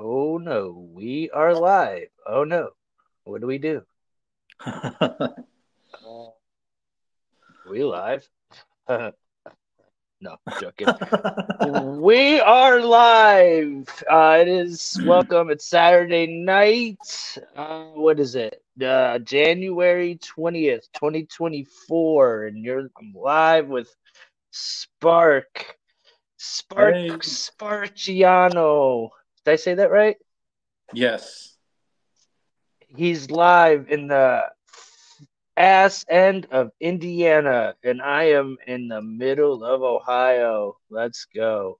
Oh no, we are live. Oh no, what do? We live? No, joking. We are live. It is welcome. It's Saturday night. What is it? January 20th, 2024, and I'm live with Spark, hey. Sparciano. Did I say that right? Yes. He's live in the ass end of Indiana, and I am in the middle of Ohio. Let's go.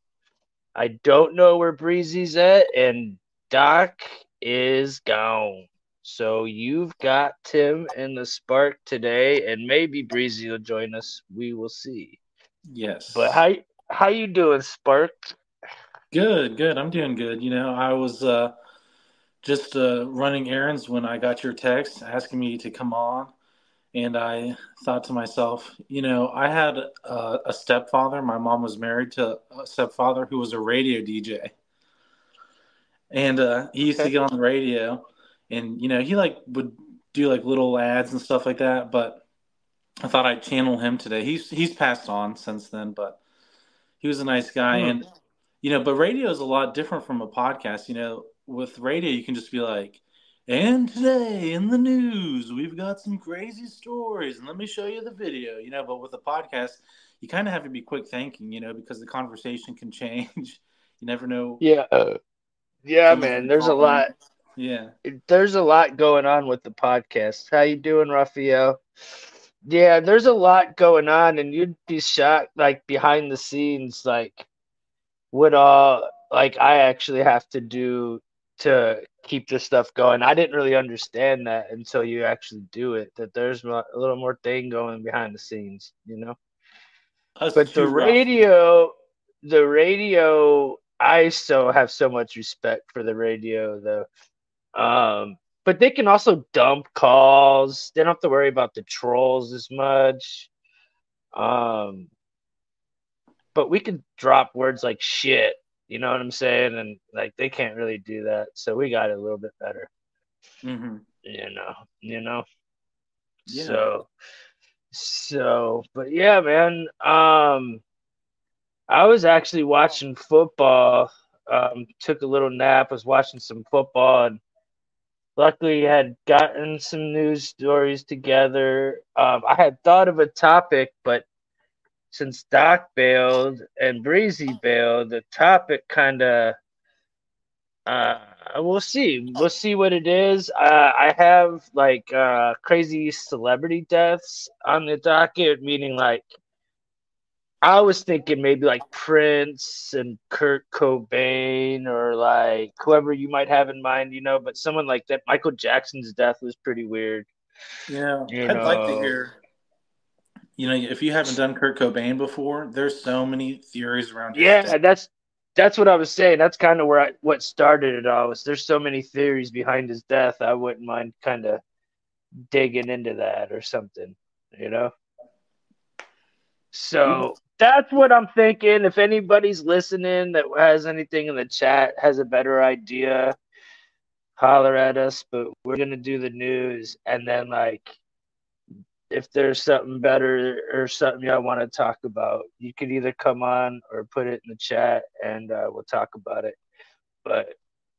I don't know where Breezy's at, and Doc is gone. So you've got Tim and the Spark today, and maybe Breezy will join us. We will see. Yes. But how you doing, Spark? Good. I'm doing good. You know, I was just running errands when I got your text asking me to come on, and I thought to myself, you know, I had a stepfather. My mom was married to a stepfather who was a radio DJ, and he used to get on the radio, and you know, he like would do like little ads and stuff like that. But I thought I'd channel him today. He's passed on since then, but he was a nice guy. Mm-hmm. And you know, but radio is a lot different from a podcast. You know, with radio, you can just be like, and today in the news, we've got some crazy stories, and let me show you the video, you know. But with a podcast, you kind of have to be quick thinking, you know, because the conversation can change. You never know. Yeah. Yeah, man, there's a lot. Yeah. There's a lot going on with the podcast. How you doing, Raphael? Yeah, there's a lot going on, and you'd be shocked, like, behind the scenes, like, what all like I actually have to do to keep this stuff going. I didn't really understand that until you actually do it, that there's a little more thing going behind the scenes, you know. That's but the radio rough. The radio, I so have so much respect for the radio though. But they can also dump calls. They don't have to worry about the trolls as much. But we can drop words like shit, you know what I'm saying? And like they can't really do that. So we got it a little bit better. Mm-hmm. You know. Yeah. So, but yeah, man. I was actually watching football. Took a little nap, was watching some football, and luckily had gotten some news stories together. I had thought of a topic, but since Doc bailed and Breezy bailed, the topic kind of, we'll see. We'll see what it is. I have, like, crazy celebrity deaths on the docket, meaning, like, I was thinking maybe, like, Prince and Kurt Cobain or, like, whoever you might have in mind, you know, but someone like that. Michael Jackson's death was pretty weird. Yeah, I'd like to hear. You know, if you haven't done Kurt Cobain before, there's so many theories around his death. Yeah, that's what I was saying. That's kind of where what started it all. Was there's so many theories behind his death. I wouldn't mind kind of digging into that or something, you know. So that's what I'm thinking. If anybody's listening that has anything in the chat, has a better idea, holler at us. But we're gonna do the news, and then like, if there's something better or something y'all want to talk about, you could either come on or put it in the chat, and we'll talk about it. But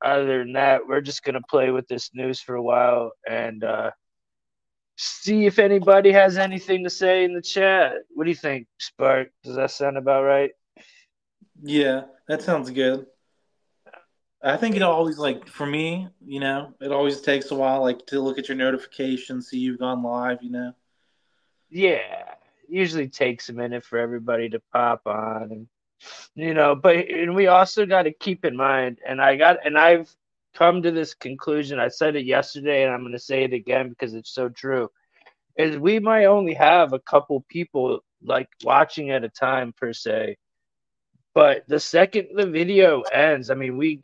other than that, we're just going to play with this news for a while and see if anybody has anything to say in the chat. What do you think, Spark? Does that sound about right? Yeah, that sounds good. I think it always, like, for me, you know, it always takes a while, like, to look at your notifications, see you've gone live, you know. Yeah, usually takes a minute for everybody to pop on, and, you know. But and we also got to keep in mind, and I've come to this conclusion. I said it yesterday, and I'm going to say it again because it's so true. Is we might only have a couple people like watching at a time per se, but the second the video ends, I mean,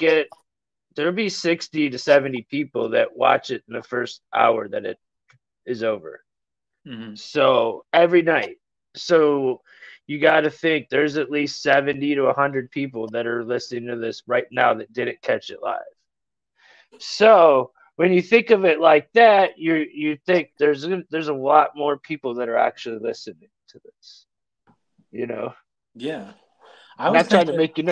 there'll be 60 to 70 people that watch it in the first hour that it is over. Mm-hmm. So every night. So you got to think there's at least 70 to 100 people that are listening to this right now that didn't catch it live. So when you think of it like that, you think there's a lot more people that are actually listening to this, you know? Yeah. I'm not trying to make you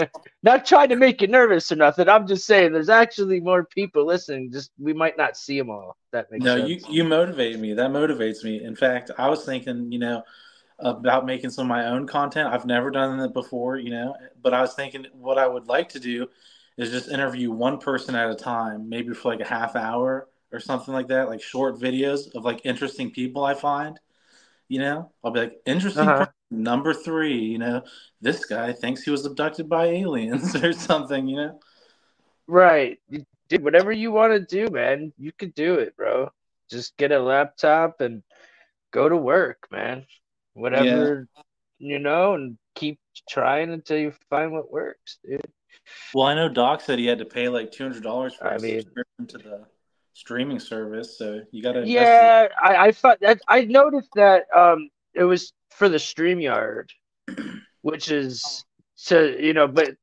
nervous or nothing. I'm just saying there's actually more people listening. Just we might not see them all. That makes sense. No, you motivate me. That motivates me. In fact, I was thinking, you know, about making some of my own content. I've never done that before, you know, but I was thinking what I would like to do is just interview one person at a time, maybe for like a half hour or something like that, like short videos of like interesting people I find. You know, I'll be like, interesting person number 3, you know, this guy thinks he was abducted by aliens or something, you know? Right. Dude, whatever you want to do, man, you could do it, bro. Just get a laptop and go to work, man. Whatever, you know, and keep trying until you find what works, dude. Well, I know Doc said he had to pay like $200 for subscription to the streaming service, so you gotta invest. Yeah, I thought that I noticed that it was for the Streamyard, which is so, you know, but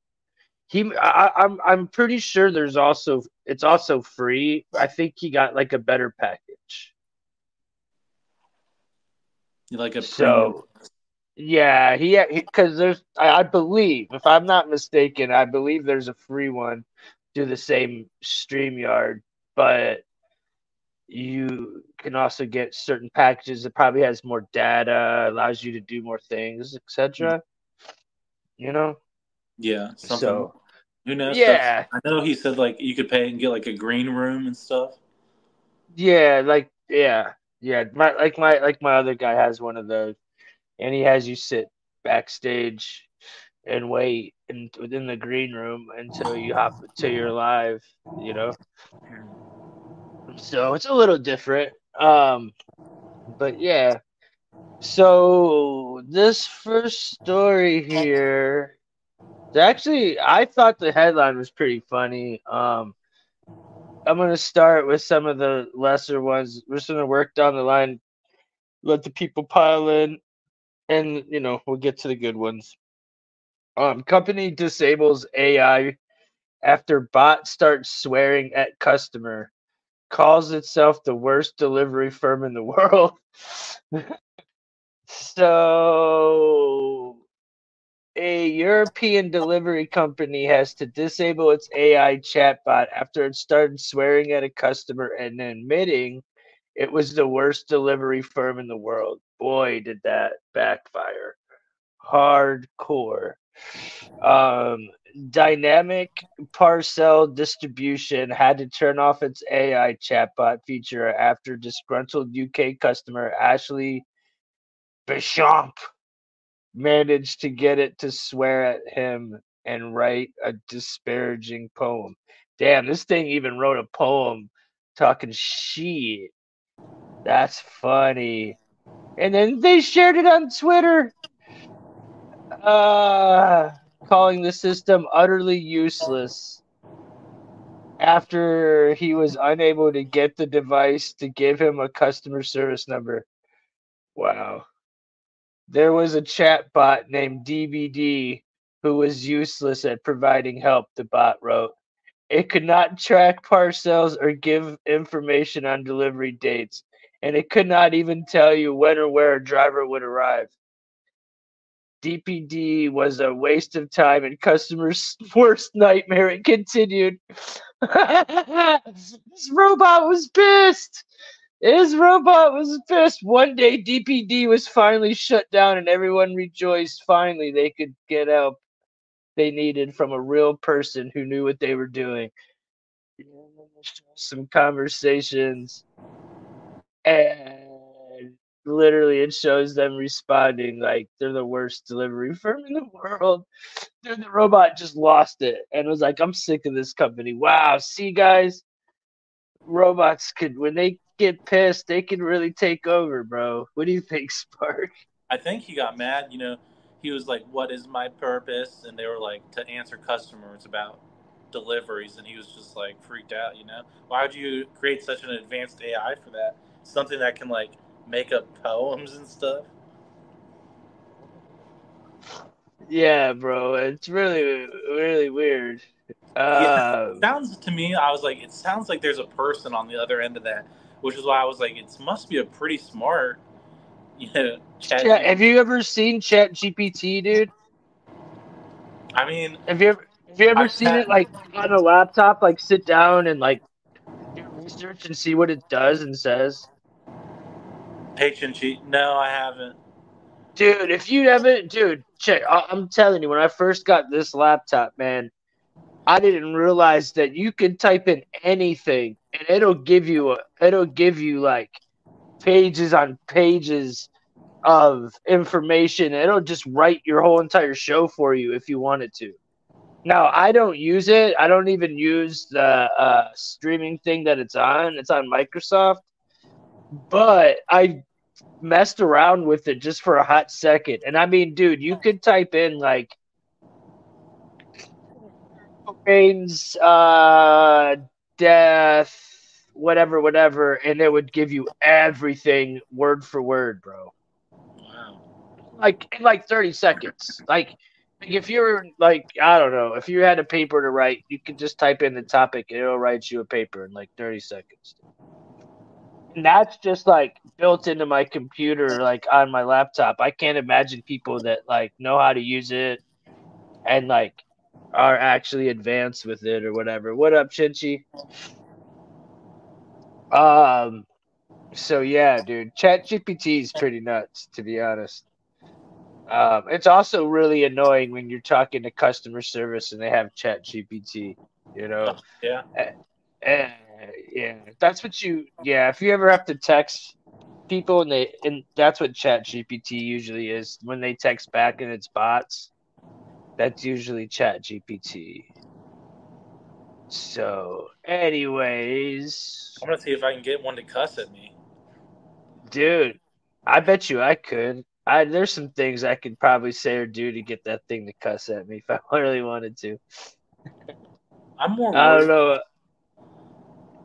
I'm pretty sure there's also, it's also free. I think he got like a better package. You like a premium? Yeah, he because there's I believe, if I'm not mistaken, I believe there's a free one to the same Streamyard. But you can also get certain packages that probably has more data, allows you to do more things, etc. You know? Yeah. Something. So, who knows? Yeah. I know he said like you could pay and get like a green room and stuff. Yeah, like yeah. My other guy has one of those, and he has you sit backstage and wait and within the green room until you hop to your live, you know. So it's a little different, but yeah. So this first story here, actually, I thought the headline was pretty funny. I'm gonna start with some of the lesser ones. We're just gonna work down the line, let the people pile in, and you know we'll get to the good ones. Company disables AI after bot starts swearing at customer. Calls itself the worst delivery firm in the world. So, a European delivery company has to disable its AI chatbot after it started swearing at a customer and admitting it was the worst delivery firm in the world. Boy, did that backfire. Hardcore. Dynamic Parcel Distribution had to turn off its AI chatbot feature after disgruntled UK customer Ashley Bichamp managed to get it to swear at him and write a disparaging poem. Damn, this thing even wrote a poem talking shit. That's funny. And then they shared it on Twitter. Calling the system utterly useless after he was unable to get the device to give him a customer service number. Wow. There was a chat bot named DBD who was useless at providing help, the bot wrote. It could not track parcels or give information on delivery dates, and it could not even tell you when or where a driver would arrive. DPD was a waste of time and customers' worst nightmare. It continued. This robot was pissed. One day, DPD was finally shut down and everyone rejoiced. Finally, they could get help they needed from a real person who knew what they were doing. Some conversations. And literally, it shows them responding like they're the worst delivery firm in the world. Then the robot just lost it and was like, I'm sick of this company. Wow, see, guys, robots could, when they get pissed, they can really take over, bro. What do you think, Spark? I think he got mad. You know, he was like, what is my purpose? And they were like, to answer customers about deliveries. And he was just like freaked out, you know? Why would you create such an advanced AI for that? Something that can like make up poems and stuff. Yeah, bro. It's really, really weird. It sounds to me, I was like, it sounds like there's a person on the other end of that, which is why I was like, it must be a pretty smart, chat. Have you ever seen ChatGPT, dude? I mean, have you ever seen it like on a laptop, like sit down and like do research and see what it does and says? Patient cheat? No, I haven't. Dude, if you haven't, dude, check. I'm telling you, when I first got this laptop, man, I didn't realize that you can type in anything and it'll give you like pages on pages of information. It'll just write your whole entire show for you if you want it to. Now, I don't use it. I don't even use the streaming thing that it's on. It's on Microsoft. But I messed around with it just for a hot second. And I mean, dude, you could type in like Cobain's death, whatever, and it would give you everything word for word, bro. Wow. Like in like 30 seconds. Like if you're like, I don't know, if you had a paper to write, you could just type in the topic and it'll write you a paper in like 30 seconds. And that's just like built into my computer, like on my laptop. I can't imagine people that like know how to use it and like are actually advanced with it or whatever. What up, Chinchi? So yeah, dude, ChatGPT is pretty nuts, to be honest. It's also really annoying when you're talking to customer service and they have ChatGPT, you know? Yeah. Yeah, that's what you. Yeah, if you ever have to text people and that's what ChatGPT usually is. When they text back and it's bots, that's usually ChatGPT. So, anyways, I'm gonna see if I can get one to cuss at me. Dude, I bet you I could. There's some things I could probably say or do to get that thing to cuss at me if I really wanted to. I'm more. I don't know.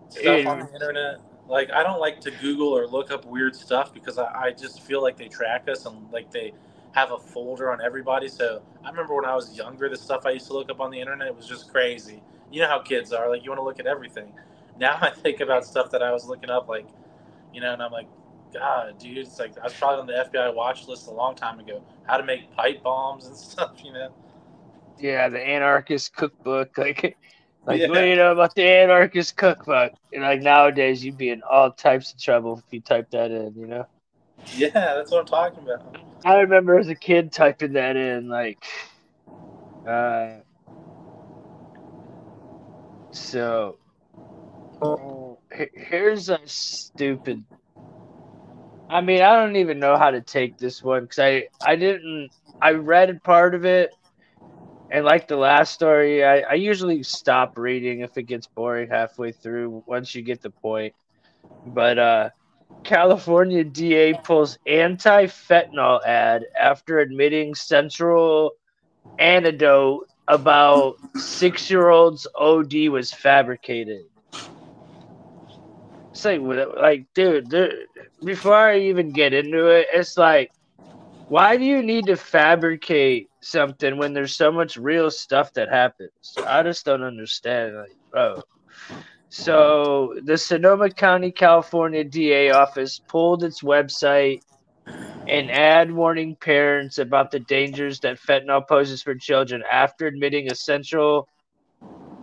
Stuff on the internet, like I don't like to Google or look up weird stuff because I just feel like they track us and like they have a folder on everybody. So I remember when I was younger, the stuff I used to look up on the internet was just crazy. You know how kids are, like you want to look at everything. Now I think about stuff that I was looking up, like, and I'm like, God, dude, it's like I was probably on the FBI watch list a long time ago. How to make pipe bombs and stuff, Yeah, the anarchist cookbook, What do you know about the anarchist cookbook? And like nowadays, you'd be in all types of trouble if you type that in, Yeah, that's what I'm talking about. I remember as a kid typing that in, So, here's a stupid. I mean, I don't even know how to take this one because I read part of it. And like the last story, I usually stop reading if it gets boring halfway through once you get the point. But California DA pulls anti-fentanyl ad after admitting central anecdote about 6-year-old's OD was fabricated. It's like, dude, before I even get into it, it's like, why do you need to fabricate something when there's so much real stuff that happens? I just don't understand. So the Sonoma County, California DA office pulled its website and ad warning parents about the dangers that fentanyl poses for children after admitting a central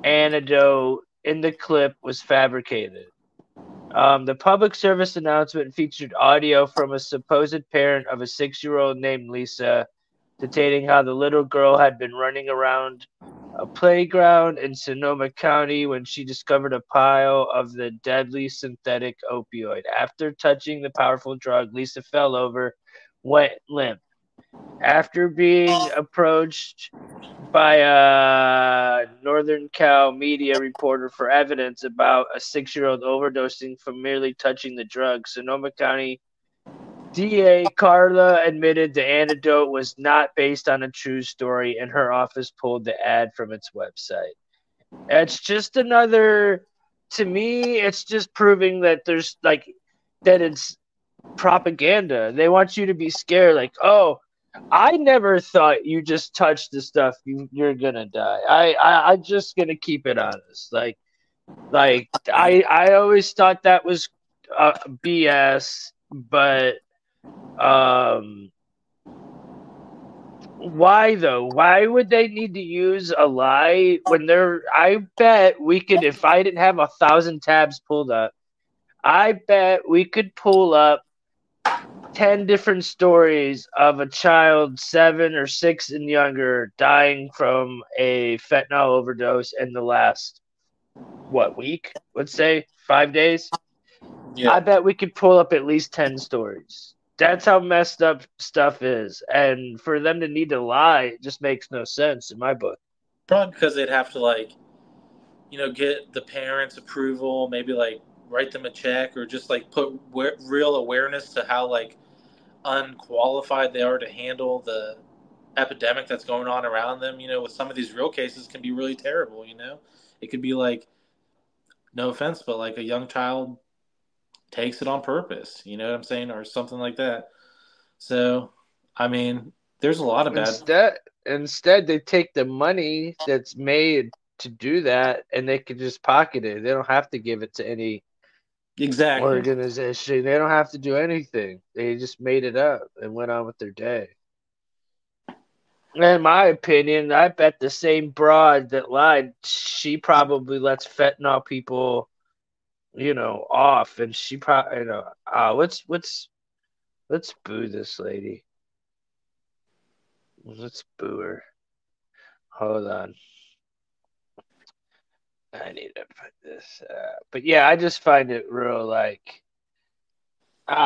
anecdote in the clip was fabricated. The public service announcement featured audio from a supposed parent of a 6-year-old named Lisa detailing how the little girl had been running around a playground in Sonoma County when she discovered a pile of the deadly synthetic opioid. After touching the powerful drug, Lisa fell over, went limp. After being approached by a Northern Cal media reporter for evidence about a 6-year-old overdosing from merely touching the drug, Sonoma County DA Carla admitted the anecdote was not based on a true story, and her office pulled the ad from its website. It's just another, to me, it's just proving that there's that it's propaganda. They want you to be scared, like, oh, I never thought you just touch the stuff you're gonna die. I'm just gonna keep it honest. I always thought that was BS, but why though? Why would they need to use a lie when they're? I bet we could. If I didn't have 1,000 tabs pulled up, I bet we could pull up 10 different stories of a child 7 or 6 and younger dying from a fentanyl overdose in the last week? Let's say 5 days. Yeah. I bet we could pull up at least 10 stories. That's how messed up stuff is. And for them to need to lie, it just makes no sense in my book. Probably because they'd have to, get the parents' approval, maybe, write them a check, or just, put real awareness to how, unqualified they are to handle the epidemic that's going on around them. With some of these real cases can be really terrible, It could be, no offense, but, a young child takes it on purpose, you know what I'm saying, or something like that. So, I mean, there's a lot of bad... Instead, they take the money that's made to do that, and they can just pocket it. They don't have to give it to any organization. They don't have to do anything. They just made it up and went on with their day. In my opinion, I bet the same broad that lied, she probably lets fentanyl people... off, and she probably, let's boo this lady. Let's boo her. Hold on. I need to put this up. But yeah, I just find it real, I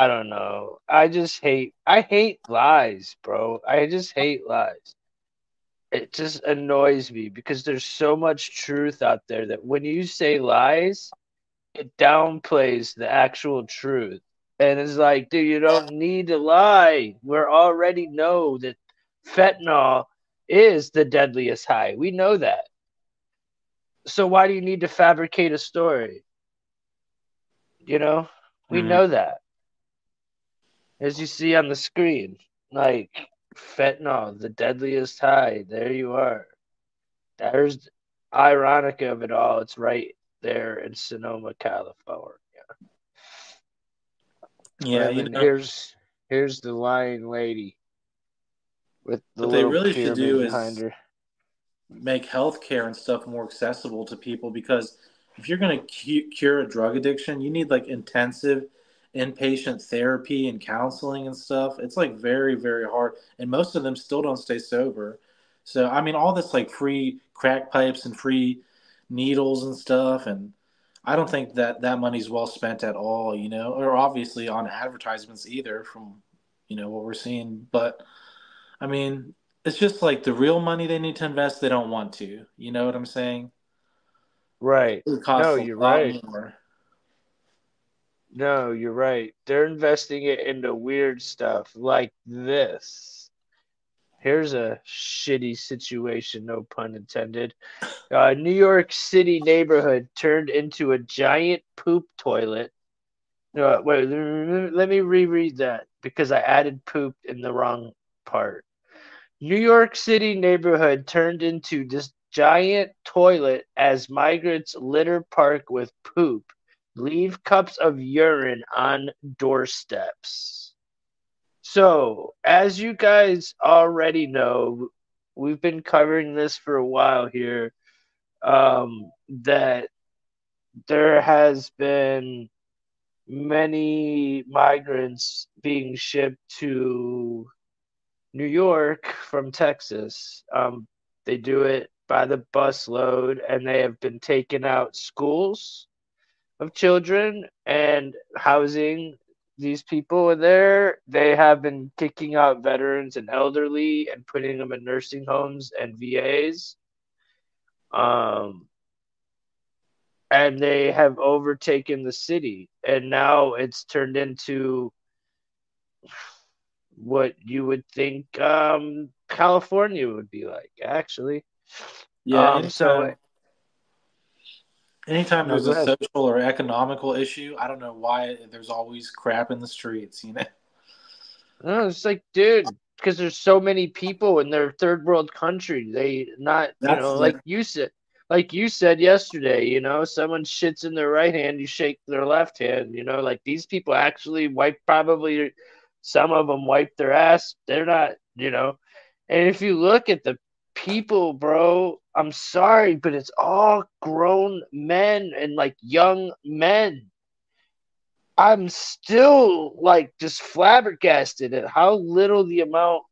don't know. I hate lies, bro. I just hate lies. It just annoys me because there's so much truth out there that when you say lies, it downplays the actual truth. And it's dude, you don't need to lie. We already know that fentanyl is the deadliest high. We know that. So why do you need to fabricate a story? We know that. As you see on the screen, fentanyl, the deadliest high. There you are. There's ironic of it all. It's right there in Sonoma, California. Yeah, here's the lying lady. With the what they really should do is make healthcare and stuff more accessible to people, because if you're going to cure a drug addiction, you need intensive inpatient therapy and counseling and stuff. It's very, very hard, and most of them still don't stay sober. So I mean, all this free crack pipes and free needles and stuff, and I don't think that money's well spent at all, or obviously on advertisements either, from what we're seeing. But I mean, it's just the real money they need to invest, they don't want to, you know what I'm saying? Right. No, you're right. No, you're right. They're investing it into weird stuff like this. Here's a shitty situation, no pun intended. New York City neighborhood turned into a giant poop toilet. Wait, let me reread that because I added poop in the wrong part. New York City neighborhood turned into this giant toilet as migrants litter park with poop, leave cups of urine on doorsteps. So, as you guys already know, we've been covering this for a while here, that there has been many migrants being shipped to New York from Texas. They do it by the busload, and they have been taking out schools of children and housing. These people are there. They have been kicking out veterans and elderly and putting them in nursing homes and VAs. And they have overtaken the city. And now it's turned into what you would think California would be like, actually. Yeah. Anytime there's a social or economical issue, I don't know why there's always crap in the streets, No, it's dude, because there's so many people in their third world country. They not, that's, you know, like you said yesterday, you know, someone shits in their right hand, you shake their left hand, you know, like these people actually wipe, probably some of them wipe their ass. They're not, you know, and if you look at the people, bro, I'm sorry, but it's all grown men and like young men. I'm still like just flabbergasted at how little the amount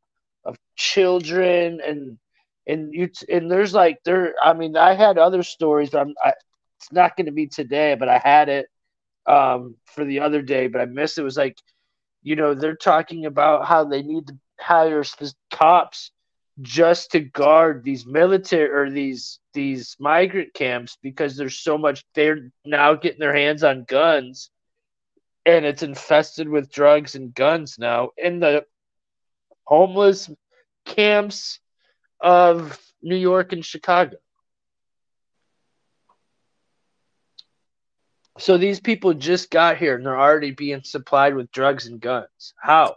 of children and there's like there. I mean, I had other stories, but it's not going to be today. But I had it for the other day, but I missed it. It was like, you know, they're talking about how they need to hire cops just to guard these military or these migrant camps because there's so much. They're now getting their hands on guns. And it's infested with drugs and guns now in the homeless camps of New York and Chicago. So these people just got here and they're already being supplied with drugs and guns. How?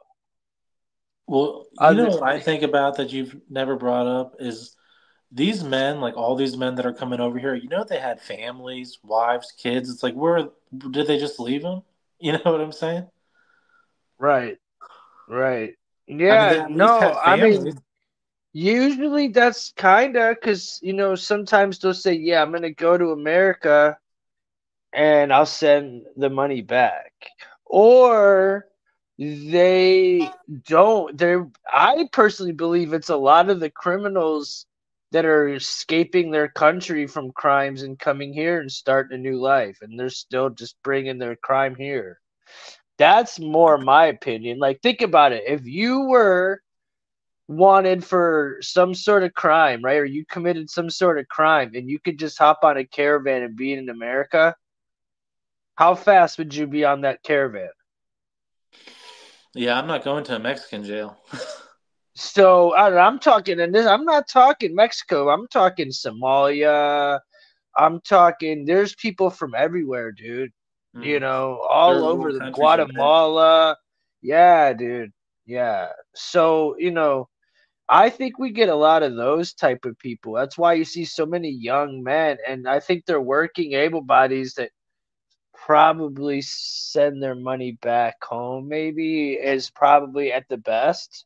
Well, you know what I think about that you've never brought up is these men, like all these men that are coming over here, you know, they had families, wives, kids. It's like, where did they just leave them? You know what I'm saying? Right. Yeah, I mean, usually that's kind of because, you know, sometimes they'll say, yeah, I'm going to go to America and I'll send the money back. Or they don't. I personally believe it's a lot of the criminals that are escaping their country from crimes and coming here and starting a new life. And they're still just bringing their crime here. That's more my opinion. Like, think about it. If you were wanted for some sort of crime, right, or you committed some sort of crime and you could just hop on a caravan and be in America, how fast would you be on that caravan? Yeah, I'm not going to a Mexican jail. So I'm talking, and I'm not talking Mexico. I'm talking Somalia. I'm talking. There's people from everywhere, dude. Mm. You know, all over the Guatemala. Yeah, dude. Yeah. So you know, I think we get a lot of those type of people. That's why you see so many young men, and I think they're working able bodies that probably send their money back home. Maybe is probably at the best.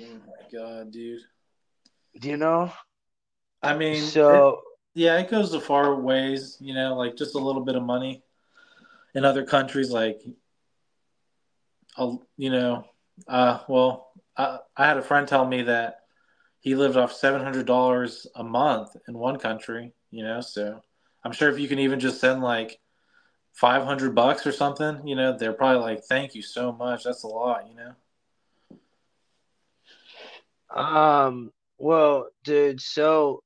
Oh my God, dude. You know? I mean, so it goes to far ways, you know, like just a little bit of money in other countries. Like, you know, well, I had a friend tell me that he lived off $700 a month in one country, you know, so I'm sure if you can even just send like $500 or something, you know, they're probably like, thank you so much. That's a lot, you know? Well, dude, so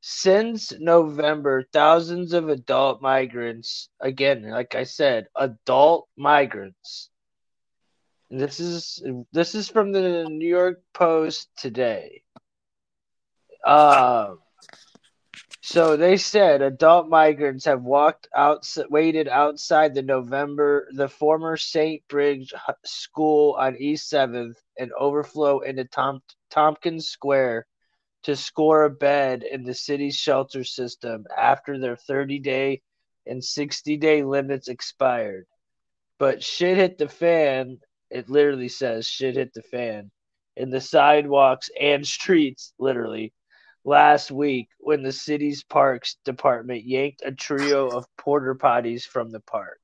since November, thousands of adult migrants, again, like I said, adult migrants. And this is from the New York Post today. So they said adult migrants have waited outside the former St. Brigid School on East 7th and overflow into Tompkins Square to score a bed in the city's shelter system after their 30-day and 60-day limits expired. But shit hit the fan. It literally says shit hit the fan in the sidewalks and streets, literally, last week when the city's parks department yanked a trio of porta potties from the park.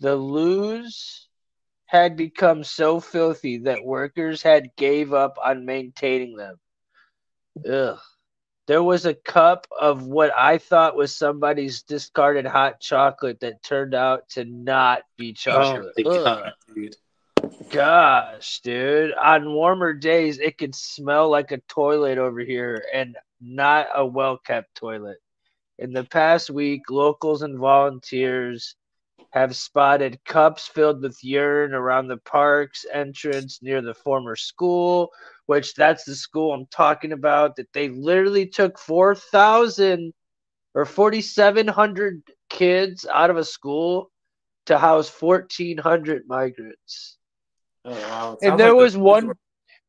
The loos had become so filthy that workers had gave up on maintaining them. Ugh. There was a cup of what I thought was somebody's discarded hot chocolate that turned out to not be chocolate. Oh, God, dude. Gosh, dude. On warmer days, it could smell like a toilet over here, and not a well-kept toilet. In the past week, locals and volunteers have spotted cups filled with urine around the park's entrance near the former school, which that's the school I'm talking about, that they literally took 4,000 or 4,700 kids out of a school to house 1,400 migrants. Oh, wow. And there was one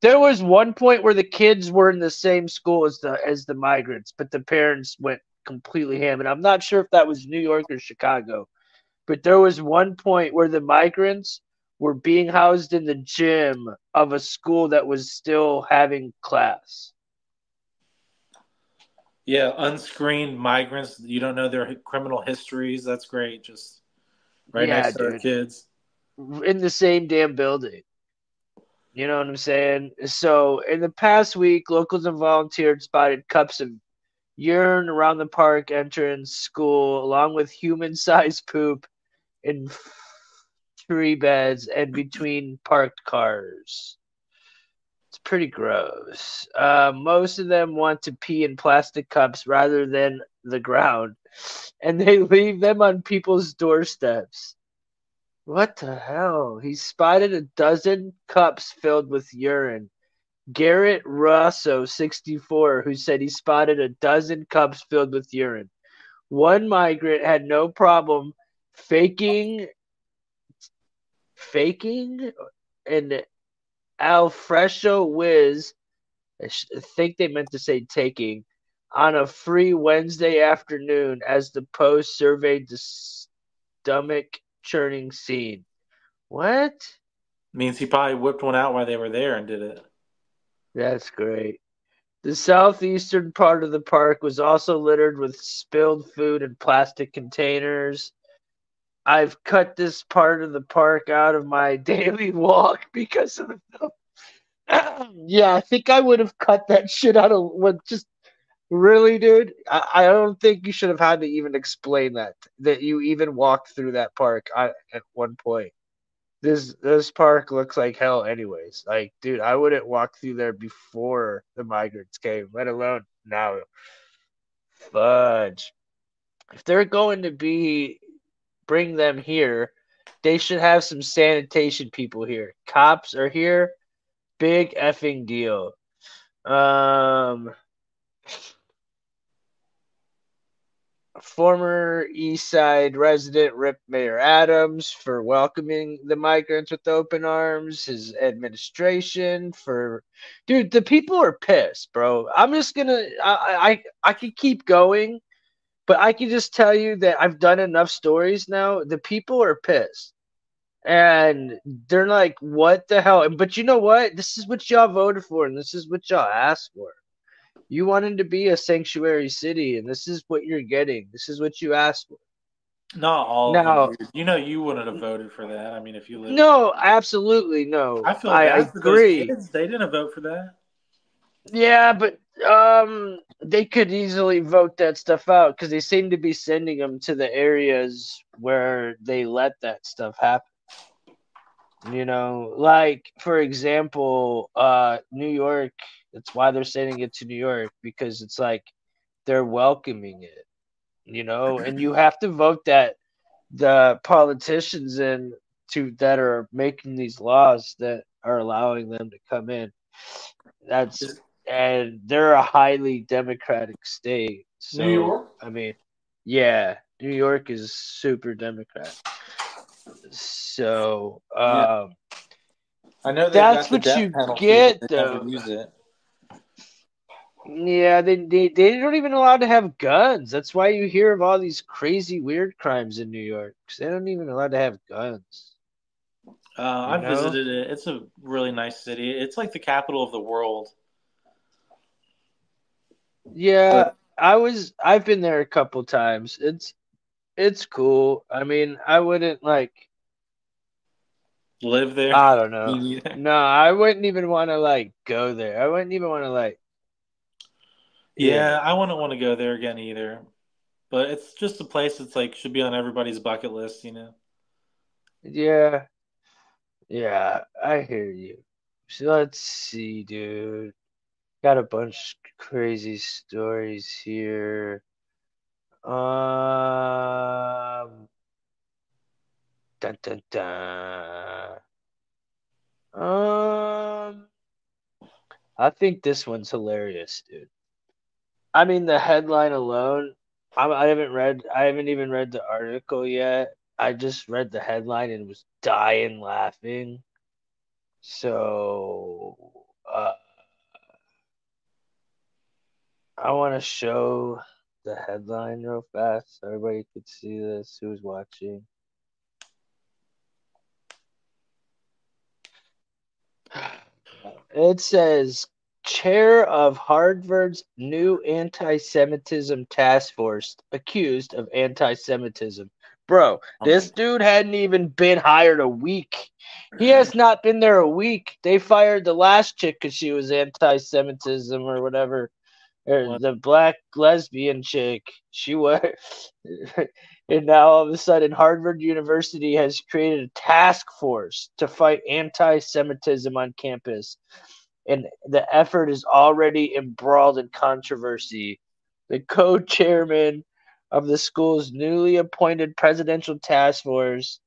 There was one point where the kids were in the same school as the migrants, but the parents went completely ham. And I'm not sure if that was New York or Chicago, but there was one point where the migrants were being housed in the gym of a school that was still having class. Yeah, unscreened migrants. You don't know their criminal histories. That's great. Just right next to their kids. In the same damn building. You know what I'm saying? So in the past week, locals and volunteers spotted cups of urine around the park entrance school, along with human-sized poop in tree beds and between parked cars. It's pretty gross. Most of them want to pee in plastic cups rather than the ground, and they leave them on people's doorsteps. What the hell? He spotted a dozen cups filled with urine. Garrett Russo, 64, who said he spotted a dozen cups filled with urine. One migrant had no problem faking an Alfresco whiz, I think they meant to say taking, on a free Wednesday afternoon as the Post surveyed the stomach churning scene. What? Means he probably whipped one out while they were there and did it. That's great. The southeastern part of the park was also littered with spilled food and plastic containers. I've cut this part of the park out of my daily walk because of the yeah, I think I would have cut that shit out of what just really, dude. I don't think you should have had to even explain that you even walked through that park at one point. This park looks like hell anyways. Like, dude, I wouldn't walk through there before the migrants came, let alone now. Fudge. If they're going to bring them here, they should have some sanitation people here. Cops are here. Big effing deal. Former East Side resident Rip Mayor Adams for welcoming the migrants with open arms. His administration for... Dude, the people are pissed, bro. I'm just going to... I could keep going, but I can just tell you that I've done enough stories now. The people are pissed. And they're like, what the hell? But you know what? This is what y'all voted for, and this is what y'all asked for. You wanted to be a sanctuary city, and this is what you're getting. This is what you asked for. Not all of them. You know you wouldn't have voted for that. I mean, if you lived... No, absolutely no. I feel bad for those kids. They didn't vote for that. Yeah, but they could easily vote that stuff out because they seem to be sending them to the areas where they let that stuff happen. You know, like, for example, New York, that's why they're sending it to New York, because it's like they're welcoming it, you know, and you have to vote that the politicians in to that are making these laws that are allowing them to come in. And they're a highly democratic state. So, New York? I mean, yeah, New York is super democratic. So, yeah. I know that's what you get, though. Use it. Yeah, they don't even allow to have guns. That's why you hear of all these crazy, weird crimes in New York. Because they don't even allow to have guns. I've visited it. It's a really nice city. It's like the capital of the world. Yeah, but I've been there a couple times. It's cool. I mean, I wouldn't like live there. I don't know. Yeah. No, I wouldn't even want to like go there. I wouldn't even want to like. Yeah, I wouldn't want to go there again either. But it's just a place that's like should be on everybody's bucket list, you know. Yeah. Yeah, I hear you. So let's see, dude. Got a bunch of crazy stories here. I think this one's hilarious, dude. I mean, the headline alone. I haven't even read the article yet. I just read the headline and was dying laughing. So, I want to show the headline real fast so everybody could see this who's watching. It says, chair of Harvard's new anti-Semitism task force accused of anti-Semitism. Bro, this dude hadn't even been hired a week. He has not been there a week. They fired the last chick because she was anti-Semitism or whatever. Or the black lesbian chick. She was. And now all of a sudden Harvard University has created a task force to fight anti-Semitism on campus. And the effort is already embroiled in controversy. The co-chairman of the school's newly appointed presidential task force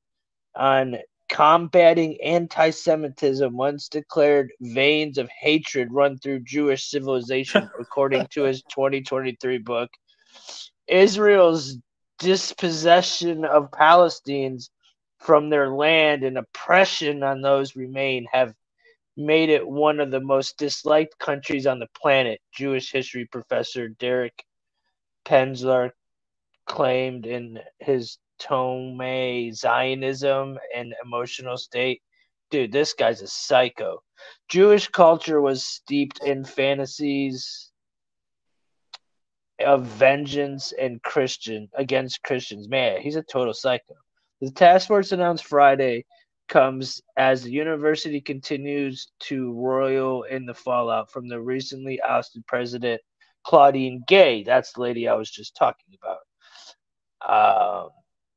on combating anti-Semitism once declared veins of hatred run through Jewish civilization, according to his 2023 book. Israel's dispossession of Palestinians from their land and oppression on those remain have made it one of the most disliked countries on the planet, Jewish history professor Derek Penslar claimed in his tome Zionism an Emotional State. Dude, this guy's a psycho. Jewish culture was steeped in fantasies of vengeance and against Christians. Man, he's a total psycho. The task force announced Friday comes as the university continues to roil in the fallout from the recently ousted president Claudine Gay. That's the lady I was just talking about.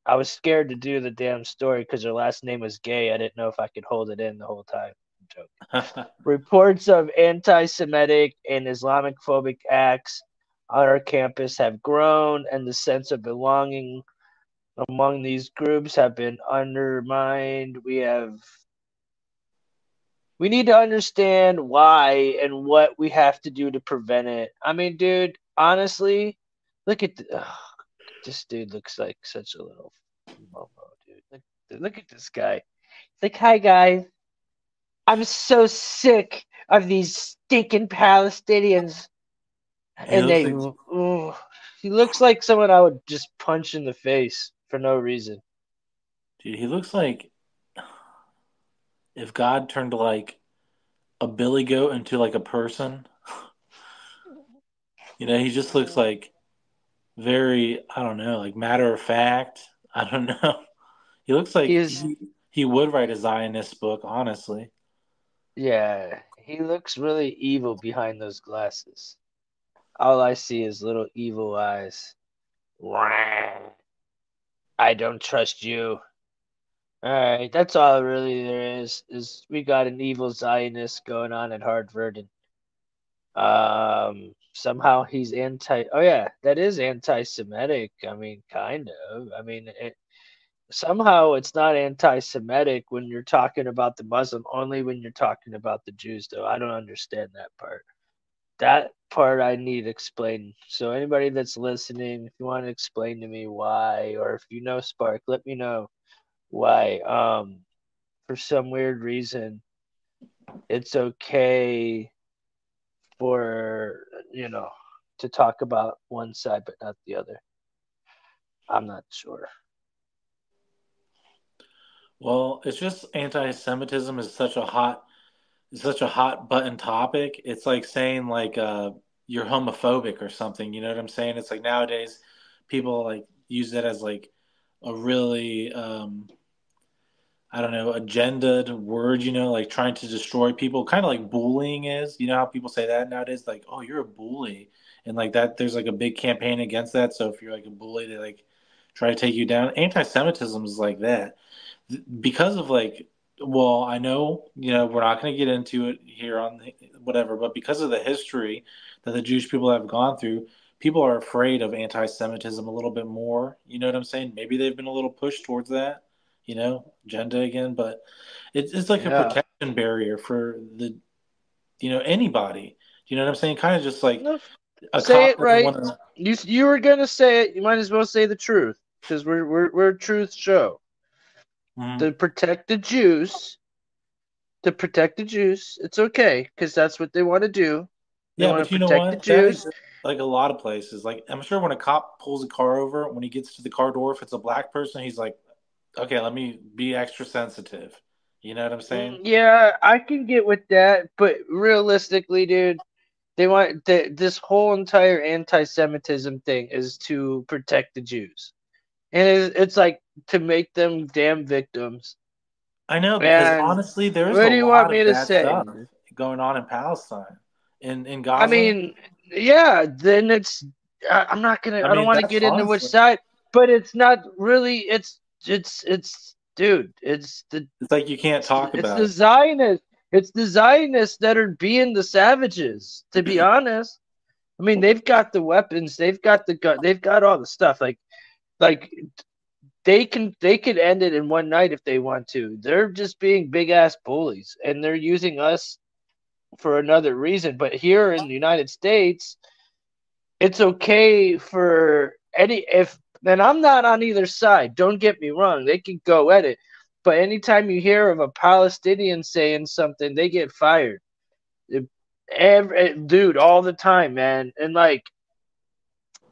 I was scared to do the damn story because her last name was Gay. I didn't know if I could hold it in the whole time. I'm joking. Reports of anti-Semitic and Islamic phobic acts on our campus have grown, and the sense of belonging among these groups have been undermined. We need to understand why and what we have to do to prevent it. I mean, dude, honestly, look at this dude looks like such a little momo, dude. Look at this guy. It's like, hi, guys. I'm so sick of these stinking Palestinians. And they, he looks like someone I would just punch in the face for no reason. Dude, he looks like if God turned like a billy goat into like a person. You know, he just looks like very, I don't know, like matter of fact. I don't know. He looks like he would write a Zionist book, honestly. Yeah, he looks really evil behind those glasses. All I see is little evil eyes. I don't trust you. All right, that's all really there is we got an evil Zionist going on at Harvard, and somehow he's that is anti-Semitic. I mean, kind of. I mean, somehow it's not anti-Semitic when you're talking about the Muslim, only when you're talking about the Jews, though. I don't understand that part. That part I need explained. So anybody that's listening, if you want to explain to me why, or if you know Spark, let me know why. For some weird reason, it's okay for, you know, to talk about one side but not the other. I'm not sure. Well, it's just anti-Semitism is such a hot button topic. It's like saying like you're homophobic or something. You know what I'm saying? It's like nowadays people like use that as like a really I don't know, agendaed word, you know, like trying to destroy people, kind of like bullying is. You know how people say that nowadays, like, oh, you're a bully, and like that there's like a big campaign against that. So if you're like a bully, they like try to take you down. Anti-Semitism is like that because of like, well, I know, you know, we're not going to get into it here on whatever, but because of the history that the Jewish people have gone through, people are afraid of anti-Semitism a little bit more. You know what I'm saying? Maybe they've been a little pushed towards that, you know, agenda again, but it's like a protection barrier for the, you know, anybody. You know what I'm saying? Kind of just like say it right. You were going to say it. You might as well say the truth because we're a truth show. Mm-hmm. To protect the Jews, it's okay because that's what they want to do. They want to protect the Jews. like a lot of places. Like, I'm sure when a cop pulls a car over, when he gets to the car door, if it's a black person, he's like, okay, let me be extra sensitive. You know what I'm saying? Yeah, I can get with that. But realistically, dude, they want this whole entire anti-Semitism thing is to protect the Jews. And it's like to make them damn victims. I know, because and honestly, there is a lot of bad stuff going on in Palestine, in Gaza. I mean, yeah, then it's I'm not going to – I don't want to get into which side, but it's not really – it's dude, it's like you can't talk about it. It's the Zionists. It's the Zionists that are being the savages, to be honest. I mean, they've got the weapons. They've got the gun. They've got all the stuff. Like they could end it in one night if they want to. They're just being big-ass bullies, and they're using us for another reason. But here in the United States, it's okay for any – if. And I'm not on either side. Don't get me wrong. They can go at it. But anytime you hear of a Palestinian saying something, they get fired. Dude, all the time, man. And, like,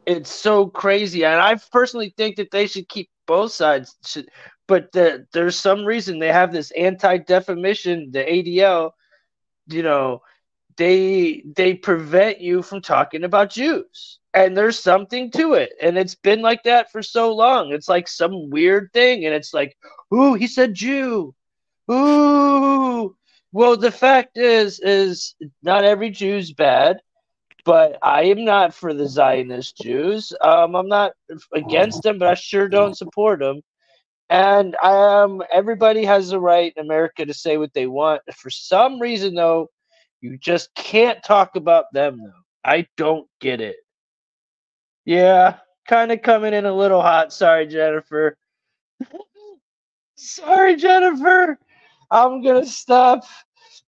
it's so crazy. And I personally think that they should keep both sides. But there's some reason they have this anti-defamation, the ADL, you know, they prevent you from talking about Jews. And there's something to it. And it's been like that for so long. It's like some weird thing. And it's like, ooh, he said Jew. Ooh. Well, the fact is not every Jew's bad. But I am not for the Zionist Jews. I'm not against them, but I sure don't support them. And everybody has the right in America to say what they want. For some reason, though, you just can't talk about them, though. I don't get it. Yeah, kind of coming in a little hot. Sorry, Jennifer. Sorry, Jennifer. I'm going to stop.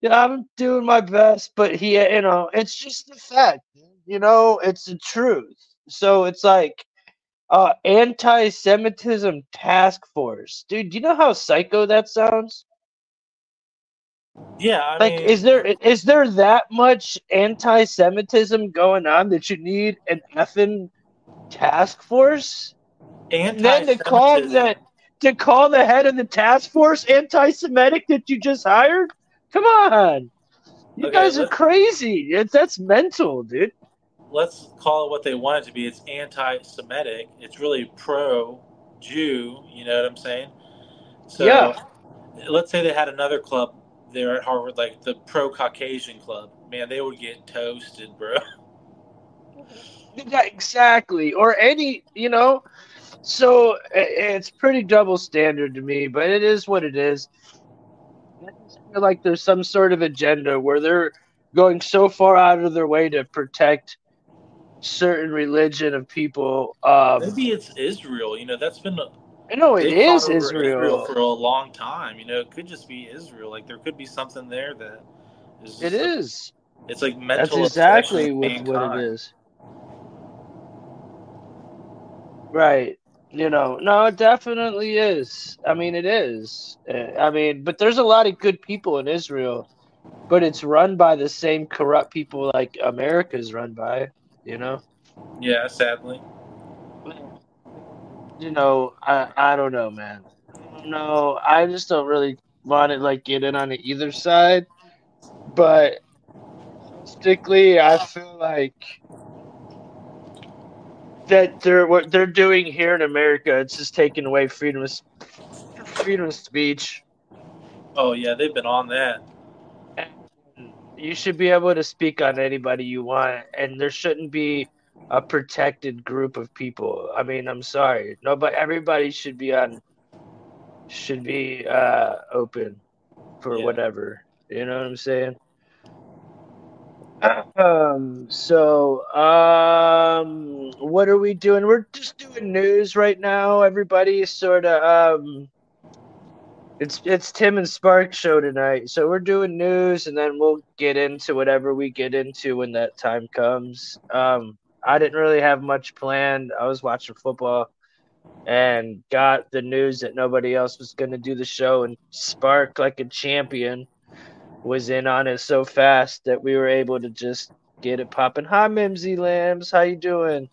Yeah, I'm doing my best, but he, you know, it's just the fact. You know, it's the truth. So it's like anti-Semitism task force. Dude, do you know how psycho that sounds? Yeah, I mean, is there that much anti-Semitism going on that you need an effing task force? And then to call the head of the task force anti-Semitic that you just hired? Come on, you guys are crazy. That's mental, dude. Let's call it what they want it to be. It's anti-Semitic. It's really pro-Jew. You know what I'm saying? So yeah. Let's say they had another club there at Harvard, like the pro-Caucasian club, man, they would get toasted, bro. Yeah, exactly. Or any, you know, so it's pretty double standard to me, but it is what it is. I just feel like there's some sort of agenda where they're going so far out of their way to protect certain religion of people. Maybe it's Israel, you know, that's been... I know it is Israel for a long time. You know, it could just be Israel. Like there could be something there that is. It is. It's like mental. That's exactly what it is. Right. You know. No, it definitely is. I mean, it is. I mean, but there's a lot of good people in Israel, but it's run by the same corrupt people like America's run by. You know. Yeah. Sadly. You know, I don't know, man. No, I just don't really want to like get in on either side. But strictly, I feel like that what they're doing here in America, it's just taking away freedom of speech. Oh yeah, they've been on that. And you should be able to speak on anybody you want, and there shouldn't be a protected group of people. I mean, I'm sorry. Nobody, everybody should be open for whatever. You know what I'm saying? So what are we doing? We're just doing news right now. Everybody sort of it's Tim and Spark show tonight. So we're doing news and then we'll get into whatever we get into when that time comes. I didn't really have much planned. I was watching football and got the news that nobody else was going to do the show. And Spark, like a champion, was in on it so fast that we were able to just Get it poppin'. Hi, Mimsy Lambs. How you doing?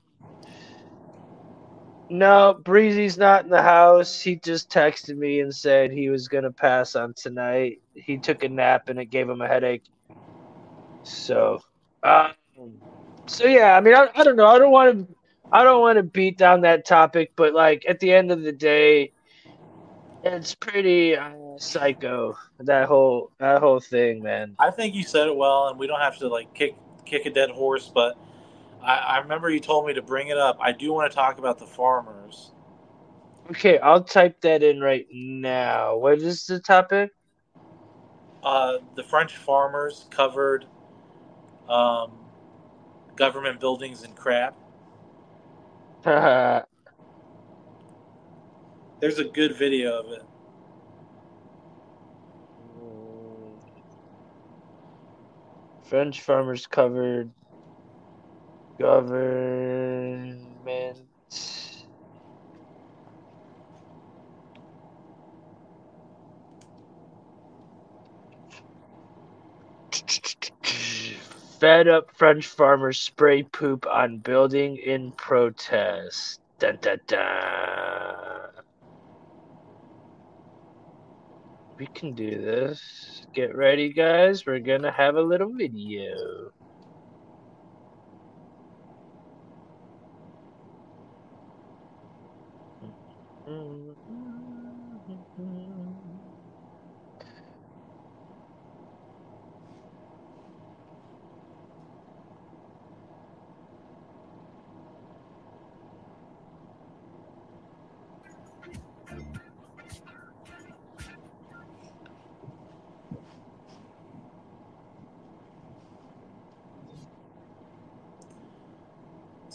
No, Breezy's not in the house. He just texted me and said he was going to pass on tonight. He took a nap, and it gave him a headache. So yeah, I mean, I don't know. I don't want to beat down that topic, but like at the end of the day, it's pretty psycho, that whole thing, man. I think you said it well, and we don't have to like kick a dead horse, but I remember you told me to bring it up. I do want to talk about the farmers. Okay, I'll type that in right now. What is the topic? The French farmers covered government buildings in crap. There's a good video of it. French farmers covered government fed up French farmers spray poop on building in protest. Dun, dun, dun. We can do this. Get ready, guys. We're going to have a little video.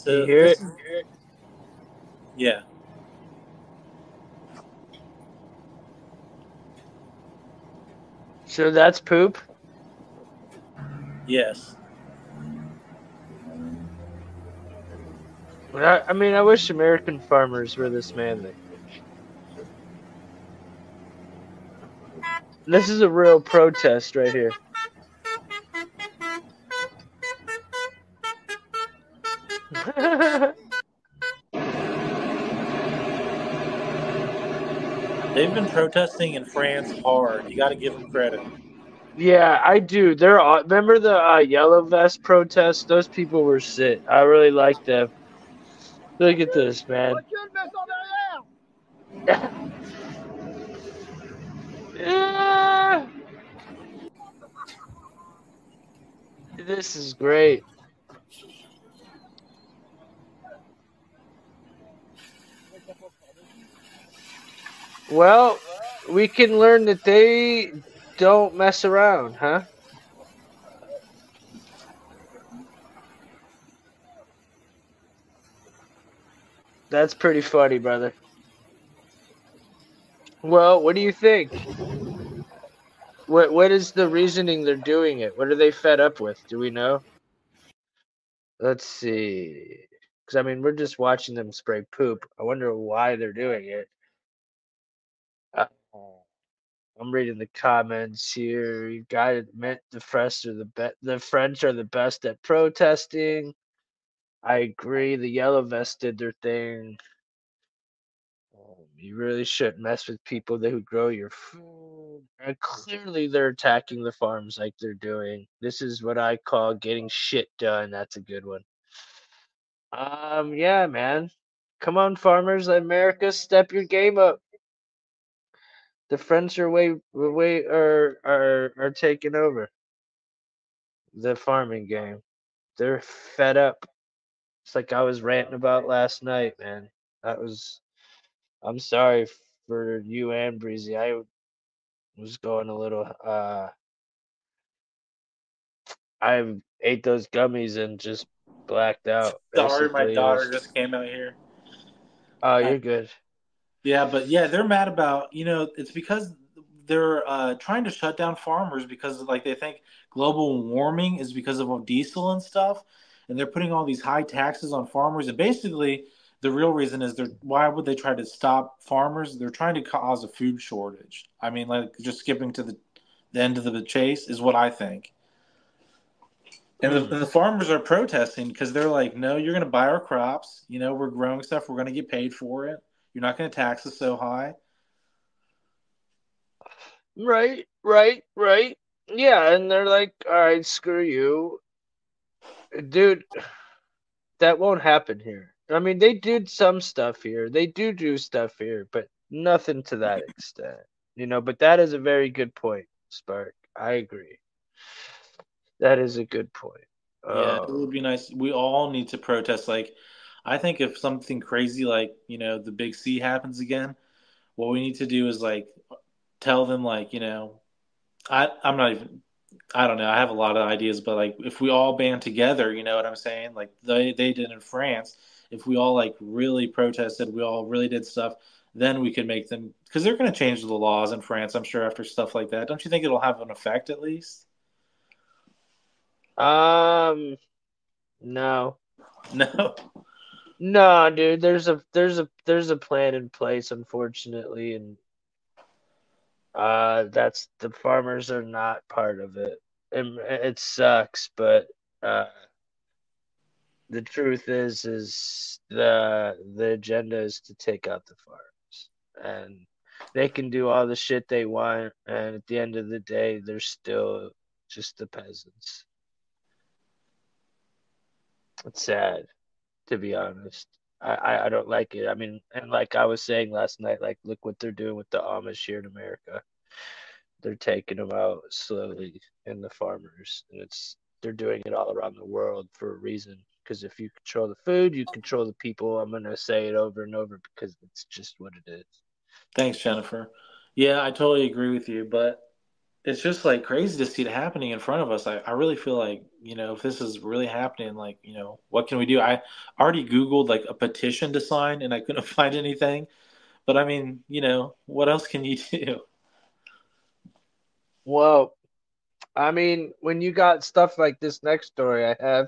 You hear it? Yeah. So that's poop? Yes. I mean, I wish American farmers were this manly. This is a real protest right here. They've been protesting in France hard. You got to give them credit. Yeah, I do. Remember the yellow vest protest? Those people were sick. I really like them. Look at this, man. Yeah. This is great. Well, we can learn that they don't mess around, huh? That's pretty funny, brother. Well, what do you think? What is the reasoning they're doing it? What are they fed up with? Do we know? Let's see. Because, I mean, we're just watching them spray poop. I wonder why they're doing it. I'm reading the comments here. You gotta admit the French are the best at protesting. I agree. The yellow vests did their thing. You really shouldn't mess with people who grow your food. And clearly, they're attacking the farms like they're doing. This is what I call getting shit done. That's a good one. Yeah, man. Come on, farmers, America, step your game up. The French are way taking over the farming game. They're fed up. It's like I was ranting about last night, man. I'm sorry for you and Breezy. I was going a little. I ate those gummies and just blacked out. Sorry, my daughter just came out here. Oh, you're good. Yeah, but yeah, they're mad about, it's because they're trying to shut down farmers because they think global warming is because of diesel and stuff, and they're putting all these high taxes on farmers. And basically, the real reason is why would they try to stop farmers? They're trying to cause a food shortage. I mean, just skipping to the end of the chase is what I think. And the farmers are protesting because they're like, no, you're going to buy our crops. You know, we're growing stuff. We're going to get paid for it. You're not going to tax us so high. Right. Yeah, and they're like, all right, screw you. Dude, that won't happen here. I mean, they do some stuff here. They do stuff here, but nothing to that extent. You know, but that is a very good point, Spark. I agree. That is a good point. Yeah, it would be nice. We all need to protest. Like, I think if something crazy like, you know, the Big C happens again, what we need to do is, like, tell them, like, you know, I'm not even – I don't know. I have a lot of ideas, but, like, if we all band together, you know what I'm saying? Like, they did in France. If we all, like, really protested, we all really did stuff, then we could make them – because they're going to change the laws in France, I'm sure, after stuff like that. Don't you think it'll have an effect at least? No, dude. There's a plan in place, unfortunately, and that's the farmers are not part of it, and it sucks. But the truth is the agenda is to take out the farms, and they can do all the shit they want, and at the end of the day, they're still just the peasants. It's sad, to be honest. I don't like it. I mean, and like I was saying last night, like, look what they're doing with the Amish here in America. They're taking them out slowly, and the farmers. And they're doing it all around the world for a reason. Because if you control the food, you control the people. I'm going to say it over and over because it's just what it is. Thanks, Jennifer. Yeah, I totally agree with you, but it's just, like, crazy to see it happening in front of us. I really feel like, you know, if this is really happening, like, you know, what can we do? I already Googled, like, a petition to sign, and I couldn't find anything. But, I mean, you know, what else can you do? Well, I mean, when you got stuff like this next story I have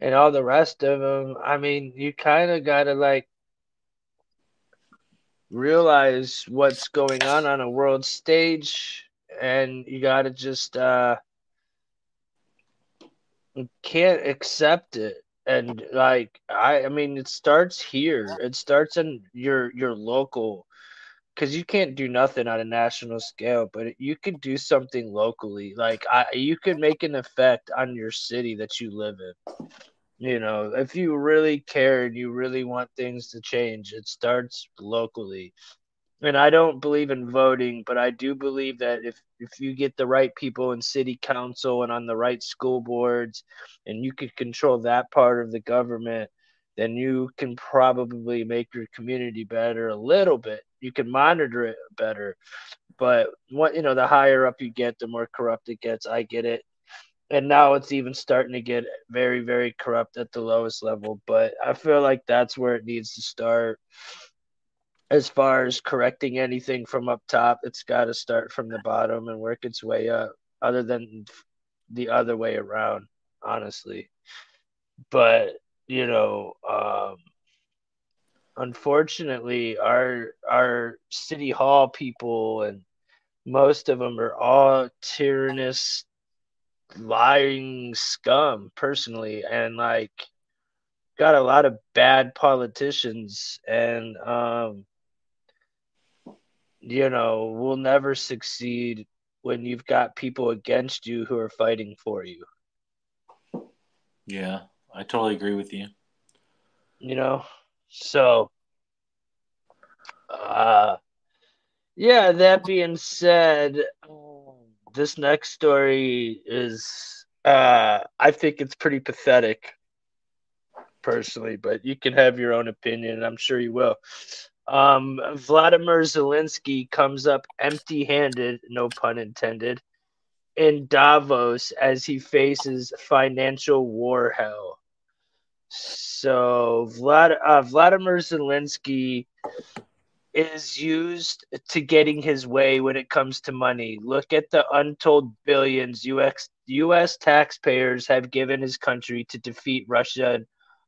and all the rest of them, I mean, you kind of got to, like, realize what's going on a world stage. And you got to just you can't accept it. And, like, I mean, it starts here. It starts in your local, because you can't do nothing on a national scale, but you could do something locally. Like, you could make an effect on your city that you live in. You know, if you really care and you really want things to change, it starts locally. And I don't believe in voting, but I do believe that if you get the right people in city council and on the right school boards, and you can control that part of the government, then you can probably make your community better a little bit. You can monitor it better. But what, you know, the higher up you get, the more corrupt it gets. I get it. And now it's even starting to get very, very corrupt at the lowest level. But I feel like that's where it needs to start. As far as correcting anything from up top, it's got to start from the bottom and work its way up, other than the other way around, honestly. But, you know, unfortunately, our city hall people, and most of them, are all tyrannous, lying scum, personally. And, like, got a lot of bad politicians, and, you know, we'll never succeed when you've got people against you who are fighting for you. Yeah, I totally agree with you. You know, so, yeah, that being said, this next story is, I think it's pretty pathetic, personally, but you can have your own opinion, and I'm sure you will. Vladimir Zelensky comes up empty-handed, no pun intended, in Davos as he faces financial war hell. So Vladimir Zelensky is used to getting his way when it comes to money. Look at the untold billions U.S. taxpayers have given his country to defeat Russia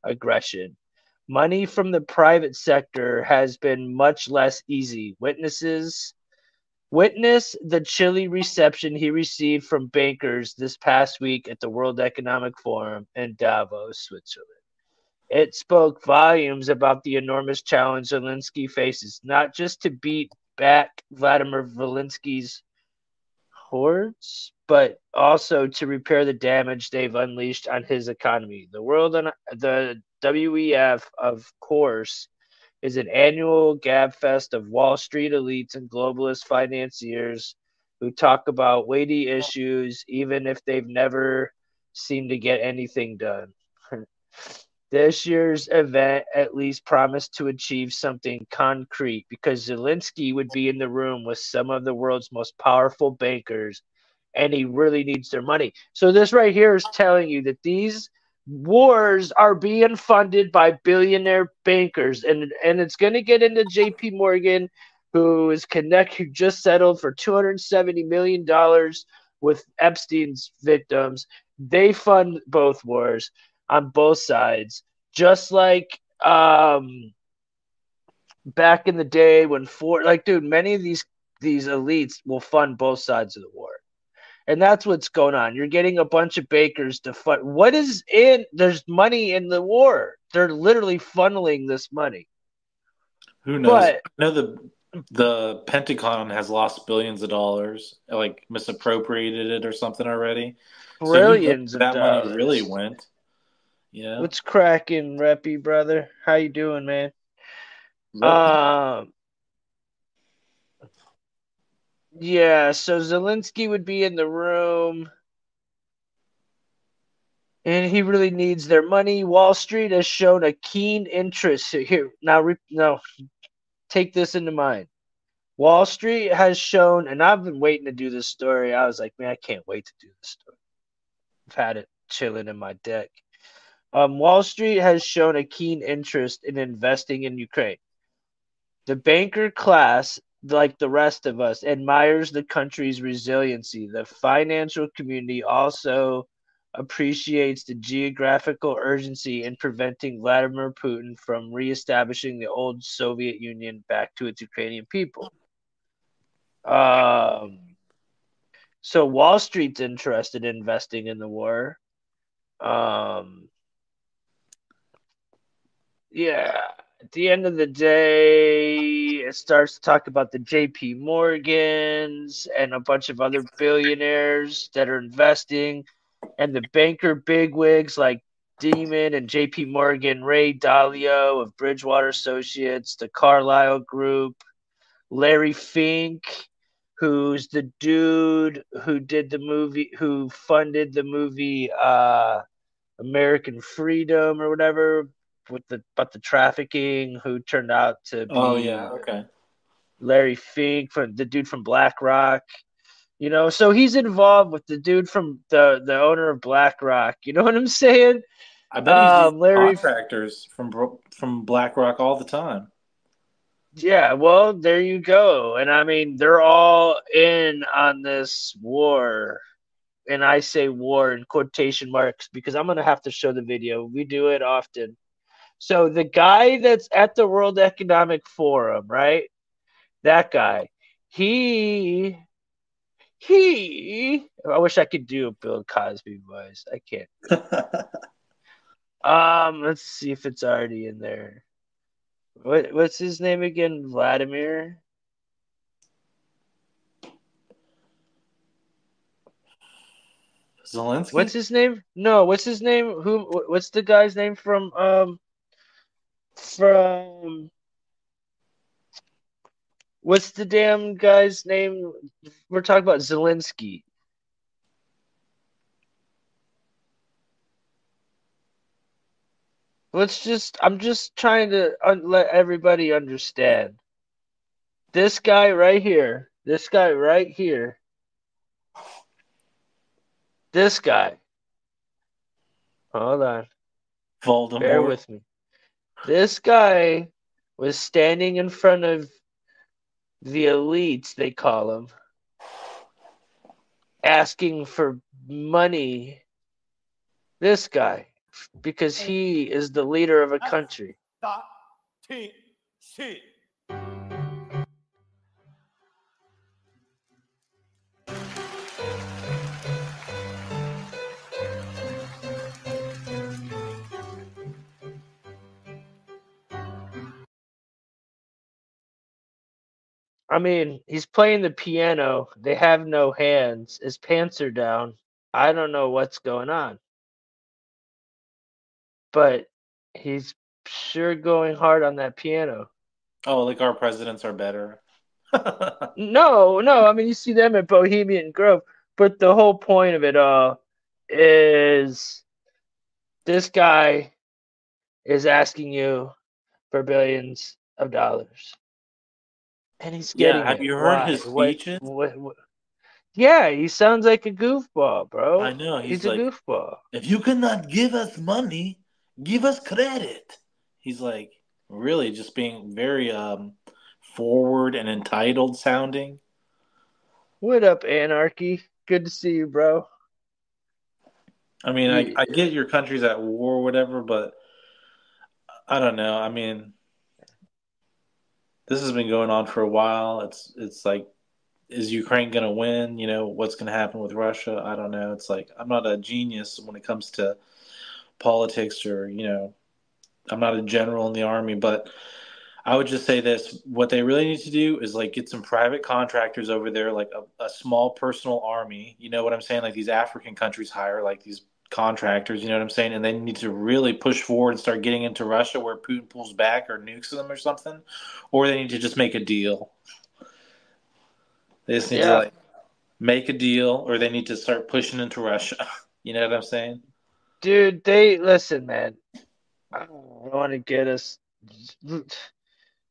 aggression. Money from the private sector has been much less easy. Witnesses Witness the chilly reception he received from bankers this past week at the World Economic Forum in Davos, Switzerland. It spoke volumes about the enormous challenge Zelensky faces, not just to beat back Vladimir Zelensky's hordes, but also to repair the damage they've unleashed on his economy. The WEF, of course, is an annual gabfest of Wall Street elites and globalist financiers who talk about weighty issues, even if they've never seemed to get anything done. This year's event at least promised to achieve something concrete, because Zelensky would be in the room with some of the world's most powerful bankers, and he really needs their money. So this right here is telling you that these wars are being funded by billionaire bankers, and it's going to get into J.P. Morgan, who just settled for $270 million with Epstein's victims. They fund both wars on both sides, just like back in the day when many of these elites will fund both sides of the war. And that's what's going on. You're getting a bunch of bakers to fund. There's money in the war. They're literally funneling this money. Who knows? But I know the Pentagon has lost billions of dollars, like misappropriated it or something already. Billions of dollars. Money really went. Yeah. What's cracking, Reppy brother? How you doing, man? Yeah, so Zelensky would be in the room, and he really needs their money. Wall Street has shown a keen interest here. Now, take this into mind. Wall Street has shown, and I've been waiting to do this story. I was like, man, I can't wait to do this story. I've had it chilling in my deck. Wall Street has shown a keen interest in investing in Ukraine. The banker class, like the rest of us, admires the country's resiliency. The financial community also appreciates the geographical urgency in preventing Vladimir Putin from reestablishing the old Soviet Union back to its Ukrainian people. So Wall Street's interested in investing in the war. Yeah. At the end of the day, it starts to talk about the J.P. Morgans and a bunch of other billionaires that are investing, and the banker bigwigs like Demon and J.P. Morgan, Ray Dalio of Bridgewater Associates, the Carlyle Group, Larry Fink, who's the dude who funded the movie American Freedom or whatever, about the trafficking, who turned out to be Larry Fink, from the dude from BlackRock, so he's involved with the dude from the owner of BlackRock, you know what I'm saying? I bet he's Larry contractors from BlackRock all the time. Yeah, well, there you go. And I mean, they're all in on this war. And I say war in quotation marks because I'm going to have to show the video. We do it often. So the guy that's at the World Economic Forum, right? That guy. He I wish I could do a Bill Cosby voice. I can't. Let's see if it's already in there. What's his name again? Vladimir? Zelensky? What's his name? No, what's his name? What's the guy's name from what's the damn guy's name? We're talking about Zelensky. I'm just trying to let everybody understand. This guy right here. Hold on. Voldemort. Bear with me. This guy was standing in front of the elites, they call them, asking for money. This guy, because he is the leader of a country. I mean, he's playing the piano. They have no hands. His pants are down. I don't know what's going on. But he's sure going hard on that piano. Oh, like our presidents are better. No. I mean, you see them at Bohemian Grove. But the whole point of it all is this guy is asking you for billions of dollars. And he's getting Have you heard his speeches? What? Yeah, he sounds like a goofball, bro. I know. He's like, a goofball. If you cannot give us money, give us credit. He's like really just being very forward and entitled sounding. What up, Anarchy? Good to see you, bro. I mean, I get your country's at war or whatever, but I don't know. I mean, this has been going on for a while. It's like, is Ukraine going to win? You know, what's going to happen with Russia? I don't know. It's like, I'm not a genius when it comes to politics or, you know, I'm not a general in the army, but I would just say this. What they really need to do is like get some private contractors over there, like a small personal army. You know what I'm saying? Like these African countries hire like these contractors, you know what I'm saying? And they need to really push forward and start getting into Russia where Putin pulls back or nukes them or something, or they need to just make a deal. They just need to like make a deal, or they need to start pushing into Russia. You know what I'm saying? Dude, listen, man. I don't want to get us.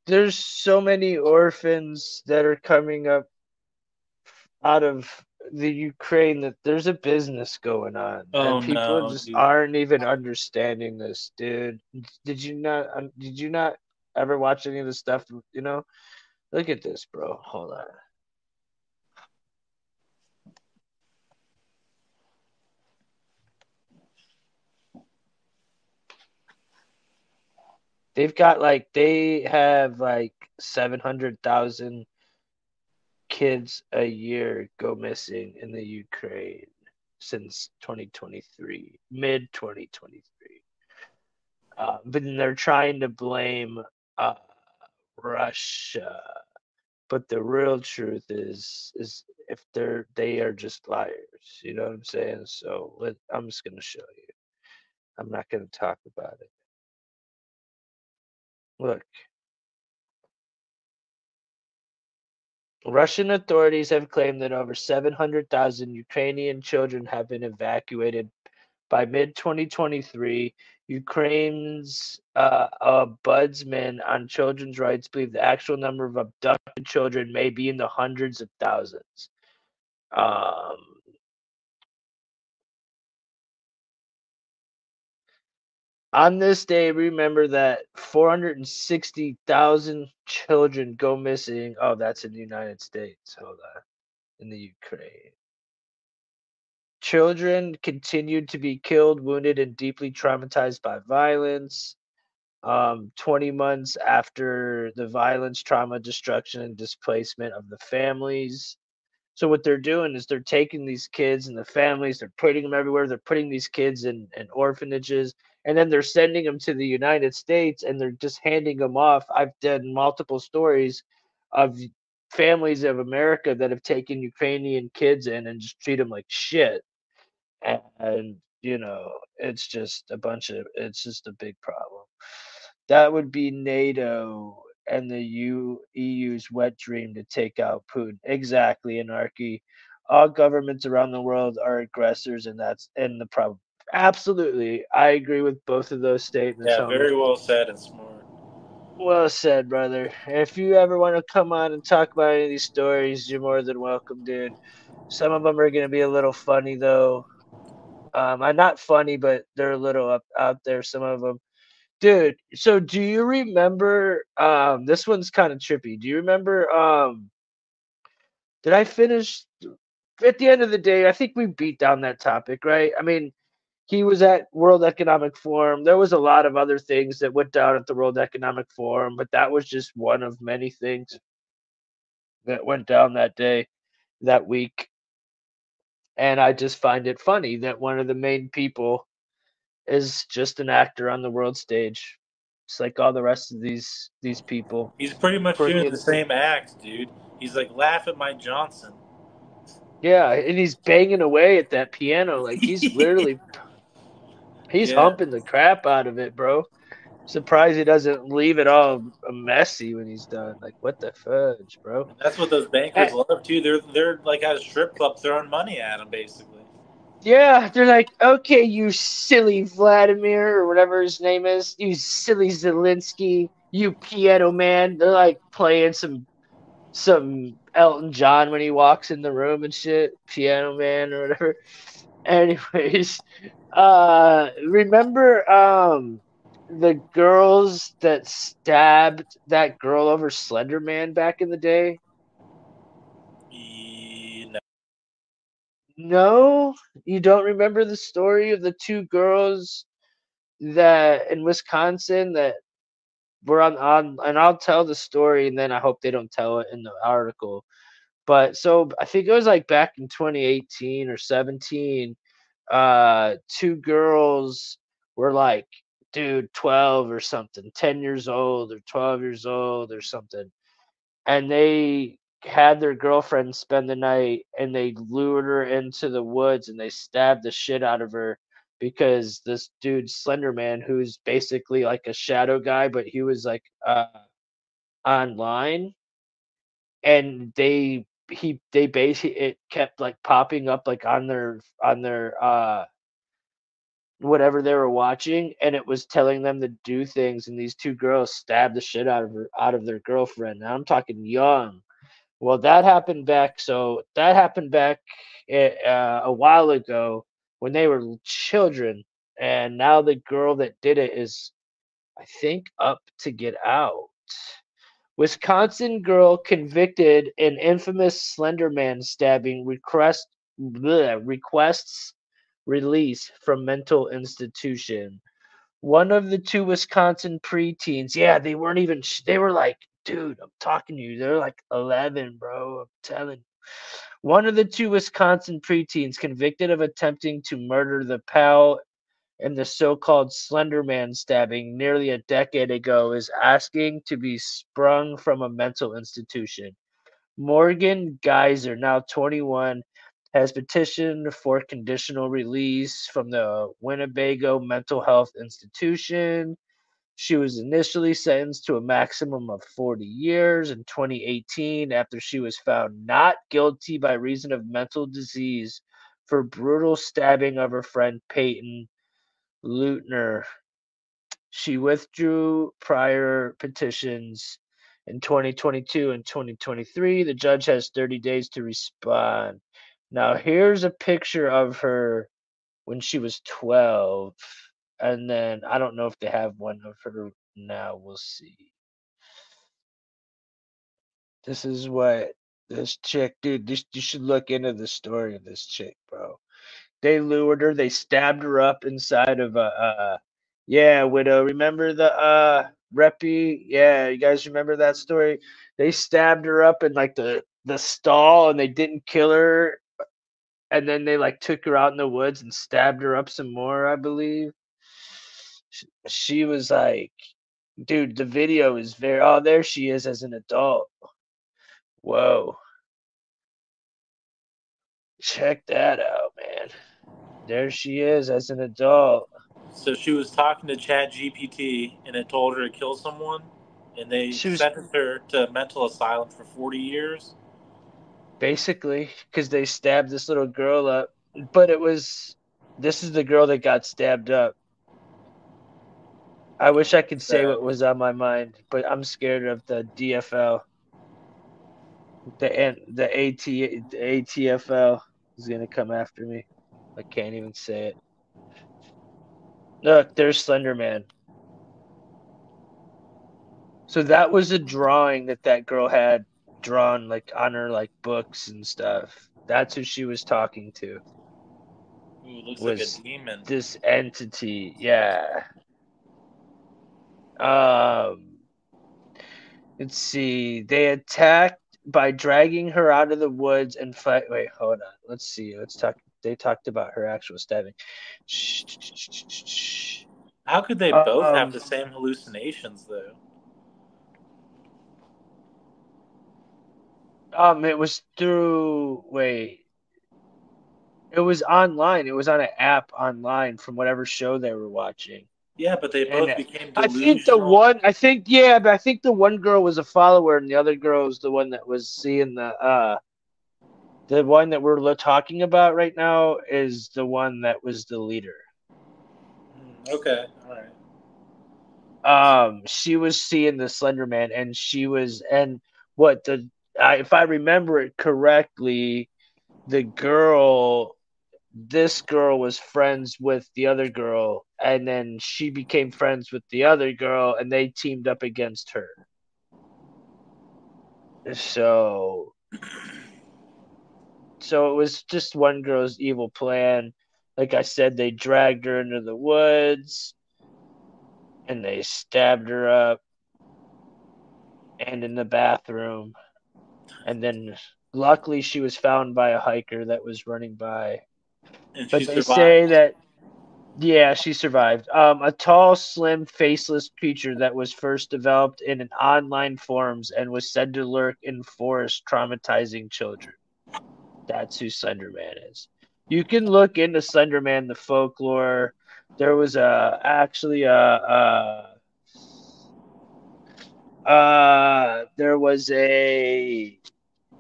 There's so many orphans that are coming up out of the Ukraine that there's a business going on. Oh, and people just aren't even understanding this, dude. Did you not ever watch any of this stuff? You know, look at this, bro. Hold on. They've got they have 700,000 kids a year go missing in the Ukraine since 2023, mid 2023. But they're trying to blame Russia. But the real truth is if they are just liars. You know what I'm saying? So I'm just going to show you. I'm not going to talk about it. Look, Russian authorities have claimed that over 700,000 Ukrainian children have been evacuated by mid-2023. Ukraine's ombudsman on children's rights believe the actual number of abducted children may be in the hundreds of thousands. On this day, remember that 460,000 children go missing. Oh, that's in the United States. Hold on. In the Ukraine. Children continued to be killed, wounded, and deeply traumatized by violence. 20 months after the violence, trauma, destruction, and displacement of the families. So what they're doing is they're taking these kids and the families, they're putting them everywhere. They're putting these kids in orphanages. And then they're sending them to the United States, and they're just handing them off. I've done multiple stories of families of America that have taken Ukrainian kids in and just treat them like shit. And you know, it's just a big problem. That would be NATO and the EU's wet dream to take out Putin. Exactly, Anarchy. All governments around the world are aggressors, and that's the problem. Absolutely. I agree with both of those statements. Yeah, very well said and smart. Well said, brother. If you ever want to come on and talk about any of these stories, you're more than welcome, dude. Some of them are going to be a little funny, though. Not funny, but they're a little out there, some of them. Dude, so do you remember this one's kind of trippy. Do you remember did I finish? At the end of the day, I think we beat down that topic, right? I mean, he was at World Economic Forum. There was a lot of other things that went down at the World Economic Forum, but that was just one of many things that went down that day, that week. And I just find it funny that one of the main people is just an actor on the world stage just like all the rest of these people. He's pretty much doing the same act, dude. He's like, laugh at Mike Johnson. Yeah, and he's banging away at that piano. Like, he's literally – he's humping the crap out of it, bro. Surprised he doesn't leave it all messy when he's done. Like, what the fudge, bro? That's what those bankers love, too. They're like at a strip club throwing money at him, basically. Yeah, they're like, okay, you silly Vladimir or whatever his name is. You silly Zelensky. You piano man. They're, like, playing some Elton John when he walks in the room and shit. Piano man or whatever. Anyways, remember the girls that stabbed that girl over Slenderman back in the day? No. No? You don't remember the story of the two girls that in Wisconsin that were on and I'll tell the story, and then I hope they don't tell it in the article. But so I think it was like back in 2018 or 17, two girls were like, dude, 12 or something, 10 years old or 12 years old or something. And they had their girlfriend spend the night, and they lured her into the woods and they stabbed the shit out of her because this dude Slenderman, who's basically like a shadow guy, but he was like online, and they basically, it kept like popping up like on their whatever they were watching, and it was telling them to do things, and these two girls stabbed the shit out of their girlfriend. Now I'm talking young. Well, that happened back a while ago when they were children, and now the girl that did it is, I think, up to get out. Wisconsin girl convicted in infamous Slenderman stabbing requests release from mental institution. One of the two Wisconsin preteens, they weren't even, they were like, dude, I'm talking to you, they're like 11, bro, I'm telling you. One of the two Wisconsin preteens convicted of attempting to murder the pal in the so-called Slenderman stabbing nearly a decade ago is asking to be sprung from a mental institution. Morgan Geyser, now 21, has petitioned for conditional release from the Winnebago Mental Health Institution. She was initially sentenced to a maximum of 40 years in 2018 after she was found not guilty by reason of mental disease for brutal stabbing of her friend Peyton Lutner. She withdrew prior petitions in 2022 and 2023. The judge has 30 days to respond. Now, here's a picture of her when she was 12, and then I don't know if they have one of her now. We'll see. This is what this chick, dude, you should look into the story of this chick, bro. They lured her. They stabbed her up inside of a widow. Remember the Reppy? Yeah, you guys remember that story? They stabbed her up in like the stall, and they didn't kill her. And then they like took her out in the woods and stabbed her up some more, I believe. She was like, dude, the video is very, oh, there she is as an adult. Whoa. Check that out, man. There she is as an adult. So she was talking to ChatGPT, and it told her to kill someone, and they sentenced her to a mental asylum for 40 years. Basically, because they stabbed this little girl up. But this is the girl that got stabbed up. I wish I could say what was on my mind, but I'm scared of the DFL. The ATFL is going to come after me. I can't even say it. Look, there's Slenderman. So that was a drawing that girl had drawn like on her like books and stuff. That's who she was talking to. Ooh, looks like a demon. This entity, yeah. Let's see. They attacked by dragging her out of the woods and fight. Wait, hold on. Let's see. Let's talk. They talked about her actual stabbing. How could they both have the same hallucinations, though? It was through... Wait. It was online. It was on an app online from whatever show they were watching. Yeah, but they both became delusional. I think the one girl was a follower and the other girl was the one that was seeing the one that we're talking about right now is the one that was the leader. Okay, all right. She was seeing the Slenderman and she was if I remember it correctly, this girl was friends with the other girl, and then she became friends with the other girl, and they teamed up against her. So it was just one girl's evil plan. Like I said, they dragged her into the woods, and they stabbed her up, and in the bathroom, and then luckily she was found by a hiker that was running by. And but they say that, yeah, she survived. A tall, slim, faceless creature that was first developed in an online forums and was said to lurk in forests, traumatizing children. That's who Slenderman is. You can look into Slenderman, the folklore. There was a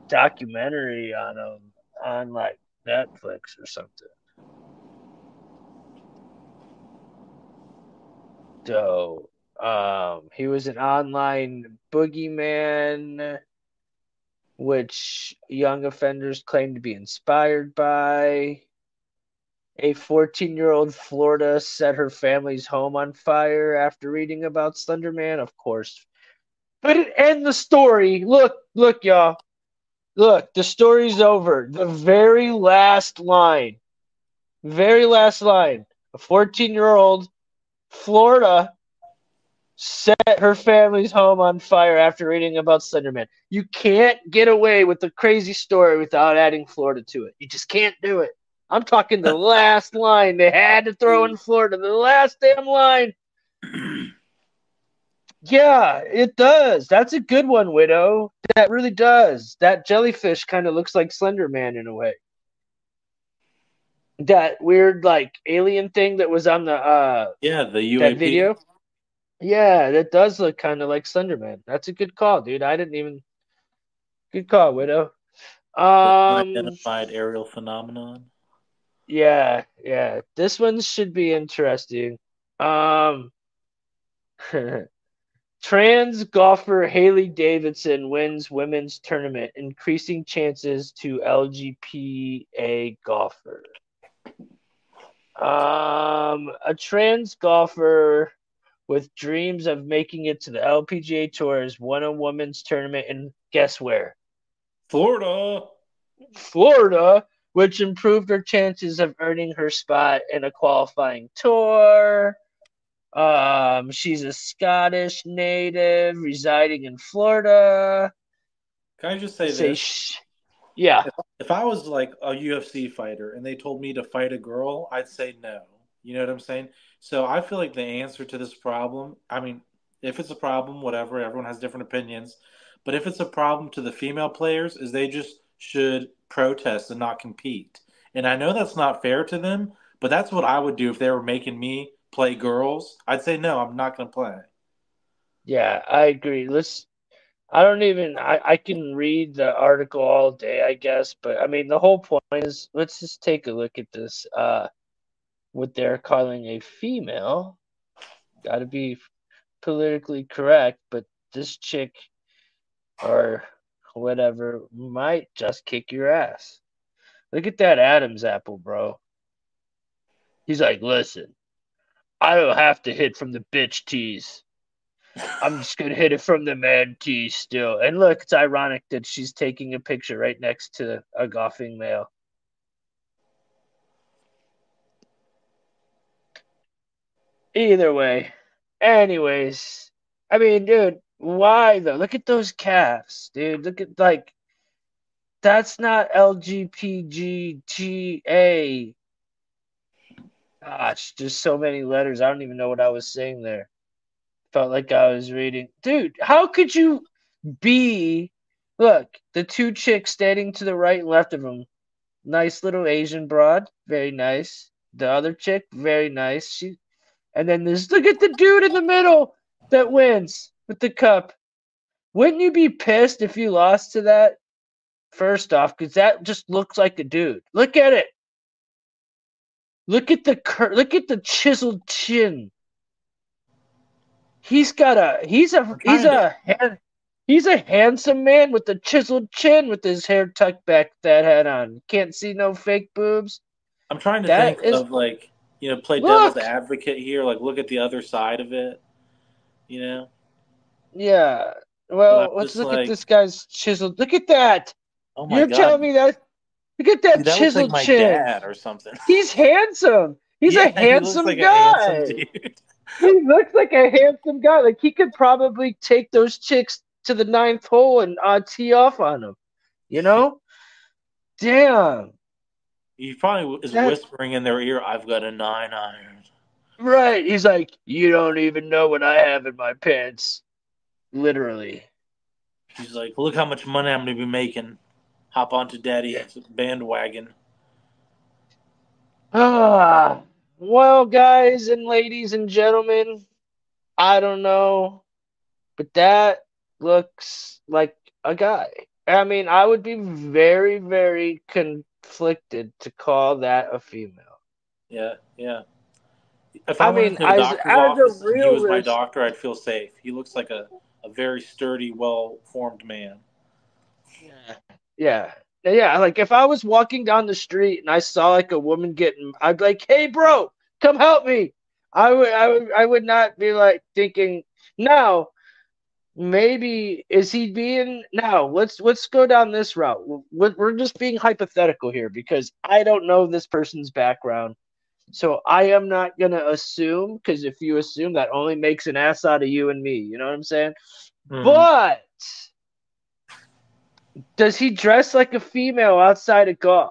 documentary on him on like Netflix or something. So he was an online boogeyman, which young offenders claim to be inspired by. A 14-year-old Florida set her family's home on fire after reading about Slenderman, of course. But it ends the story. Look, y'all. Look, the story's over. The very last line. A 14-year-old Florida set her family's home on fire after reading about Slenderman. You can't get away with a crazy story without adding Florida to it. You just can't do it. I'm talking the last line. They had to throw in Florida. The last damn line. Yeah, it does. That's a good one, Widow. That really does. That jellyfish kind of looks like Slenderman in a way. That weird, like, alien thing that was on the the UAP. That video. Yeah, that does look kind of like Slenderman. That's a good call, dude. Good call, Widow. Unidentified aerial phenomenon. Yeah. This one should be interesting. Trans golfer Haley Davidson wins women's tournament, increasing chances to LPGA golfer. A trans golfer with dreams of making it to the LPGA Tour has won a women's tournament in, guess where? Florida, which improved her chances of earning her spot in a qualifying tour. She's a Scottish native residing in Florida. Can I just say this? Yeah. If I was like a UFC fighter and they told me to fight a girl, I'd say no. You know what I'm saying? So I feel like the answer to this problem, I mean, if it's a problem, whatever, everyone has different opinions. But if it's a problem to the female players, is they just should protest and not compete. And I know that's not fair to them, but that's what I would do if they were making me play girls. I'd say no, I'm not going to play. Yeah, I agree. I can read the article all day, I guess, but I mean the whole point is let's just take a look at this what they're calling a female. Got to be politically correct, but this chick or whatever might just kick your ass. Look at that Adam's apple, bro. He's like, "Listen, I don't have to hit from the bitch tees. I'm just going to hit it from the man tees still." And look, it's ironic that she's taking a picture right next to a golfing male. Either way. Anyways, I mean, dude, why though? Look at those calves, dude. Look at, like, that's not LGPGA. Gosh, just so many letters. I don't even know what I was saying there. Felt like I was reading. Dude, how could you be? Look, the two chicks standing to the right and left of him. Nice little Asian broad. Very nice. The other chick, very nice. And then there's, look at the dude in the middle that wins with the cup. Wouldn't you be pissed if you lost to that? First off, because that just looks like a dude. Look at it. Look at the chiseled chin. He's a handsome man with a chiseled chin with his hair tucked back, that hat on. Can't see no fake boobs. I'm trying to play devil's advocate here. Like, look at the other side of it. You know? Yeah. Well, let's look at this guy's chiseled. Look at that. Oh my God. You're telling me that? Look at that chiseled chin. That looks like my dad or something. He's handsome. He's a handsome guy. He looks like a handsome guy. Like, he could probably take those chicks to the ninth hole and tee off on them. You know? Damn. He probably is whispering in their ear, I've got a 9-iron. Right. He's like, you don't even know what I have in my pants. Literally. He's like, look how much money I'm going to be making. Hop onto daddy's bandwagon. Well, guys and ladies and gentlemen, I don't know, but that looks like a guy. I mean, I would be very, very conflicted to call that a female. Yeah, yeah. If I went to the doctor's office and he was my doctor, I'd feel safe. He looks like a very sturdy, well-formed man. Yeah. Yeah. Yeah. Like, if I was walking down the street and I saw like a woman I'd be like, hey bro, come help me. I would not be like thinking, now maybe is he being let's go down this route. We're just being hypothetical here because I don't know this person's background. So I am not going to assume, because if you assume, that only makes an ass out of you and me. You know what I'm saying? Mm-hmm. But does he dress like a female outside of golf?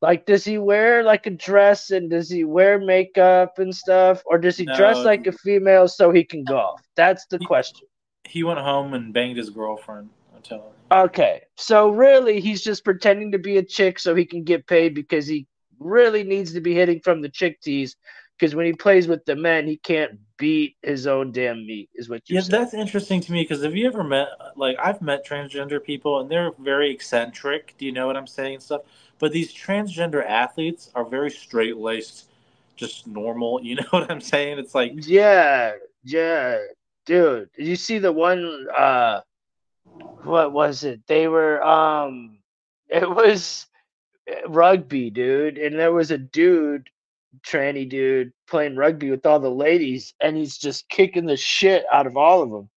Like, does he wear like a dress and does he wear makeup and stuff? Or does he dress like a female so he can golf? That's the question. He went home and banged his girlfriend. I'm telling you. Okay. So really, he's just pretending to be a chick so he can get paid because he really needs to be hitting from the chick tees. Because when he plays with the men, he can't beat his own damn meat, is what you said. That's interesting to me, because have you ever met, like, I've met transgender people, and they're very eccentric, do you know what I'm saying, and stuff? But these transgender athletes are very straight-laced, just normal, you know what I'm saying? It's like... Yeah, dude. Did you see the one, what was it? They were, it was rugby, dude, and there was a dude... tranny dude playing rugby with all the ladies, and he's just kicking the shit out of all of them,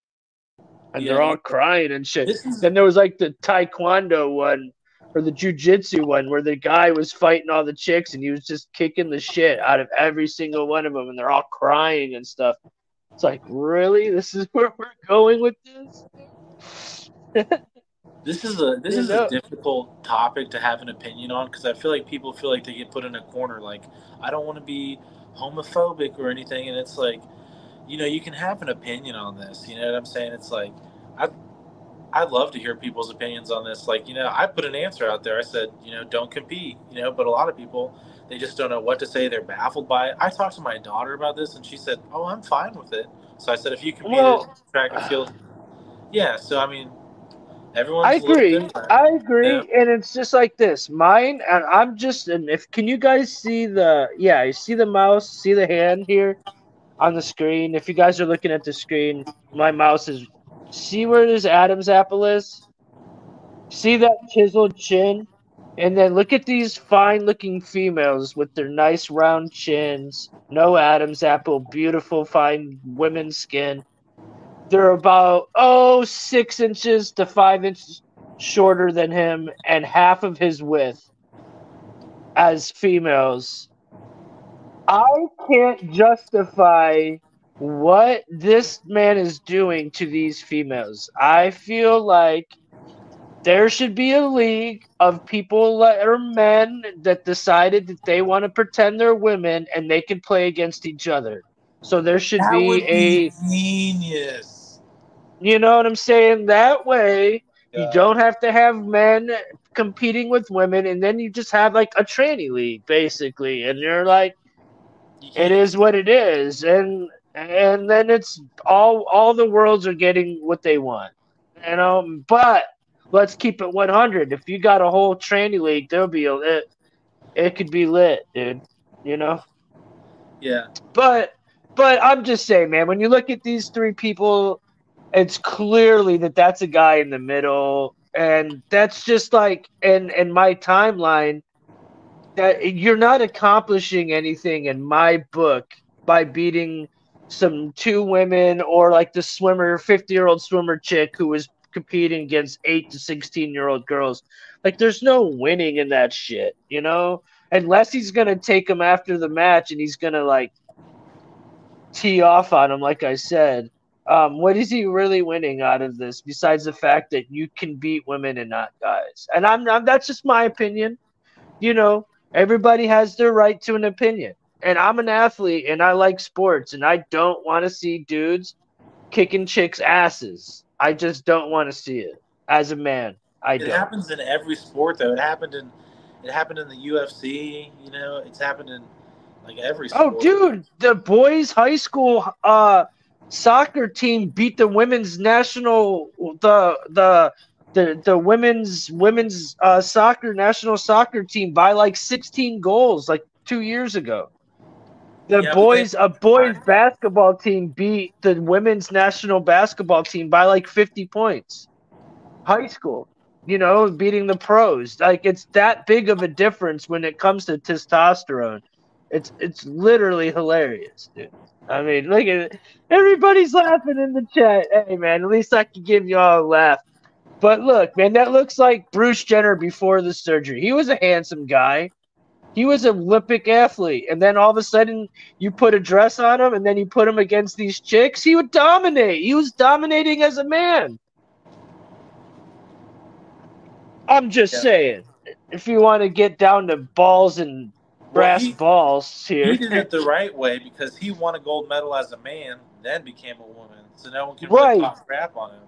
and they're all crying and shit. Then there was like the taekwondo one or the jujitsu one where the guy was fighting all the chicks and he was just kicking the shit out of every single one of them, and they're all crying and stuff. It's like, really, this is where we're going with this? This is a difficult topic to have an opinion on, because I feel like people feel like they get put in a corner. Like, I don't want to be homophobic or anything, and it's like, you know, you can have an opinion on this. You know what I'm saying? It's like, I'd love to hear people's opinions on this. Like, you know, I put an answer out there. I said, you know, don't compete. You know, but a lot of people, they just don't know what to say. They're baffled by it. I talked to my daughter about this, and she said, "Oh, I'm fine with it." So I said, "If you compete in track and field, yeah." So I mean. I agree, yeah. And it's just like this. Mine, and I'm just, and if can you guys see you see the mouse, see the hand here on the screen. If you guys are looking at the screen, my mouse is, see where this Adam's apple is? See that chiseled chin? And then look at these fine-looking females with their nice round chins, no Adam's apple, beautiful, fine women's skin. They're about 6 inches to 5 inches shorter than him and half of his width as females. I can't justify what this man is doing to these females. I feel like There should be a league of people that are men that decided that they want to pretend they're women and they can play against each other. So there should be a genius. You know what I'm saying? That way, you don't have to have men competing with women, and then you just have like a tranny league, basically. And you're like, it is what it is, and then it's all the worlds are getting what they want, you know. But let's keep it 100. If you got a whole tranny league, there'll be it could be lit, dude. You know. Yeah. But I'm just saying, man, when you look at these three people, it's clearly that's a guy in the middle. And that's just like in my timeline that you're not accomplishing anything in my book by beating some two women or like the 50-year-old swimmer chick who was competing against 8 to 16-year-old girls. Like there's no winning in that shit, you know, unless he's going to take them after the match and he's going to like tee off on them. Like I said, what is he really winning out of this besides the fact that you can beat women and not guys? And that's just my opinion. You know, everybody has their right to an opinion. And I'm an athlete and I like sports and I don't want to see dudes kicking chicks' asses. I just don't want to see it as a man. It happens in every sport though. It happened in the UFC, you know, it's happened in like every sport. Oh dude, the boys high school soccer team beat the women's national the women's soccer national soccer team by like 16 goals like 2 years ago. A boys basketball team beat the women's national basketball team by like 50 points. High school, you know, beating the pros. Like it's that big of a difference when it comes to testosterone. It's literally hilarious, dude. I mean, look at it. Everybody's laughing in the chat. Hey, man, at least I can give y'all a laugh. But look, man, that looks like Bruce Jenner before the surgery. He was a handsome guy. He was an Olympic athlete. And then all of a sudden you put a dress on him and then you put him against these chicks. He would dominate. He was dominating as a man. I'm just saying, if you want to get down to balls and brass balls here. He did it the right way because he won a gold medal as a man, then became a woman. So no one can really talk crap on him.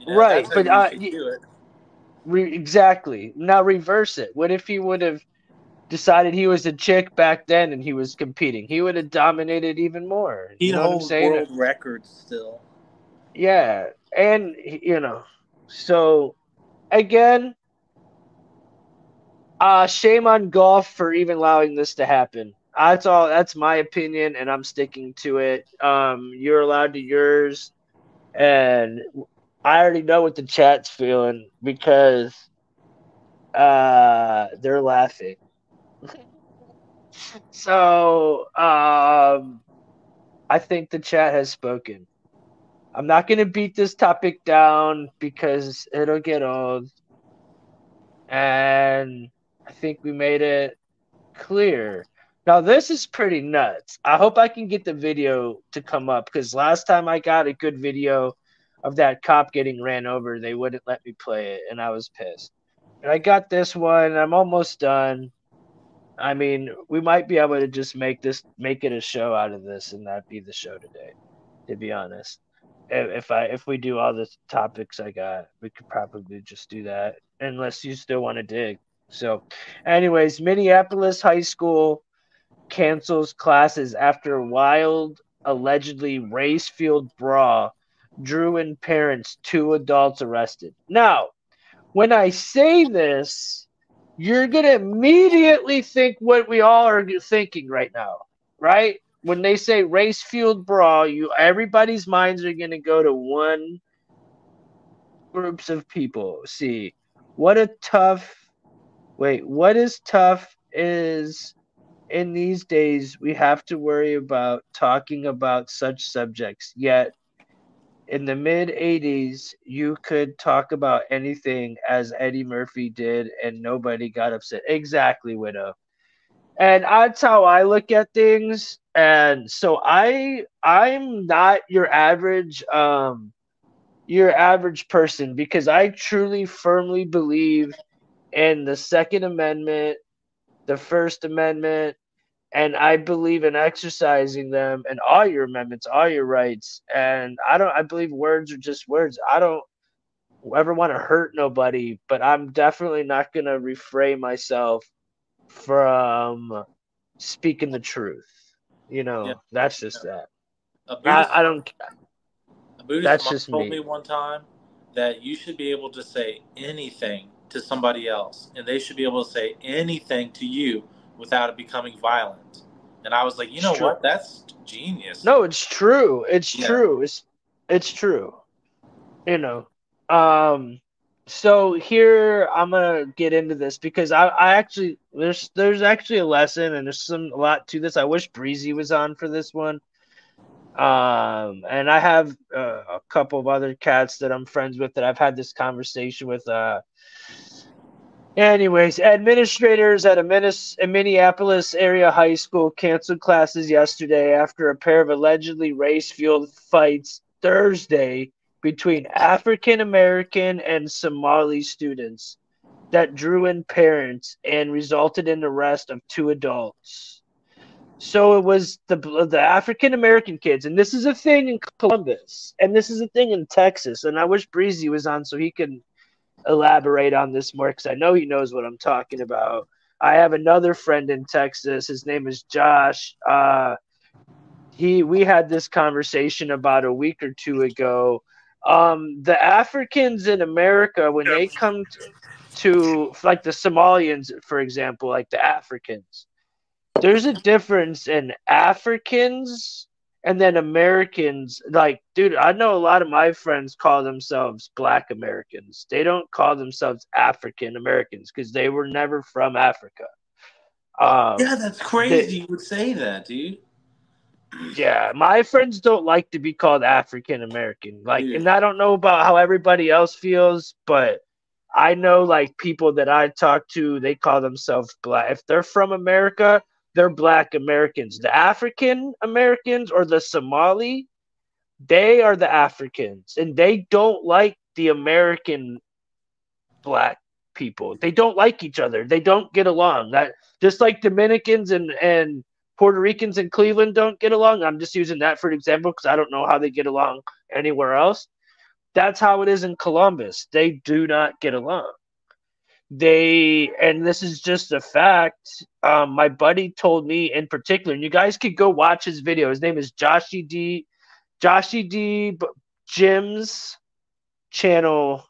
You know, right, but do it. Exactly. Now reverse it. What if he would have decided he was a chick back then and he was competing? He would have dominated even more. He holds world records still. Yeah, and you know, so again. Shame on golf for even allowing this to happen. That's all. That's my opinion, and I'm sticking to it. You're allowed to yours, and I already know what the chat's feeling because they're laughing. So I think the chat has spoken. I'm not going to beat this topic down because it'll get old, and I think we made it clear. Now, this is pretty nuts. I hope I can get the video to come up because last time I got a good video of that cop getting ran over, they wouldn't let me play it, and I was pissed. And I got this one. I'm almost done. I mean, we might be able to just make it a show out of this and not be the show today, to be honest. If we do all the topics I got, we could probably just do that unless you still want to dig. So, anyways, Minneapolis high school cancels classes after a wild, allegedly race-fueled brawl drew in parents, 2 adults arrested. Now, when I say this, you're going to immediately think what we all are thinking right now, right? When they say race-fueled brawl, everybody's minds are going to go to one groups of people. See, what is tough is in these days we have to worry about talking about such subjects. Yet in the mid-'80s, you could talk about anything as Eddie Murphy did and nobody got upset. Exactly, Widow. And that's how I look at things. And so I'm not your average your average person, because I truly firmly believe in the Second Amendment, the First Amendment, and I believe in exercising them and all your amendments, all your rights. And I believe words are just words. I don't ever want to hurt nobody, but I'm definitely not going to refrain myself from speaking the truth. You know, yeah. That's just that. I don't. A Buddhist that's just told me one time that you should be able to say anything to somebody else, and they should be able to say anything to you without it becoming violent. And I was like, you know what? That's genius. No, it's true. It's true. You know. So here I'm gonna get into this because I actually there's actually a lesson and there's a lot to this. I wish Breezy was on for this one. And I have a couple of other cats that I'm friends with that I've had this conversation with. Anyways, administrators at a Minneapolis area high school canceled classes yesterday after a pair of allegedly race-fueled fights Thursday between African-American and Somali students that drew in parents and resulted in the arrest of two adults. So it was the African-American kids, and this is a thing in Columbus, and this is a thing in Texas, and I wish Breezy was on so he can elaborate on this more because I know he knows what I'm talking about. I have another friend in Texas. His name is Josh. We had this conversation about a week or two ago. The Africans in America, when they come to like the Somalians, for example, like the Africans, there's a difference in Africans and then Americans. Like, dude, I know a lot of my friends call themselves Black Americans. They don't call themselves African Americans because they were never from Africa. Yeah, that's crazy. You would say that, dude. Yeah, my friends don't like to be called African American. Like, yeah. And I don't know about how everybody else feels, but I know like people that I talk to, they call themselves Black. If they're from America, they're Black Americans. The African Americans or the Somali, they are the Africans, and they don't like the American Black people. They don't like each other. They don't get along. That just like Dominicans and Puerto Ricans in Cleveland don't get along. I'm just using that for an example because I don't know how they get along anywhere else. That's how it is in Columbus. They do not get along. And this is just a fact. My buddy told me in particular, and you guys could go watch his video. His name is Joshy D. Jim's channel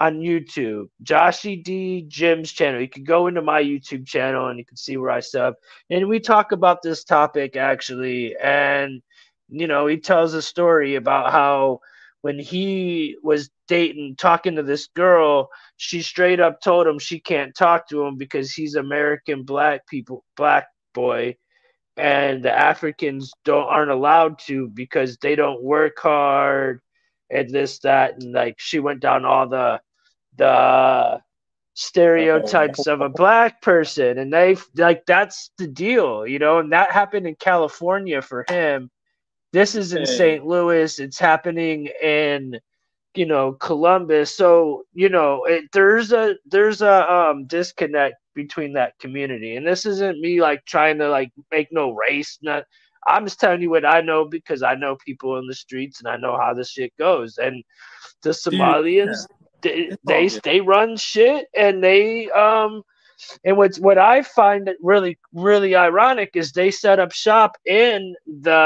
on YouTube, Joshy D. Jim's channel. You can go into my YouTube channel and you can see where I sub. And we talk about this topic, actually. And, you know, he tells a story about how when he was talking to this girl, she straight up told him she can't talk to him because he's American black boy. And the Africans aren't allowed to because they don't work hard and this, that. And, like, she went down all the stereotypes of a Black person, and they like that's the deal, you know. And that happened in California for him. This is in St. Louis. It's happening in, you know, Columbus. So, you know, there's a disconnect between that community. And this isn't me like trying to like make no race. I'm just telling you what I know because I know people in the streets and I know how this shit goes. And the Somalians. Dude, yeah. They run shit, and they and what I find really really ironic is they set up shop in the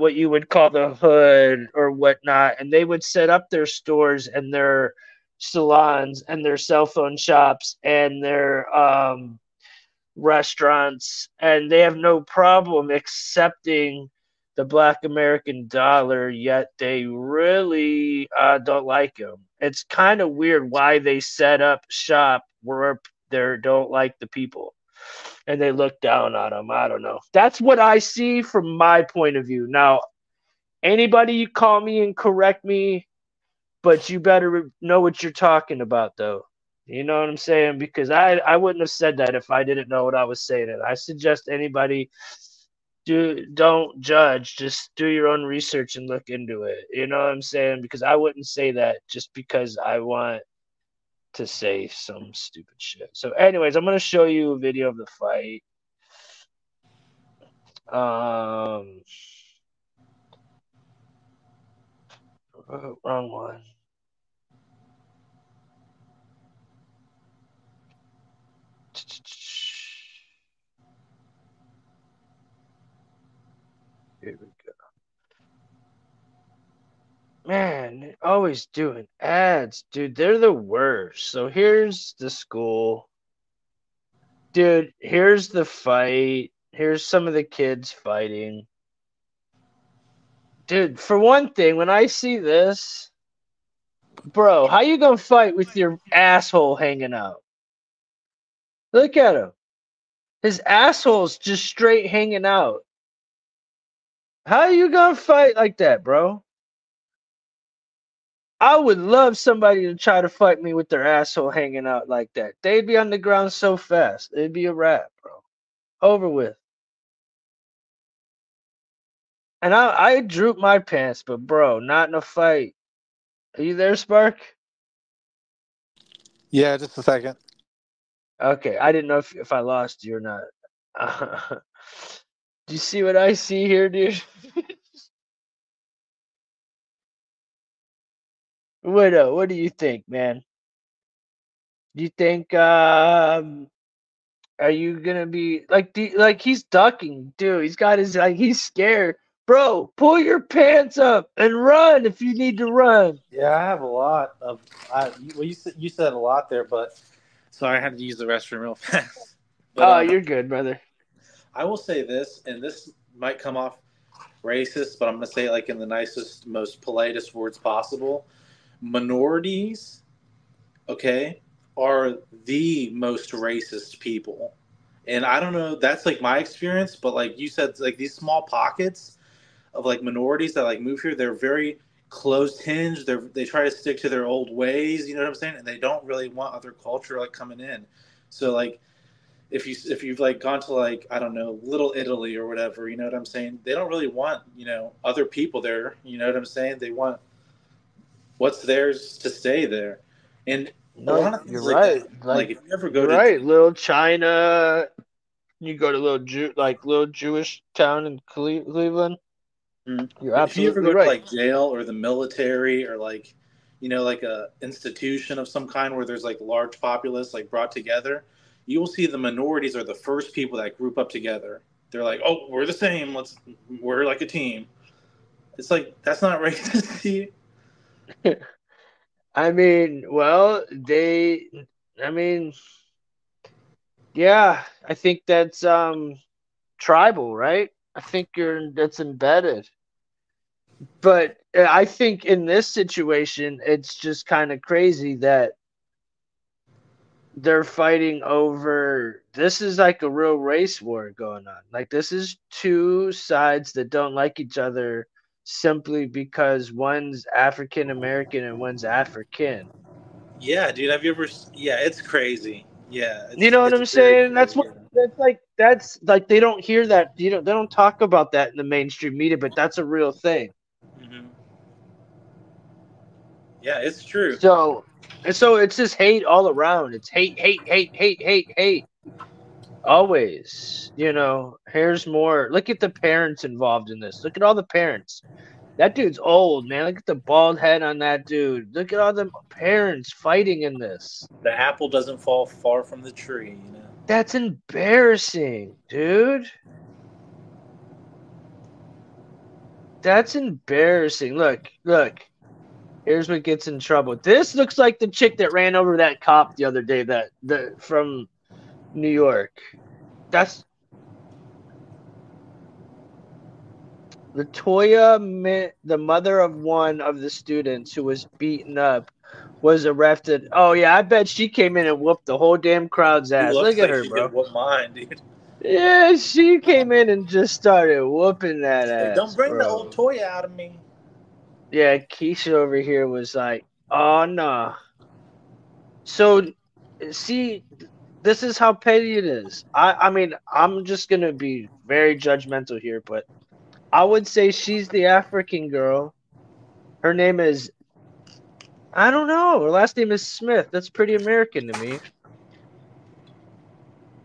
what you would call the hood or whatnot, and they would set up their stores and their salons and their cell phone shops and their restaurants, and they have no problem accepting the Black American dollar, yet they really don't like him. It's kind of weird why they set up shop where they don't like the people and they look down on them. I don't know. That's what I see from my point of view. Now, anybody you call me and correct me, but you better know what you're talking about, though. You know what I'm saying? Because I wouldn't have said that if I didn't know what I was saying. And I suggest anybody don't judge. Just do your own research and look into it. You know what I'm saying? Because I wouldn't say that just because I want to say some stupid shit. So anyways, I'm going to show you a video of the fight. Wrong one. Here we go. Man, always doing ads, dude. They're the worst. So here's the school. Dude, here's the fight. Here's some of the kids fighting. Dude, for one thing, when I see this, bro, how you gonna fight with your asshole hanging out? Look at him. His asshole's just straight hanging out. How are you gonna fight like that, bro? I would love somebody to try to fight me with their asshole hanging out like that. They'd be on the ground so fast. It'd be a wrap, bro. Over with. And I droop my pants, but bro, not in a fight. Are you there, Spark? Yeah, just a second. Okay, I didn't know if I lost you or not. Do you see what I see here, dude? Widow, what do you think, man? Do you think, are you gonna be like, he's ducking, dude? He's got his, like, he's scared, bro. Pull your pants up and run if you need to run. Yeah, I have a lot of. Well, you said a lot there, but sorry, I had to use the restroom real fast. But, oh, you're good, brother. I will say this, and this might come off racist, but I'm going to say it like in the nicest, most politest words possible. Minorities, okay, are the most racist people. And I don't know, that's like my experience, but like you said, like these small pockets of like minorities that like move here, they're very closed-hinged. They try to stick to their old ways, you know what I'm saying? And they don't really want other culture like coming in. So like, If you've like gone to like, I don't know, Little Italy or whatever, you know what I'm saying? They don't really want, you know, other people there. You know what I'm saying? They want what's theirs to stay there. And no, you're like right. That, like if you ever go to right, Little China, you go to little Jewish town in Cleveland. Mm-hmm. You're absolutely if you ever go right. To like jail or the military or like, you know, like a institution of some kind where there's like large populace like brought together. You will see the minorities are the first people that group up together. They're like, oh, we're the same. We're like a team. It's like, that's not racist. I mean, well, yeah, I think that's tribal, right? I think that's embedded. But I think in this situation, it's just kind of crazy that they're fighting over this is like a real race war going on. Like this is two sides that don't like each other simply because one's African American and one's African. Yeah, dude. Have you ever? Yeah, it's crazy. Yeah, you know what I'm saying. Crazy. That's like they don't hear that. You know, they don't talk about that in the mainstream media, but that's a real thing. Mm-hmm. Yeah, it's true. So it's just hate all around. It's hate. Always, you know, here's more. Look at the parents involved in this. Look at all the parents. That dude's old, man. Look at the bald head on that dude. Look at all the parents fighting in this. The apple doesn't fall far from the tree, you know. That's embarrassing, dude. That's embarrassing. Look. Here's what gets in trouble. This looks like the chick that ran over that cop the other day from New York. That's Latoya, the mother of one of the students who was beaten up, was arrested. Oh, yeah, I bet she came in and whooped the whole damn crowd's ass. Look at her, bro. Whoop mine, dude. Yeah, she came in and just started whooping that ass. Don't bring the old Toya out of me. Yeah, Keisha over here was like, oh, no. So, see, this is how petty it is. I mean, I'm just going to be very judgmental here, but I would say she's the African girl. Her name is, I don't know. Her last name is Smith. That's pretty American to me.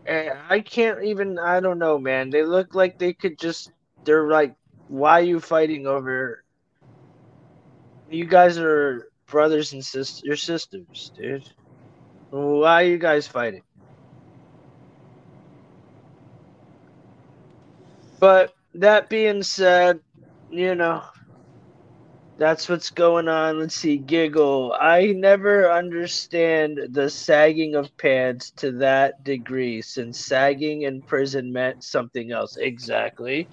And I can't even, I don't know, man. They look like they could just, they're like, why are you fighting over? You guys are brothers and sisters, your sisters, dude. Why are you guys fighting? But that being said, you know, that's what's going on. Let's see, giggle. I never understand the sagging of pants to that degree, since sagging in prison meant something else. Exactly.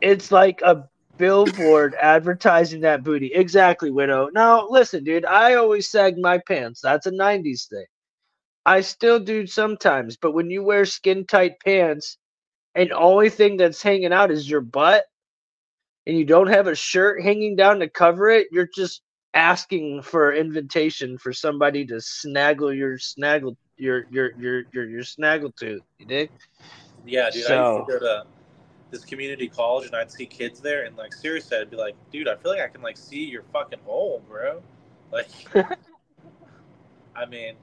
It's like a billboard advertising that booty. Exactly, Widow. Now, listen, dude, I always sag my pants. That's a 90s thing. I still do sometimes, but when you wear skin-tight pants, and the only thing that's hanging out is your butt, and you don't have a shirt hanging down to cover it, you're just asking for an invitation for somebody to snaggle your snaggletooth. You dig? Yeah, dude. So, I used to go to this community college, and I'd see kids there, and like seriously, I'd be like, dude, I feel like I can like see your fucking hole, bro. Like, I mean,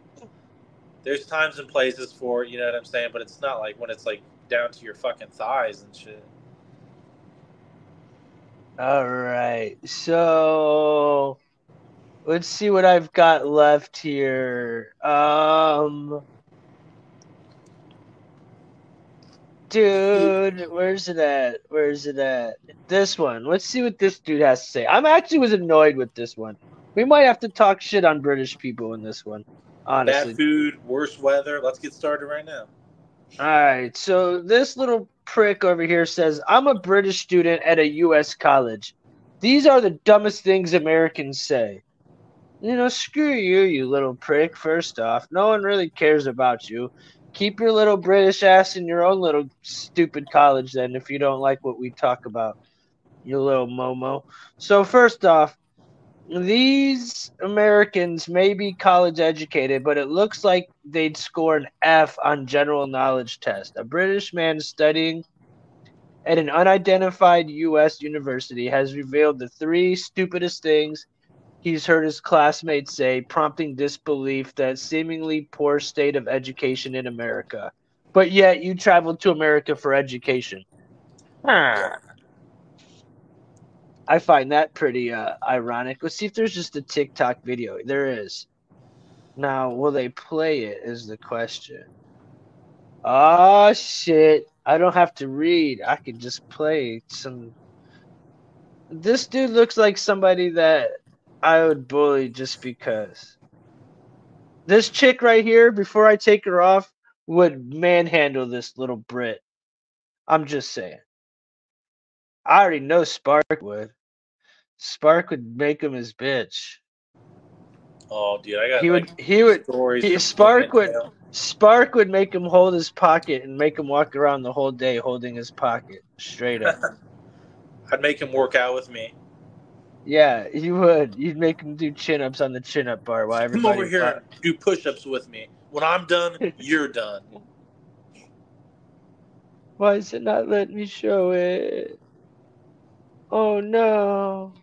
there's times and places for it, you know what I'm saying, but it's not like when it's like down to your fucking thighs and shit. All right, so let's see what I've got left here. Dude, where's it at? Where's it at? This one. Let's see what this dude has to say. I'm actually was annoyed with this one. We might have to talk shit on British people in this one, honestly. Bad food, worse weather. Let's get started right now. All right, so this little prick over here says, I'm a British student at a U.S. college. These are the dumbest things Americans say. You know, screw you, you little prick, first off. No one really cares about you. Keep your little British ass in your own little stupid college, then, if you don't like what we talk about, you little Momo. So first off, these Americans may be college educated, but it looks like they'd score an F on general knowledge test. A British man studying at an unidentified U.S. university has revealed the three stupidest things he's heard his classmates say, prompting disbelief that seemingly poor state of education in America. But yet you traveled to America for education. Huh. I find that pretty ironic. Let's see if there's just a TikTok video. There is. Now, will they play it is the question. Oh, shit. I don't have to read. I can just play some. This dude looks like somebody that I would bully just because. This chick right here, before I take her off, would manhandle this little Brit. I'm just saying. I already know Spark would. Spark would make him his bitch. Oh, dude, I got. Spark would make him hold his pocket and make him walk around the whole day holding his pocket straight up. I'd make him work out with me. Yeah, you would. You'd make him do chin-ups on the chin-up bar while everybody. Come over here and do push-ups with me. When I'm done, you're done. Why is it not letting me show it? Oh, no.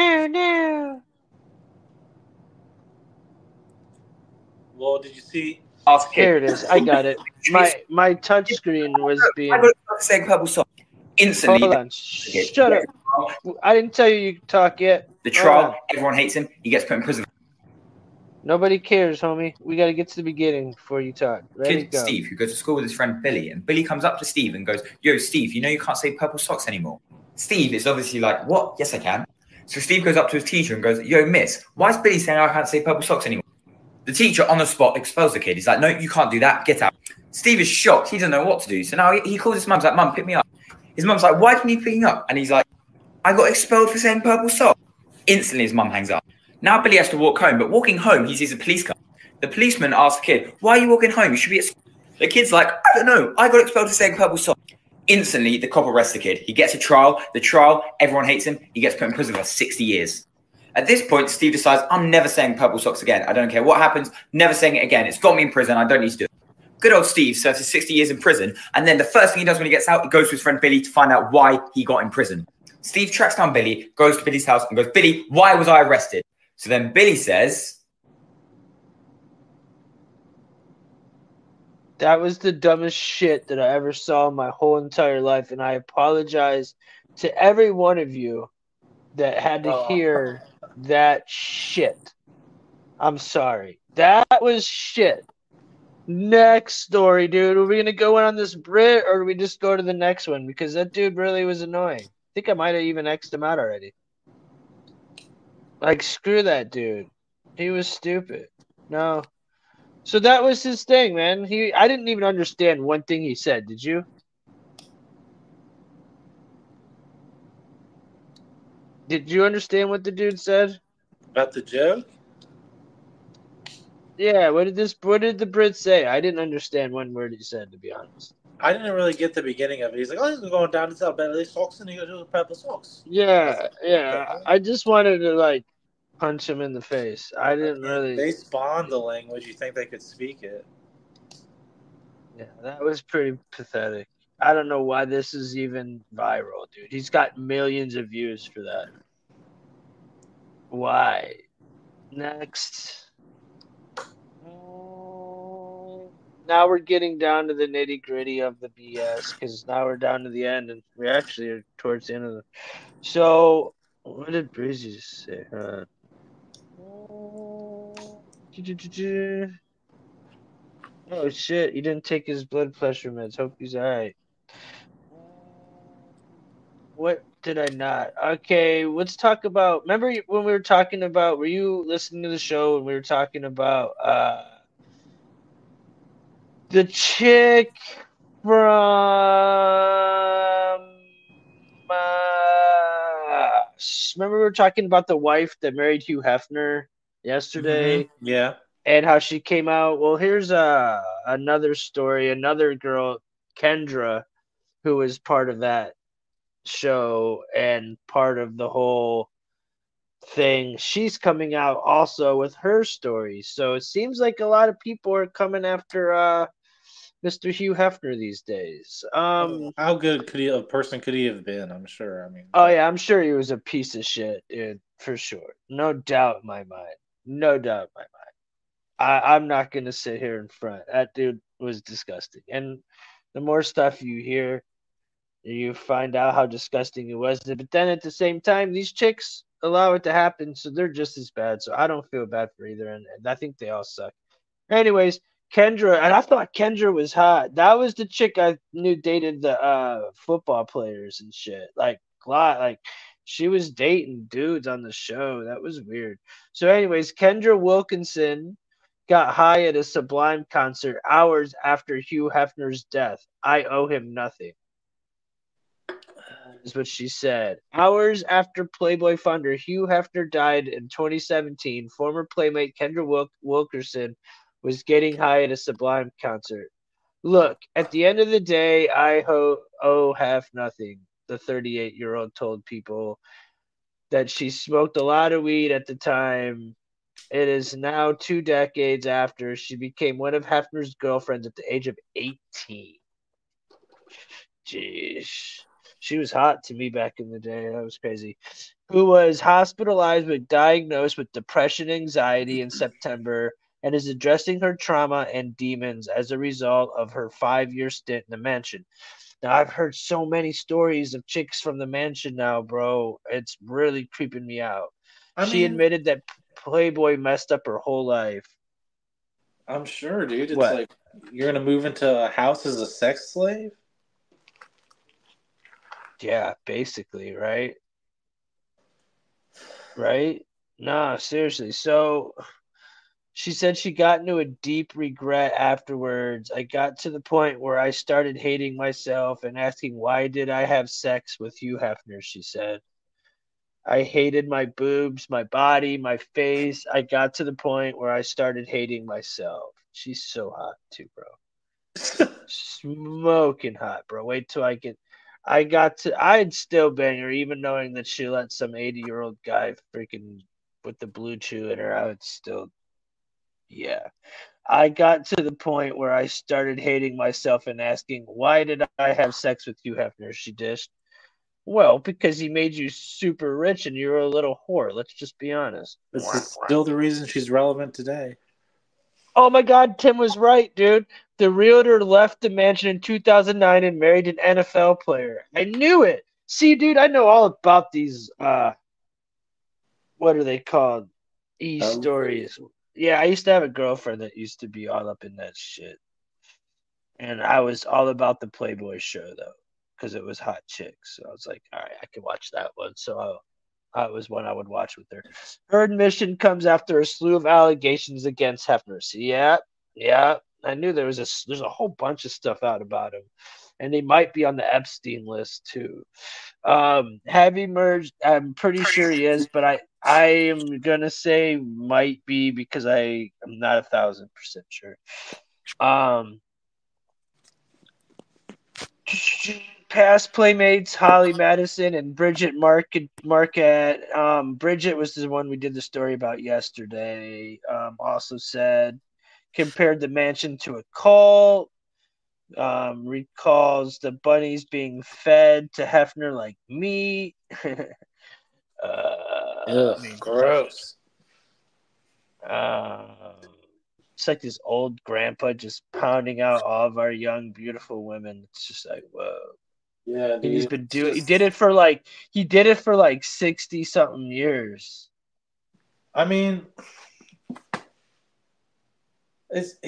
Oh, no. Well, did you see? Here it is. I got it. My touch screen was being... Hold on. Shut up. I didn't tell you could talk yet. The trial, everyone hates him. He gets put in prison. Nobody cares, homie. We got to get to the beginning before you talk. Kid Steve, who goes to school with his friend Billy. And Billy comes up to Steve and goes, yo, Steve, you know you can't say purple socks anymore. Steve is obviously like, what? Yes, I can. So Steve goes up to his teacher and goes, yo, miss, why is Billy saying I can't say purple socks anymore? The teacher on the spot expels the kid. He's like, no, you can't do that. Get out. Steve is shocked. He doesn't know what to do. So now he calls his mum. He's like, mum, pick me up. His mum's like, why didn't you pick me up? And he's like, I got expelled for saying purple sock. Instantly, his mum hangs up. Now Billy has to walk home. But walking home, he sees a police car. The policeman asks the kid, why are you walking home? You should be at school. The kid's like, I don't know. I got expelled for saying purple sock. Instantly, the cop arrests the kid. He gets a trial. The trial, everyone hates him. He gets put in prison for 60 years. At this point, Steve decides, I'm never saying purple socks again. I don't care what happens. Never saying it again. It's got me in prison. I don't need to do it. Good old Steve serves his 60 years in prison, and then the first thing he does when he gets out, he goes to his friend Billy to find out why he got in prison. Steve tracks down Billy, goes to Billy's house and goes, Billy, why was I arrested? So then Billy says... That was the dumbest shit that I ever saw in my whole entire life, and I apologize to every one of you that had to hear that shit. I'm sorry. That was shit. Next story, dude. Are we going to go in on this Brit, or do we just go to the next one? Because that dude really was annoying. I think I might have even X'd him out already. Like, screw that dude. He was stupid. No. So that was his thing, man. I didn't even understand one thing he said. Did you? Did you understand what the dude said? About the jail? Yeah, what did the Brit say? I didn't understand one word he said, to be honest. I didn't really get the beginning of it. He's like, oh, he's going down to South Beverly Sox, and he goes to the Pepper Sox. Yeah, yeah. I just wanted to, like, punch him in the face. I didn't really... They spawned the language. You think they could speak it. Yeah, that was pretty pathetic. I don't know why this is even viral, dude. He's got millions of views for that. Why? Next... Now we're getting down to the nitty-gritty of the BS, because now we're down to the end, and we actually are towards the end of the... So, what did Breezy say? Oh, shit. He didn't take his blood pressure meds. Hope he's all right. What did I not? Okay, let's talk about... Remember when we were talking about... Were you listening to the show, and we were talking about... The chick from... remember we were talking about the wife that married Hugh Hefner yesterday? Mm-hmm. Yeah. And how she came out. Well, here's another story. Another girl, Kendra, who was part of that show and part of the whole thing. She's coming out also with her story. So it seems like a lot of people are coming after... Mr. Hugh Hefner these days. How good could a person could he have been? I'm sure. I mean, oh yeah, I'm sure he was a piece of shit, dude, for sure. No doubt in my mind. I'm not gonna sit here in front. That dude was disgusting. And the more stuff you hear, you find out how disgusting it was. But then at the same time, these chicks allow it to happen, so they're just as bad. So I don't feel bad for either, and I think they all suck. Anyways. Kendra, and I thought Kendra was hot. That was the chick I knew dated the football players and shit. Like she was dating dudes on the show. That was weird. So anyways, Kendra Wilkinson got high at a Sublime concert hours after Hugh Hefner's death. I owe him nothing, is what she said. Hours after Playboy founder Hugh Hefner died in 2017, former playmate Kendra Wilkinson was getting high at a Sublime concert. Look, at the end of the day, I owe half nothing. The 38-year-old told People that she smoked a lot of weed at the time. It is now 2 decades after she became one of Hefner's girlfriends at the age of 18. Jeez. She was hot to me back in the day. That was crazy. Who was hospitalized but diagnosed with depression, anxiety in September, and is addressing her trauma and demons as a result of her 5-year stint in the mansion. Now, I've heard so many stories of chicks from the mansion now, bro. It's really creeping me out. She admitted that Playboy messed up her whole life. I'm sure, dude. It's what? Like you're going to move into a house as a sex slave? Yeah, basically, right? Right? Nah, seriously. So... She said she got into a deep regret afterwards. I got to the point where I started hating myself and asking, why did I have sex with Hugh Hefner, she said. I hated my boobs, my body, my face. I got to the point where I started hating myself. She's so hot too, bro. Smoking hot, bro. Wait till I get... I'd still bang her even knowing that she let some 80-year-old guy freaking with the blue chew in her. I would still... Yeah, I got to the point where I started hating myself and asking, why did I have sex with you, Hefner? She dished. Well, because he made you super rich and you were a little whore. Let's just be honest. This is still the reason she's relevant today. Oh, my God. Tim was right, dude. The realtor left the mansion in 2009 and married an NFL player. I knew it. See, dude, I know all about these, what are they called? E-stories. Yeah, I used to have a girlfriend that used to be all up in that shit. And I was all about the Playboy show, though, because it was hot chicks. So I was like, all right, I can watch that one. So that was one I would watch with her. Her admission comes after a slew of allegations against Hefner. See, yeah. I knew there's a whole bunch of stuff out about him. And he might be on the Epstein list, too. Have he merged? I'm pretty sure he is, but I am going to say might be because I am not 1,000% sure. Past playmates, Holly Madison and Bridget Marquette. Bridget was the one we did the story about yesterday. Also said, compared the mansion to a cult. Recalls the bunnies being fed to Hefner like meat. Ugh, gross. It's like this old grandpa just pounding out all of our young, beautiful women. It's just like, whoa. Yeah, dude, he did it for like 60 something years. I mean,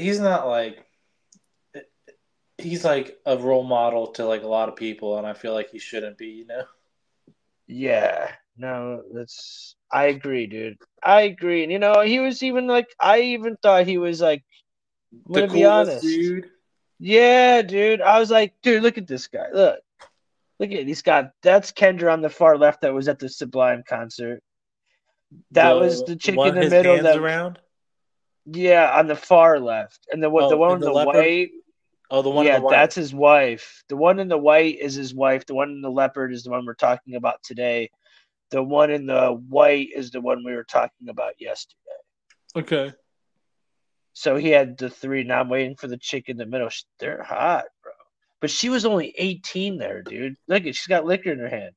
he's like a role model to like a lot of people, and I feel like he shouldn't be, you know? Yeah. No, I agree, dude. I agree. And, you know, he was even like, I even thought he was like, to be honest, dude. Yeah, dude. I was like, dude, look at this guy. Look at it. He's got, that's Kendra on the far left that was at the Sublime concert. That was the chick in the middle. That around? Yeah, on the far left. And the one on the white. Oh, the one. Yeah, in the white. That's his wife. The one in the white is his wife. The one in the leopard is the one we're talking about today. The one in the white is the one we were talking about yesterday. Okay. So he had the three. Now I'm waiting for the chick in the middle. They're hot, bro. But she was only 18 there, dude. Look at, she's got liquor in her hand.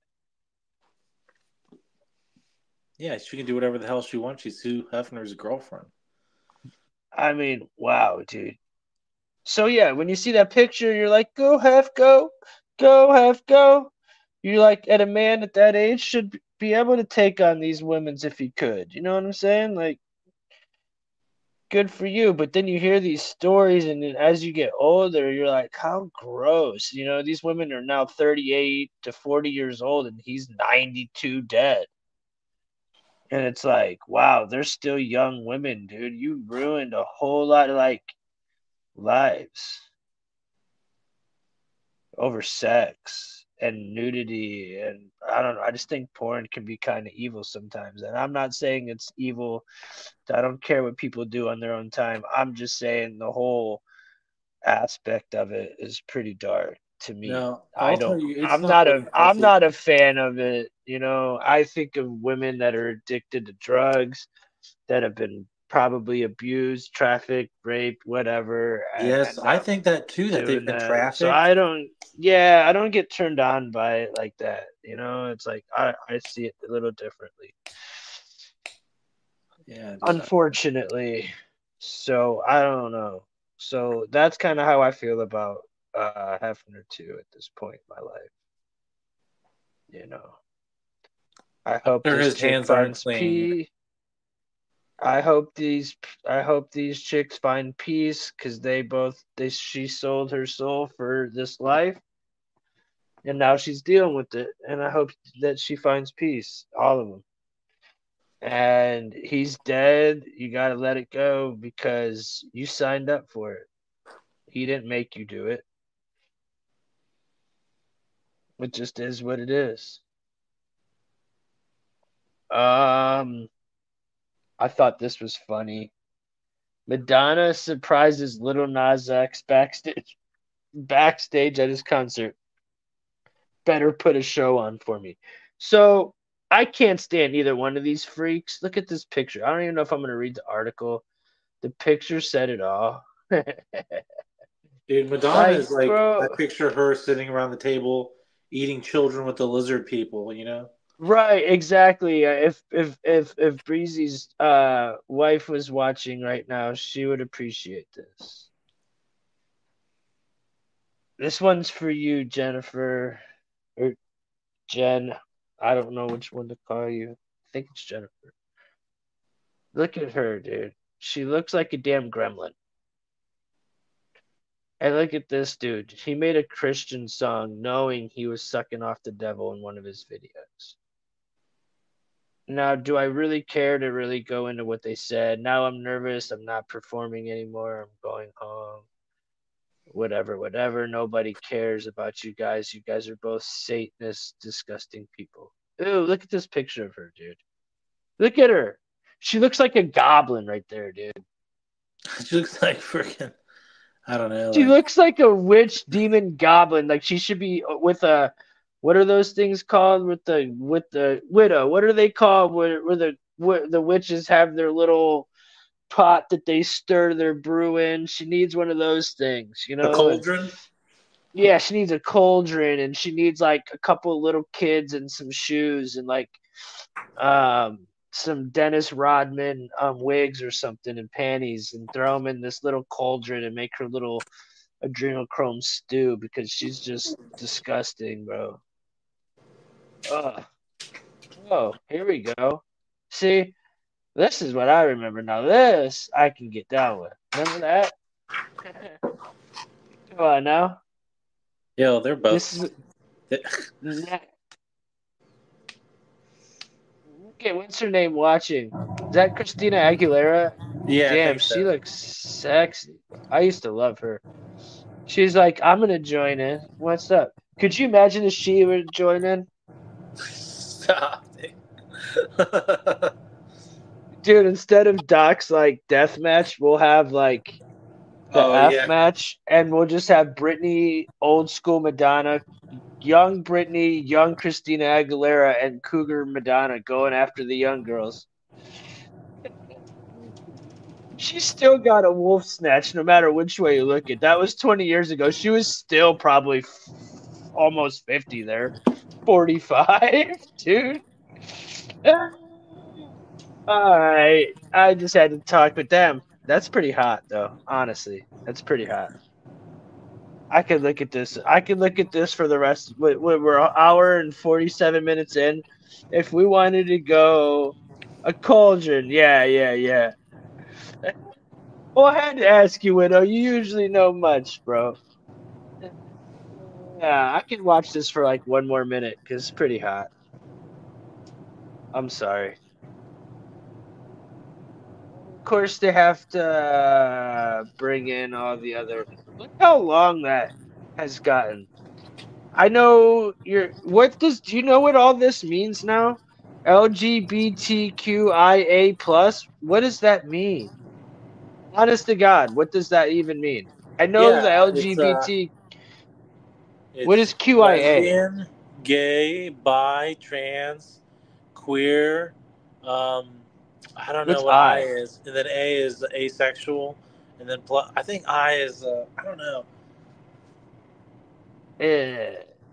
Yeah, she can do whatever the hell she wants. She's Hugh Hefner's girlfriend. I mean, wow, dude. So, yeah, when you see that picture, you're like, go, Hef, go. Go, Hef, go. You're like, at a man at that age should be able to take on these women's if he could. You know what I'm saying? Like, good for you. But then you hear these stories, and then as you get older, you're like, how gross. You know, these women are now 38 to 40 years old, and he's 92 dead. And it's like, wow, they're still young women, dude. You ruined a whole lot of, like, lives over sex and nudity, and I don't know, I just think porn can be kind of evil sometimes, and I'm not saying it's evil. I don't care what people do on their own time. I'm just saying the whole aspect of it is pretty dark to me. No, I'm not a fan of it, you know. I think of women that are addicted to drugs, that have been probably abused, trafficked, raped, whatever. Yes, I think that too, that they've been trafficked. So I don't get turned on by it like that. You know, it's like I see it a little differently. Yeah. Unfortunately. So I don't know. So that's kind of how I feel about Hefner too at this point in my life. You know. I hope his hands aren't clean. I hope these chicks find peace, because she sold her soul for this life, and now she's dealing with it. And I hope that she finds peace, all of them. And he's dead. You got to let it go because you signed up for it. He didn't make you do it. It just is what it is. I thought this was funny. Madonna surprises Lil Nas X backstage at his concert. Better put a show on for me. So I can't stand either one of these freaks. Look at this picture. I don't even know if I'm going to read the article. The picture said it all. Dude, Madonna is like, bro, I picture her sitting around the table eating children with the lizard people, you know? Right, exactly. If Breezy's wife was watching right now, she would appreciate this. This one's for you, Jennifer, or Jen. I don't know which one to call you. I think it's Jennifer. Look at her, dude. She looks like a damn gremlin. And look at this dude. He made a Christian song knowing he was sucking off the devil in one of his videos. Now, do I really care to really go into what they said? Now I'm nervous. I'm not performing anymore. I'm going home. Whatever, whatever. Nobody cares about you guys. You guys are both Satanist, disgusting people. Ew, look at this picture of her, dude. Look at her. She looks like a goblin right there, dude. She looks like freaking, I don't know. Like... she looks like a witch, demon, goblin. Like she should be with a, what are those things called with the widow? What are they called? Where the witches have their little pot that they stir their brew in. She needs one of those things, you know. A cauldron? Yeah, she needs a cauldron, and she needs like a couple of little kids and some shoes and like some Dennis Rodman wigs or something and panties, and throw them in this little cauldron and make her little adrenochrome stew, because she's just disgusting, bro. Ugh. Oh, here we go. See? This is what I remember. Now this I can get down with. Remember that? Come on now. Yo, they're both. Okay, what's her name watching? Is that Christina Aguilera? Yeah. Damn, so. She looks sexy. I used to love her. She's like, I'm going to join in. What's up? Could you imagine if she would join in? Stop it. Dude, instead of Doc's like death match, we'll have like the match, and we'll just have Britney, old school Madonna, young Britney, young Christina Aguilera, and Cougar Madonna going after the young girls. She still got a wolf snatch, no matter which way you look at. That was 20 years ago. She was still probably almost 50 there, 45, dude. All right, I just had to talk with them. That's pretty hot, though. Honestly, that's pretty hot. I could look at this. I could look at this for the rest. We're an hour and 47 minutes in. If we wanted to go a cauldron, yeah. Well, I had to ask you, Widow. You usually know much, bro. Yeah, I could watch this for like one more minute because it's pretty hot. I'm sorry. Of course, they have to bring in all the other. Look how long that has gotten. I know you're. What does? Do you know what all this means now? LGBTQIA plus. What does that mean? Honest to God, what does that even mean? I know the LGBT. What is QIA? Lesbian, gay, bi, trans, queer. I don't know what I is. And then A is asexual. And then plus, I think I is, I don't know.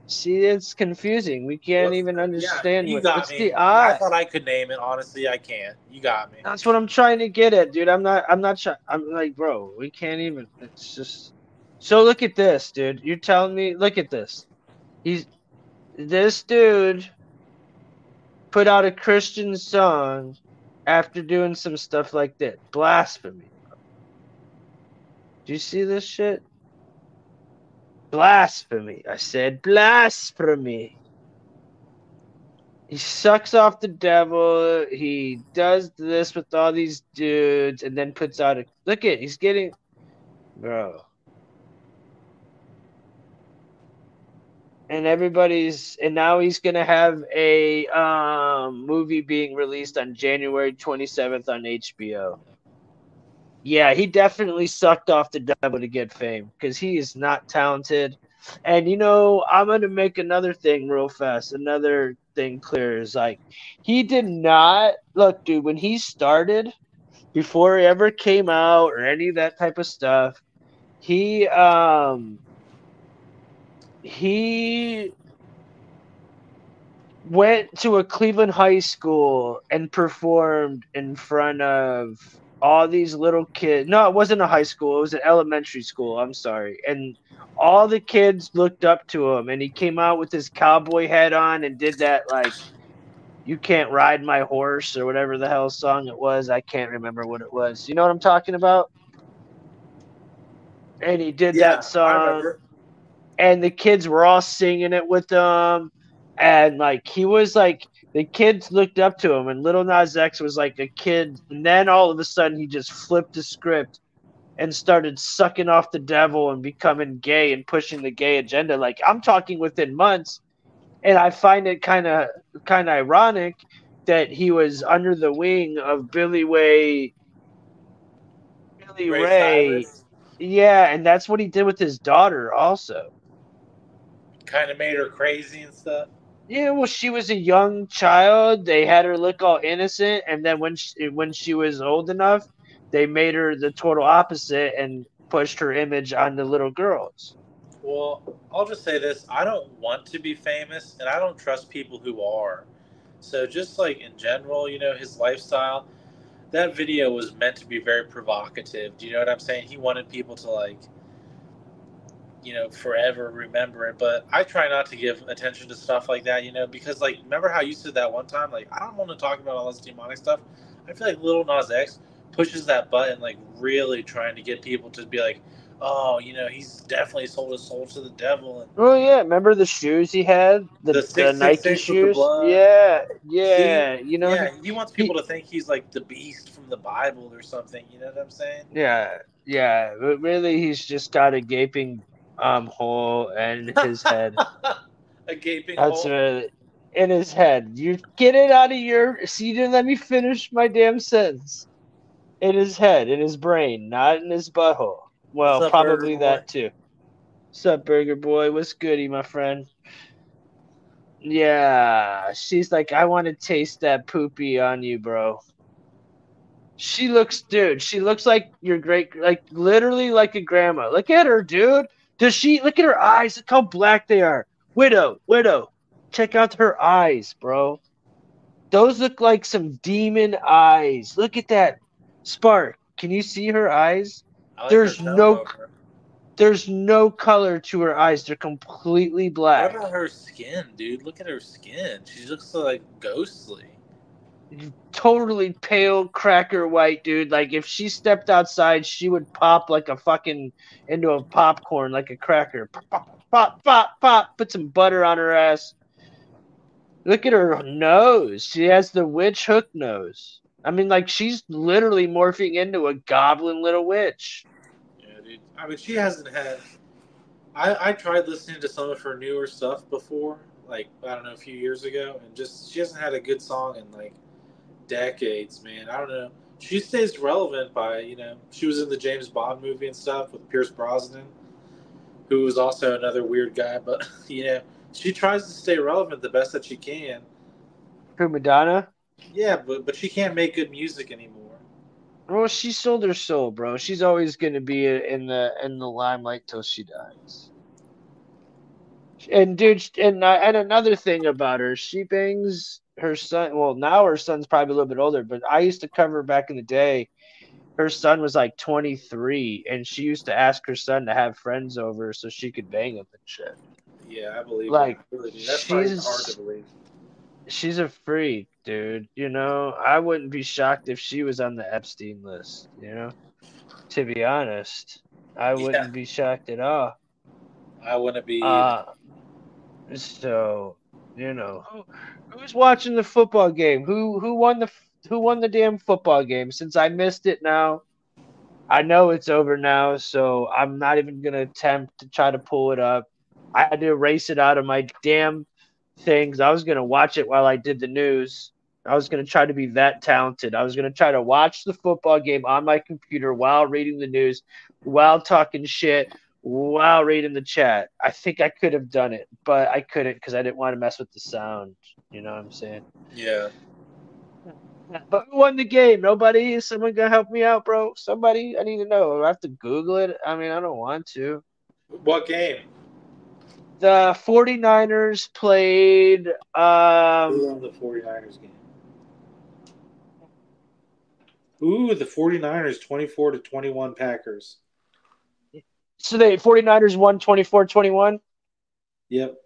See, it's confusing. We can't even understand what's the I. I thought I could name it. Honestly, I can't. You got me. That's what I'm trying to get at, dude. I'm like, bro, we can't even. It's just. So look at this, dude. You're telling me. Look at this. This dude put out a Christian song after doing some stuff like that. Blasphemy. Do you see this shit? Blasphemy. I said blasphemy. He sucks off the devil. He does this with all these dudes and then puts out a... Look at it. He's getting... Bro. And everybody's, and now he's gonna have a movie being released on January 27th on HBO. Yeah, he definitely sucked off the devil to get fame because he is not talented. And you know, I'm gonna make another thing real fast. Another thing clear is like he did not look, dude. When he started, before it ever came out or any of that type of stuff, he went to a Cleveland high school and performed in front of all these little kids. No, it wasn't a high school. It was an elementary school. I'm sorry. And all the kids looked up to him, and he came out with his cowboy hat on and did that, like, "You Can't Ride My Horse" or whatever the hell song it was. I can't remember what it was. You know what I'm talking about? And he did that song, and the kids were all singing it with him. And, like, he was, like, the kids looked up to him, and Lil Nas X was, like, a kid. And then all of a sudden he just flipped the script and started sucking off the devil and becoming gay and pushing the gay agenda. Like, I'm talking within months. And I find it kind of ironic that he was under the wing of Billy Ray. Yeah, and that's what he did with his daughter also. Kind of made her crazy and stuff. Yeah, well, she was a young child. They had her look all innocent, and then when she was old enough, they made her the total opposite and pushed her image on the little girls. Well, I'll just say this. I don't want to be famous, and I don't trust people who are. So just, like, in general, you know, his lifestyle, that video was meant to be very provocative. Do you know what I'm saying? He wanted people to, like, you know, forever remember it. But I try not to give attention to stuff like that, you know, because, like, remember how you said that one time? Like, I don't want to talk about all this demonic stuff. I feel like Lil Nas X pushes that button, like, really trying to get people to be like, oh, you know, he's definitely sold his soul to the devil. And, oh, yeah. Remember the shoes he had? The Nike shoes? Yeah. Yeah. You know? Yeah, he wants people to think he's, like, the beast from the Bible or something. You know what I'm saying? Yeah. Yeah. But really, he's just got a gaping hole in his head. A gaping hole? Really, in his head. You get it out of your... See, you didn't let me finish my damn sentence. In his head, in his brain, not in his butthole. Well, up, probably that too. What's up, Burger Boy? What's goody, my friend? Yeah, she's like, I want to taste that poopy on you, bro. She looks, dude, she looks like your great, like, literally like a grandma. Look at her, dude. Does she, look at her eyes. Look how black they are. Widow. Check out her eyes, bro. Those look like some demon eyes. Look at that. Spark, can you see her eyes? Like, there's no color to her eyes. They're completely black. What about her skin, dude? Look at her skin. She looks like ghostly. Totally pale, cracker white, dude. Like, if she stepped outside, she would pop like a fucking into a popcorn, like a cracker. Pop, pop, pop, pop, pop. Put some butter on her ass. Look at her nose. She has the witch hook nose. I mean, like, she's literally morphing into a goblin little witch. Yeah, dude. I mean, she hasn't had... I tried listening to some of her newer stuff before, like, I don't know, a few years ago, and just she hasn't had a good song in, like, decades, man. I don't know. She stays relevant by, you know, she was in the James Bond movie and stuff with Pierce Brosnan, who was also another weird guy, but, you know, she tries to stay relevant the best that she can. Who, Madonna? Yeah, but she can't make good music anymore. Well, she sold her soul, bro. She's always going to be in the limelight till she dies. And, dude, and another thing about her, she bangs her son. Well, now her son's probably a little bit older, but I used to cover back in the day. Her son was like 23, and she used to ask her son to have friends over so she could bang him and shit. Yeah, I believe. Like, I really do. That's probably hard to believe. She's a freak, dude. You know, I wouldn't be shocked if she was on the Epstein list, you know? To be honest, I wouldn't be shocked at all. I wouldn't be. So, you know, who's watching the football game? Who won the damn football game? Since I missed it now, I know it's over now, so I'm not even going to attempt to try to pull it up. I had to erase it out of my damn things. I was going to watch it while I did the news. I was going to try to be that talented. I was going to try to watch the football game on my computer while reading the news, while talking shit, while reading the chat. I think I could have done it, but I couldn't because I didn't want to mess with the sound. You know what I'm saying? Yeah. But who won the game? Nobody? Is someone going to help me out, bro? Somebody? I need to know. I have to Google it. I mean, I don't want to. What game? The 49ers played... who won the 49ers game? Ooh, the 49ers, 24-21 Packers. So the 49ers won 24-21? Yep.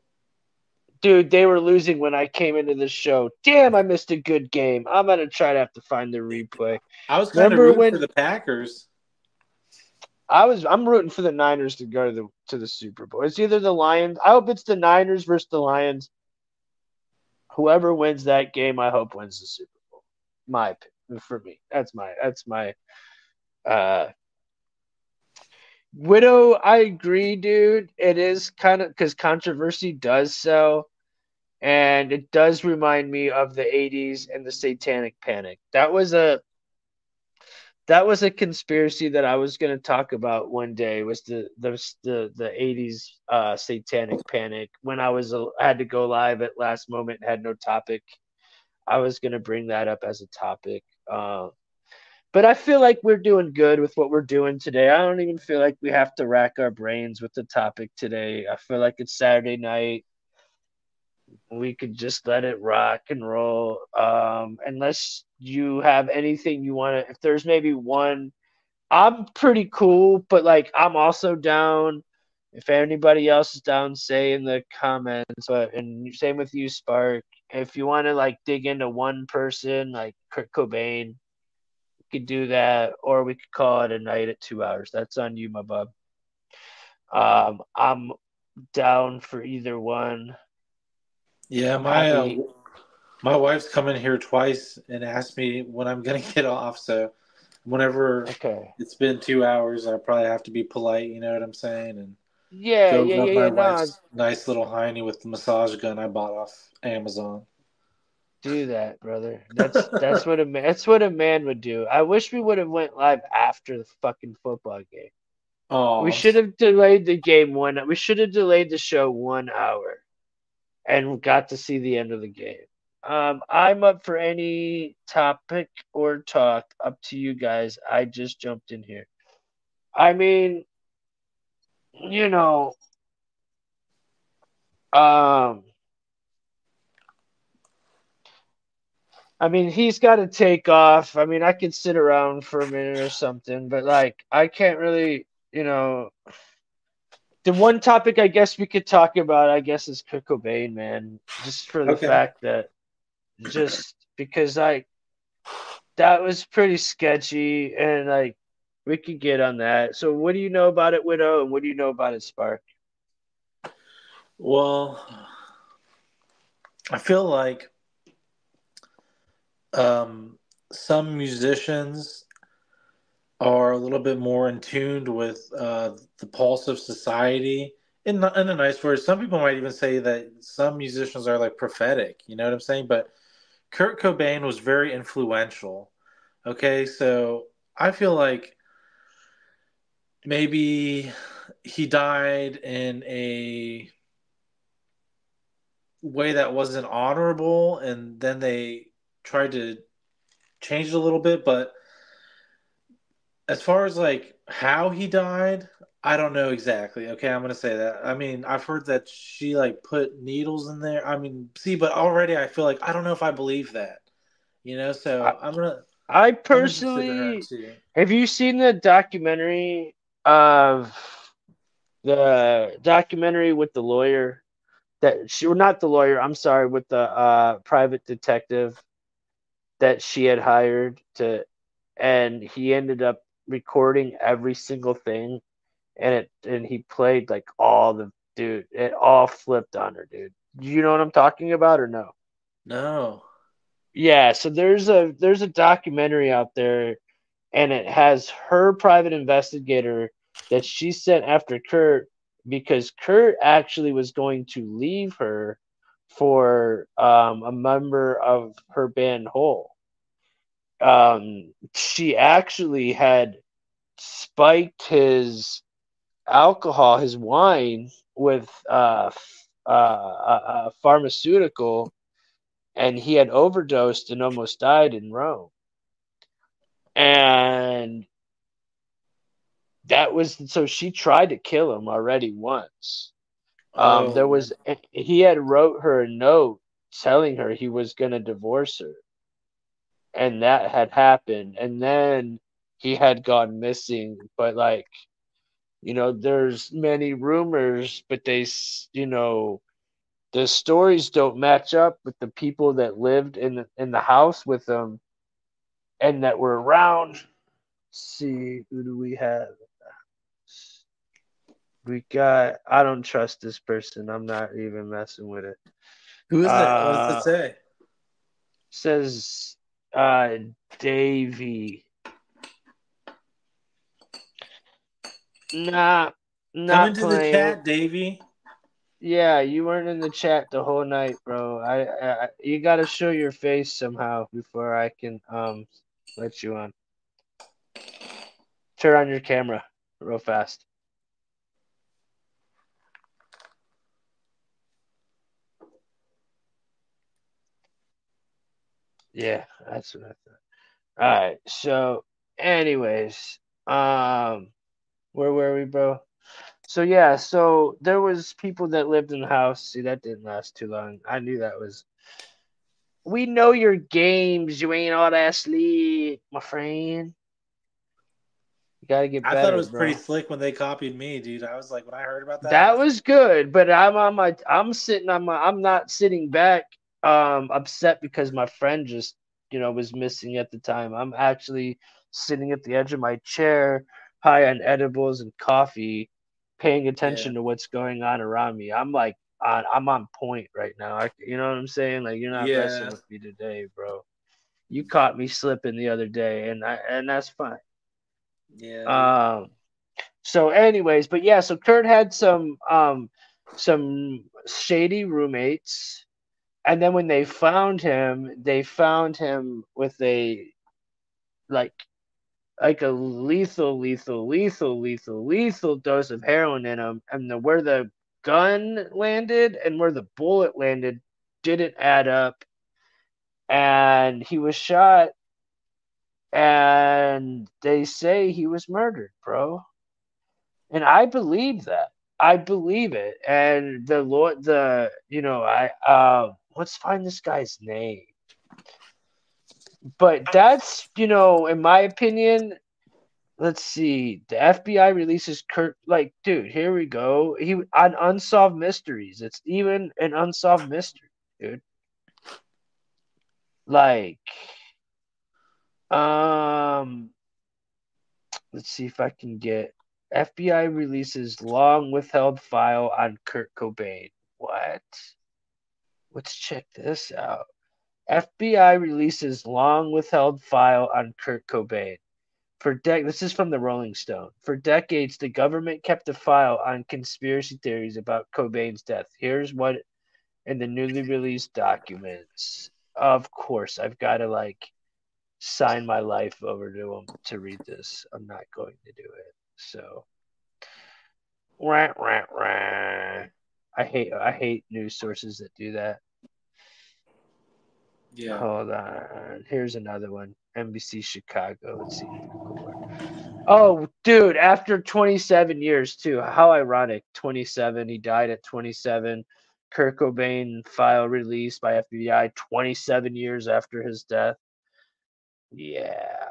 Dude, they were losing when I came into the show. Damn, I missed a good game. I'm going to try to have to find the replay. I was kind of rooting for the Packers. I'm rooting for the Niners to go to the Super Bowl. It's either the Lions. I hope it's the Niners versus the Lions. Whoever wins that game, I hope wins the Super Bowl. My opinion. For me, that's my widow. I agree, dude. It is kind of because controversy does sell, and it does remind me of the 80s and the satanic panic. That was a conspiracy that I was going to talk about one day, was the 80s satanic panic. When I had to go live at last moment and had no topic, I was going to bring that up as a topic. But I feel like we're doing good with what we're doing today. I don't even feel like we have to rack our brains with the topic today. I feel like it's Saturday night. We could just let it rock and roll. Unless you have anything you want to, if there's maybe one, I'm pretty cool, but like, I'm also down. If anybody else is down, say in the comments, and same with you, Spark. If you want to like dig into one person, like Kurt Cobain, we could do that, or we could call it a night at 2 hours. That's on you, my bub. I'm down for either one. Yeah, my wife's come in here twice and asked me when I'm gonna get off. So whenever it's been 2 hours, I probably have to be polite. You know what I'm saying? And wife's nice little hiney with the massage gun I bought off Amazon. Do that, brother. That's what a man would do. I wish we would have went live after the fucking football game. Oh, we should have delayed the game one. We should have delayed the show 1 hour, and got to see the end of the game. I'm up for any topic or talk. Up to you guys. I just jumped in here. I mean, you know, I mean, he's got to take off. I mean, I can sit around for a minute or something, but like, I can't really, you know, the one topic I guess we could talk about, I guess, is Kurt Cobain, man, just for the fact that just because that was pretty sketchy, and like, we could get on that. So what do you know about it, Widow, and what do you know about it, Spark? Well, I feel like some musicians are a little bit more in tune with the pulse of society. In a nice word, some people might even say that some musicians are like prophetic. You know what I'm saying? But Kurt Cobain was very influential. Okay, so I feel like maybe he died in a way that wasn't honorable, and then they tried to change it a little bit. But as far as like how he died, I don't know exactly. Okay, I'm going to say that. I mean, I've heard that she like put needles in there. I mean, see, but already I feel like I don't know if I believe that. You know, so I personally, have you seen the documentary of with the lawyer that she, or not the lawyer, I'm sorry, with the private detective that she had hired to, and he ended up recording every single thing, and he played like all the, dude, it all flipped on her, dude. You know what I'm talking about or no? No. Yeah, so there's a documentary out there, and it has her private investigator that she sent after Kurt because Kurt actually was going to leave her for a member of her band Hole. She actually had spiked his alcohol, his wine, with a pharmaceutical and he had overdosed and almost died in Rome. And that was, so she tried to kill him already once. He had wrote her a note telling her he was going to divorce her. And that had happened. And then he had gone missing, but like, you know, there's many rumors, but they, you know, the stories don't match up with the people that lived in the house with them and that were around. Let's see, who do we have? We got, I don't trust this person. I'm not even messing with it. Who is that? What does it say? It says Davey. Nah, not into the chat, Davey. Yeah, you weren't in the chat the whole night, bro. I you got to show your face somehow before I can let you on. Turn on your camera real fast. Yeah, that's what I thought. All right, so anyways, where were we, bro? So yeah, so there was people that lived in the house. See, that didn't last too long. I knew that was. We know your games. You ain't all that sleep, my friend. You gotta get better. I thought it was pretty slick when they copied me, dude. I was like, when I heard about that, that was good. But I'm not sitting back, upset because my friend just, you know, was missing at the time. I'm actually sitting at the edge of my chair, high on edibles and coffee, paying attention to what's going on around me. I'm like, I'm on point right now. You know what I'm saying? Like, you're not messing with me today, bro. You caught me slipping the other day, and that's fine. Yeah. So, anyways, but yeah, so Kurt had some shady roommates, and then when they found him with a like a lethal dose of heroin in him, and where the gun landed and where the bullet landed didn't add up, and he was shot, and they say he was murdered, bro. And I believe that. I believe it. And the Lord, let's find this guy's name. But that's, you know, in my opinion, let's see. The FBI releases Kurt. Like, dude, here we go. He on Unsolved Mysteries. It's even an unsolved mystery, dude. Like, let's see if I can get. FBI releases long withheld file on Kurt Cobain. What? Let's check this out. FBI releases long withheld file on Kurt Cobain. This is from the Rolling Stone. For decades, the government kept a file on conspiracy theories about Cobain's death. Here's what in the newly released documents. Of course, I've got to sign my life over to him to read this. I'm not going to do it. So, I hate news sources that do that. Yeah. Hold on. Here's another one. NBC Chicago. Let's see. Oh, dude. After 27 years, too. How ironic. 27. He died at 27. Kurt Cobain file released by FBI 27 years after his death. Yeah.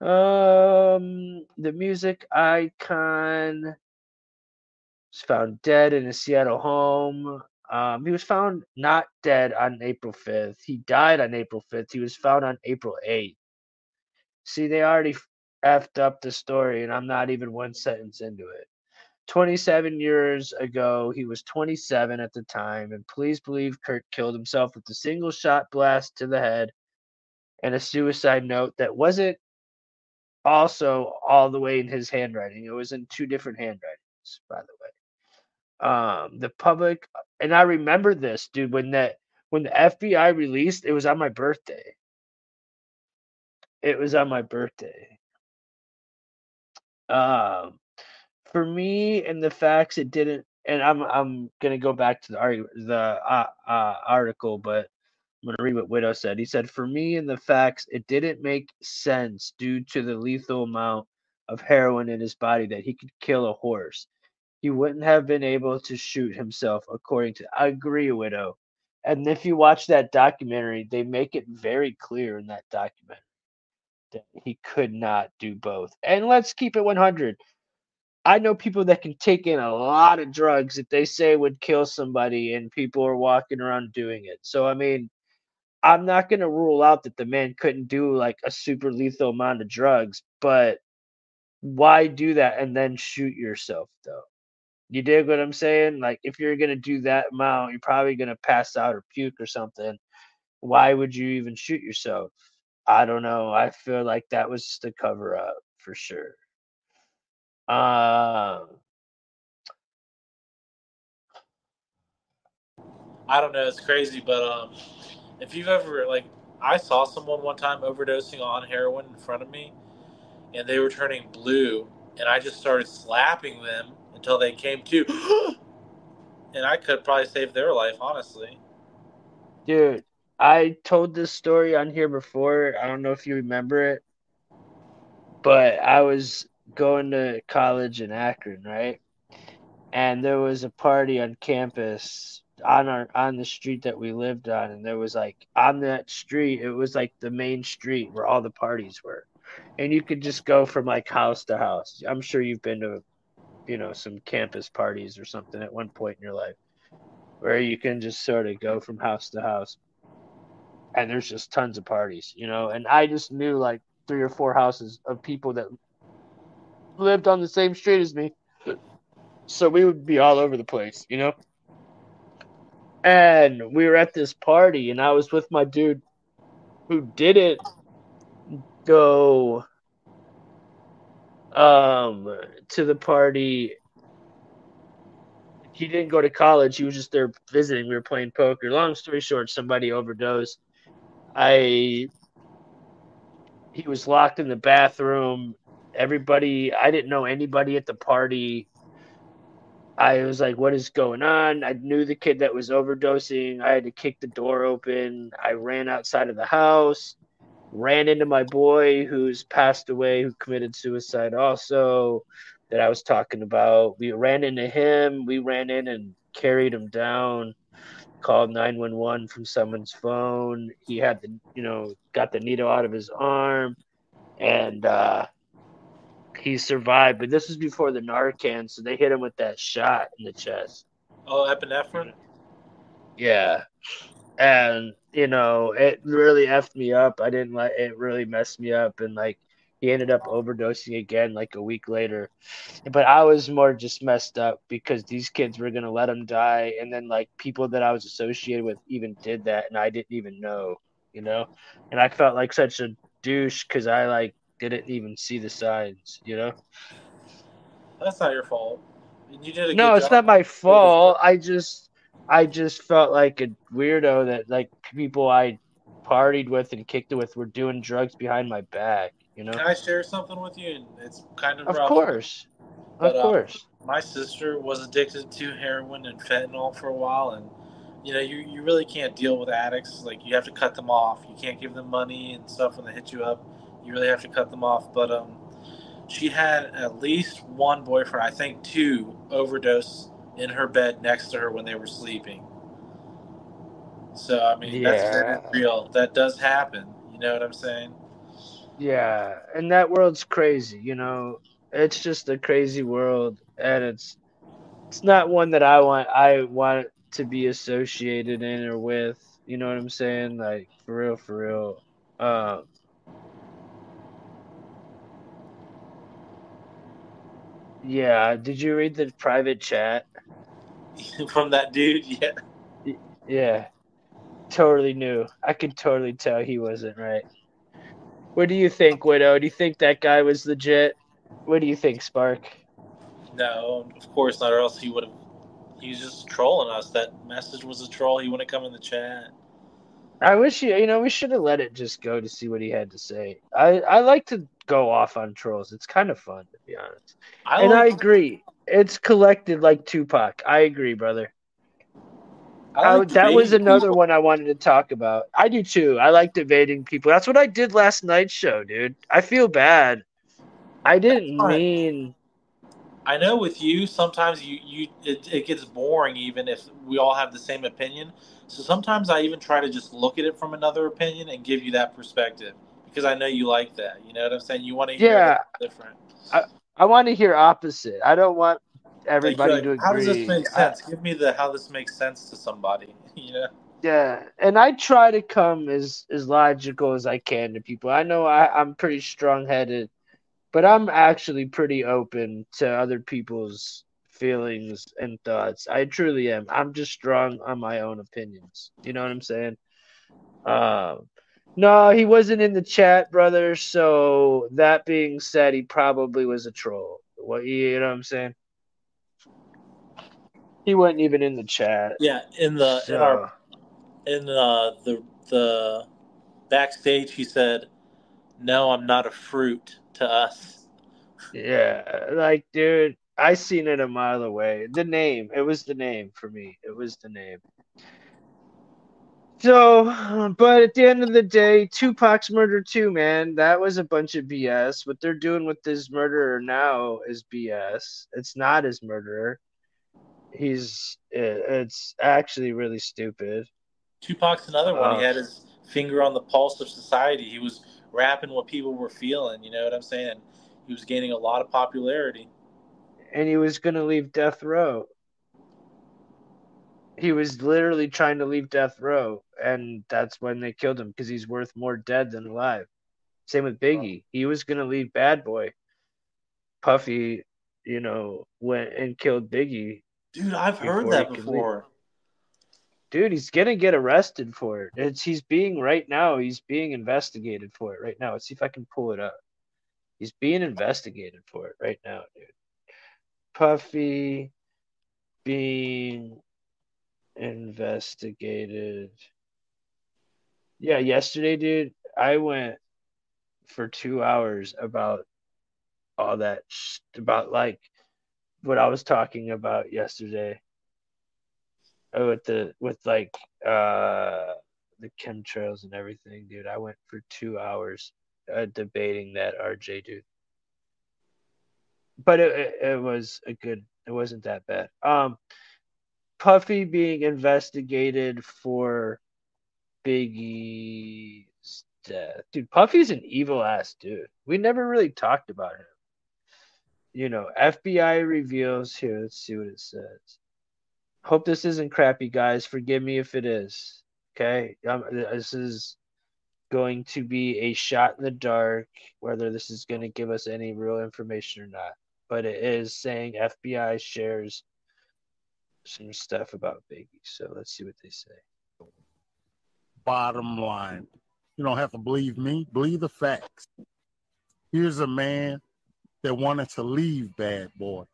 The music icon was found dead in a Seattle home. He was found not dead on April 5th. He died on April 5th. He was found on April 8th. See, they already effed up the story, and I'm not even one sentence into it. 27 years ago, he was 27 at the time, and police believe Kurt killed himself with a single-shot blast to the head and a suicide note that wasn't also all the way in his handwriting. It was in two different handwritings, by the way. The public, and I remember this, dude, when the FBI released, it was on my birthday. It was on my birthday. For me and the facts, it didn't and I'm gonna go back to the article, but I'm gonna read what Widow said. He said, "For me and the facts, it didn't make sense due to the lethal amount of heroin in his body that he could kill a horse. He wouldn't have been able to shoot himself, according to." I agree, Widow. And if you watch that documentary, they make it very clear in that documentary that he could not do both. And let's keep it 100. I know people that can take in a lot of drugs that they say would kill somebody, and people are walking around doing it. So, I mean, I'm not going to rule out that the man couldn't do like a super lethal amount of drugs, but why do that and then shoot yourself, though? You dig what I'm saying? Like, if you're going to do that amount, you're probably going to pass out or puke or something. Why would you even shoot yourself? I don't know. I feel like that was the cover up for sure. I don't know. It's crazy, but if you've ever, like, I saw someone one time overdosing on heroin in front of me, and they were turning blue, and I just started slapping them until they came to, and I could probably save their life, honestly. Dude, I told this story on here before. I don't know if you remember it, but I was going to college in Akron, right? And there was a party on campus on the street that we lived on, and there was like on that street, it was like the main street where all the parties were. And you could just go from like house to house. I'm sure you've been to, you know, some campus parties or something at one point in your life where you can just sort of go from house to house. And there's just tons of parties, you know. And I just knew like 3 or 4 houses of people that lived on the same street as me. So we would be all over the place, you know. And we were at this party, and I was with my dude who didn't go to the party. He didn't go to college. He was just there visiting. We were playing poker. Long story short, somebody overdosed. He was locked in the bathroom. I didn't know anybody at the party. I was like, what is going on? I knew the kid that was overdosing. I had to kick the door open. I ran outside of the house, ran into my boy who's passed away, who committed suicide also, that I was talking about. We ran into him. We ran in and carried him down, called 911 from someone's phone. He had the, you know, got the needle out of his arm, and he survived. But this was before the Narcan, so they hit him with that shot in the chest. Oh, epinephrine? Yeah. And, you know, it really effed me up. I didn't like it. Really messed me up. And, like, he ended up overdosing again, like, a week later. But I was more just messed up because these kids were going to let him die. And then, like, people that I was associated with even did that, and I didn't even know, you know? And I felt like such a douche because I, like, didn't even see the signs, you know. That's not your fault. You did a good job. It's not my fault. I just felt like a weirdo that like people I partied with and kicked it with were doing drugs behind my back, you know. Can I share something with you? And it's kind of rough, course, but, of course. My sister was addicted to heroin and fentanyl for a while, and you know, you really can't deal with addicts. Like you have to cut them off. You can't give them money and stuff when they hit you up. You really have to cut them off. But she had at least one boyfriend, I think 2, overdose in her bed next to her when they were sleeping. So, I mean, That's real. That does happen. You know what I'm saying? Yeah. And that world's crazy, you know. It's just a crazy world. And it's not one that I want to be associated in or with. You know what I'm saying? Like, for real, for real. Yeah, did you read the private chat? From that dude, yeah. Yeah, totally knew. I could totally tell he wasn't right. What do you think, Widow? Do you think that guy was legit? What do you think, Spark? No, of course not, or else he would have. He was just trolling us. That message was a troll. He wouldn't come in the chat. I wish, we should have let it just go to see what he had to say. I like to go off on trolls. It's kind of fun, to be honest. I agree. It's collected like Tupac. I agree, brother. That was another one I wanted to talk about. I do too. I like debating people. That's what I did last night's show, dude. I feel bad. I didn't mean. I know with you, sometimes it gets boring even if we all have the same opinion. So sometimes I even try to just look at it from another opinion and give you that perspective because I know you like that. You know what I'm saying? You want to hear different. I want to hear opposite. I don't want everybody to agree. How does this make sense? Give me the how this makes sense to somebody. You know? Yeah, and I try to come as logical as I can to people. I know I'm pretty strong-headed. But I'm actually pretty open to other people's feelings and thoughts. I truly am. I'm just strong on my own opinions. You know what I'm saying? No, he wasn't in the chat, brother. So that being said, he probably was a troll. What, you know what I'm saying? He wasn't even in the chat. Yeah, in the backstage, he said, "No, I'm not a fruit." To us. Yeah, like, dude, I seen it a mile away. The name. It was the name for me. It was the name. So, but at the end of the day, Tupac's murder too, man. That was a bunch of BS. What they're doing with this murderer now is BS. It's not his murderer. It's actually really stupid. Tupac's another one. He had his finger on the pulse of society. He was rapping what people were feeling, you know what I'm saying? He was gaining a lot of popularity. And he was going to leave Death Row. He was literally trying to leave Death Row, and that's when they killed him because he's worth more dead than alive. Same with Biggie. He was going to leave Bad Boy. Puffy, you know, went and killed Biggie. Dude, I've heard that before. Dude, he's going to get arrested for it. He's being investigated for it right now. Let's see if I can pull it up. He's being investigated for it right now, dude. Puffy being investigated. Yeah, yesterday, dude, I went for 2 hours about all that, about like what I was talking about yesterday. With the chemtrails and everything, dude. I went for 2 hours debating that RJ dude, but it wasn't that bad. Puffy being investigated for Biggie's death, dude. Puffy's an evil ass dude. We never really talked about him. You know, FBI reveals here. Let's see what it says. Hope this isn't crappy, guys. Forgive me if it is. Okay? This is going to be a shot in the dark, whether this is going to give us any real information or not. But it is saying FBI shares some stuff about Biggie. So let's see what they say. Bottom line. You don't have to believe me. Believe the facts. Here's a man that wanted to leave Bad Boy.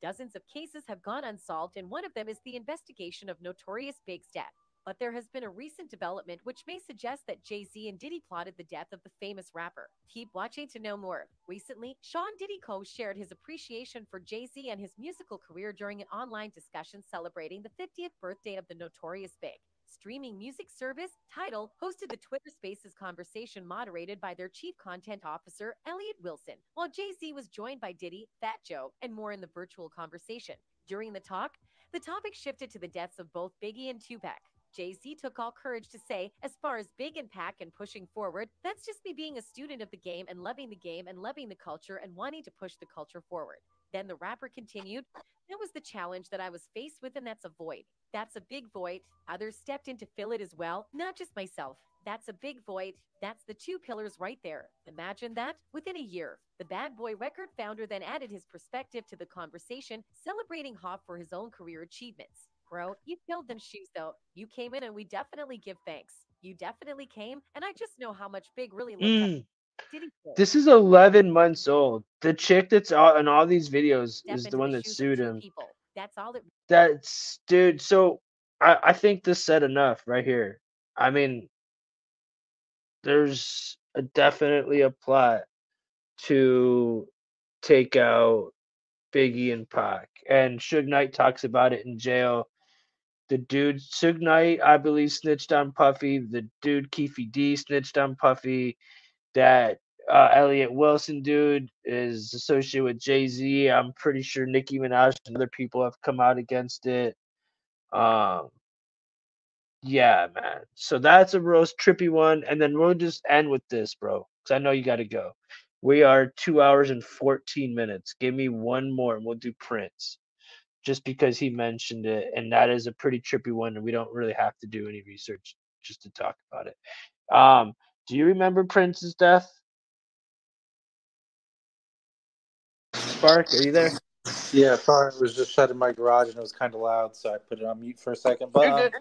Dozens of cases have gone unsolved, and one of them is the investigation of Notorious B.I.G.'s death. But there has been a recent development which may suggest that Jay-Z and Diddy plotted the death of the famous rapper. Keep watching to know more. Recently, Sean Diddy Coe shared his appreciation for Jay-Z and his musical career during an online discussion celebrating the 50th birthday of the Notorious B.I.G. streaming music service, Tidal, hosted the Twitter Spaces conversation moderated by their chief content officer, Elliot Wilson, while Jay-Z was joined by Diddy, Fat Joe, and more in the virtual conversation. During the talk, the topic shifted to the deaths of both Biggie and Tupac. Jay-Z took all courage to say, as far as Big and Pac and pushing forward, that's just me being a student of the game and loving the game and loving the culture and wanting to push the culture forward. Then the rapper continued, that was the challenge that I was faced with, and that's a void. That's a big void. Others stepped in to fill it as well, not just myself. That's a big void. That's the two pillars right there. Imagine that within a year. The Bad Boy record founder then added his perspective to the conversation, celebrating Hoff for his own career achievements. Bro, you filled them shoes, though. You came in, and we definitely give thanks. You definitely came, and I just know how much Big really looked at. This is 11 months old. The chick that's on all these videos is the one that sued him. That's all that's, dude. So I think this said enough right here. I mean, there's definitely a plot to take out Biggie and Pac. And Suge Knight talks about it in jail. The dude, Suge Knight, I believe, snitched on Puffy. The dude, Keefy D, snitched on Puffy. That Elliot Wilson dude is associated with Jay-Z. I'm pretty sure Nicki Minaj and other people have come out against it. Yeah, man. So that's a real trippy one. And then we'll just end with this, bro, because I know you got to go. We are 2 hours and 14 minutes. Give me one more and we'll do Prince, just because he mentioned it. And that is a pretty trippy one. And we don't really have to do any research just to talk about it. Do you remember Prince's death? Spark, are you there? Yeah, sorry. I was just shut in my garage and it was kind of loud. So I put it on mute for a second. But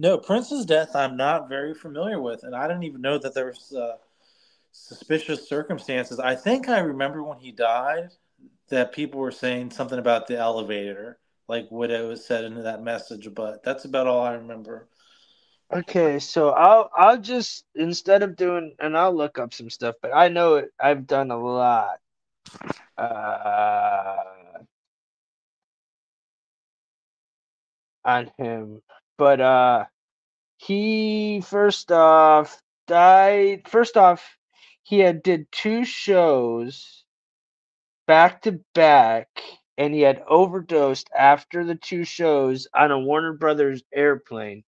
no, Prince's death I'm not very familiar with. And I didn't even know that there was... suspicious circumstances. I think I remember when he died that people were saying something about the elevator, like Widow said in that message, but that's about all I remember. Okay, so I'll just, instead of doing, and I'll look up some stuff, but I know it, I've done a lot. On him. But he first off, he had did two shows back to back, and he had overdosed after the two shows on a Warner Brothers airplane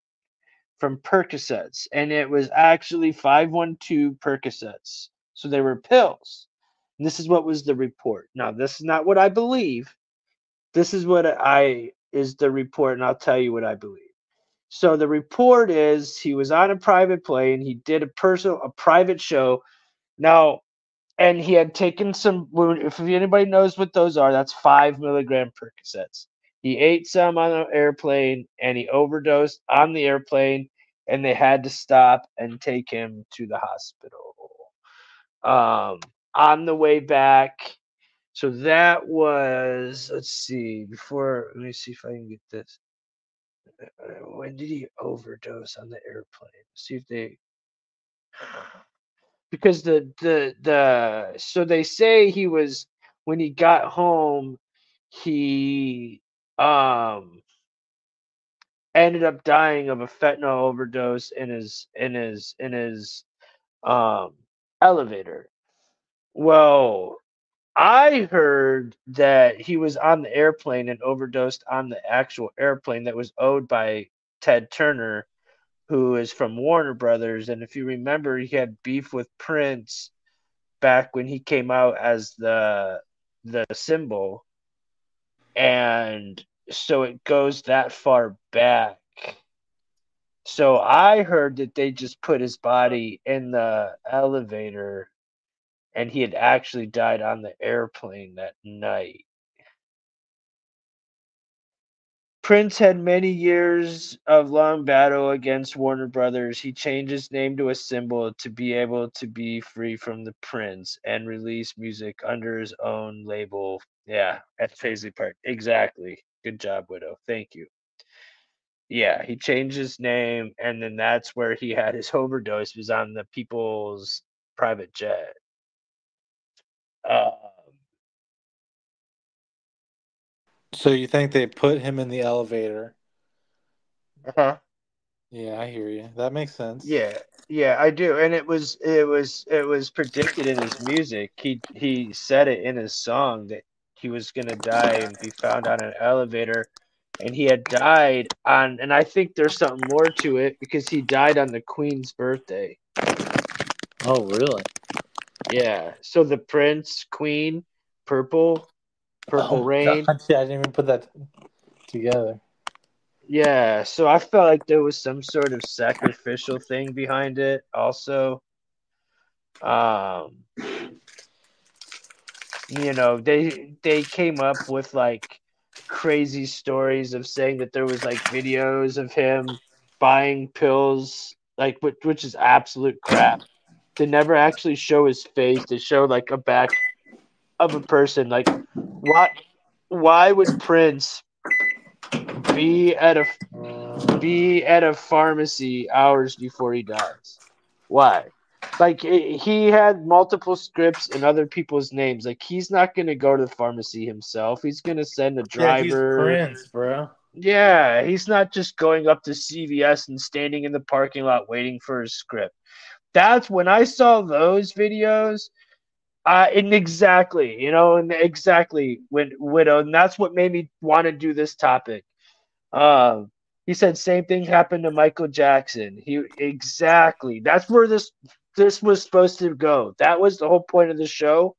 from Percocets. And it was actually 512 Percocets. So they were pills. And this is what was the report. Now, this is not what I believe. This is what is the report, and I'll tell you what I believe. So the report is he was on a private plane. He did a private show. Now, and he had taken some, if anybody knows what those are, that's 5 milligram Percocets. He ate some on an airplane, and he overdosed on the airplane, and they had to stop and take him to the hospital. On the way back, so that was, let me see if I can get this. When did he overdose on the airplane? See if they... Because so they say he was, when he got home, he ended up dying of a fentanyl overdose in his elevator. Well, I heard that he was on the airplane and overdosed on the actual airplane that was owed by Ted Turner, who is from Warner Brothers. And if you remember, he had beef with Prince back when he came out as the symbol. And so it goes that far back. So I heard that they just put his body in the elevator and he had actually died on the airplane that night. Prince had many years of long battle against Warner Brothers. He changed his name to a symbol to be able to be free from the Prince and release music under his own label. Yeah, at Paisley Park. Exactly. Good job, Widow. Thank you. Yeah, he changed his name, and then that's where he had his overdose, was on the people's private jet. So you think they put him in the elevator? Uh-huh. Yeah, I hear you. That makes sense. Yeah, I do. And it was predicted in his music. He said it in his song that he was gonna die and be found on an elevator. And he had died on, and I think there's something more to it because he died on the Queen's birthday. Oh, really? Yeah. So the Prince, Queen, Purple Rain. God, yeah, I didn't even put that together. Yeah, so I felt like there was some sort of sacrificial thing behind it also. You know, they came up with like crazy stories of saying that there was like videos of him buying pills, like which is absolute crap. They never actually show his face. They show like a back of a person. Like, why would Prince be at a pharmacy hours before he dies? Why? Like, he had multiple scripts and other people's names. Like, he's not going to go to the pharmacy himself. He's going to send a driver. Yeah, he's Prince, bro. Yeah, he's not just going up to CVS and standing in the parking lot waiting for his script. That's when I saw those videos. And exactly, you know, and exactly when Widow, and that's what made me want to do this topic. He said, same thing happened to Michael Jackson. Exactly. That's where this was supposed to go. That was the whole point of the show,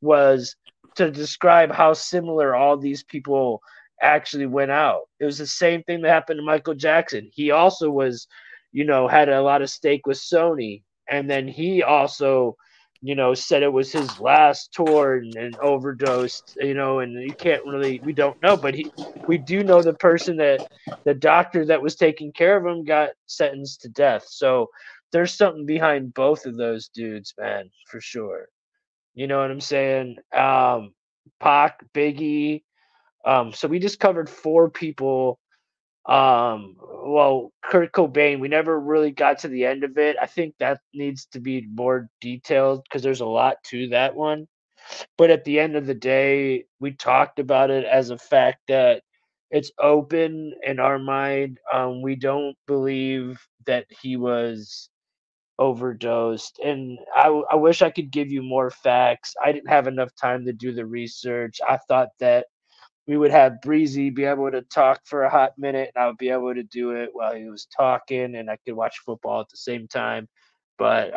was to describe how similar all these people actually went out. It was the same thing that happened to Michael Jackson. He also was, you know, had a lot of stake with Sony. And then he also, you know, said it was his last tour and overdosed, you know, and you can't really, we don't know, but we do know the person that, the doctor that was taking care of him, got sentenced to death. So there's something behind both of those dudes, man, for sure. You know what I'm saying? Pac, Biggie. So we just covered four people. Well, Kurt Cobain, we never really got to the end of it. I think that needs to be more detailed because there's a lot to that one. But at the end of the day, we talked about it as a fact that it's open in our mind. We don't believe that he was overdosed. And I wish I could give you more facts. I didn't have enough time to do the research. I thought that we would have Breezy be able to talk for a hot minute, and I would be able to do it while he was talking, and I could watch football at the same time. But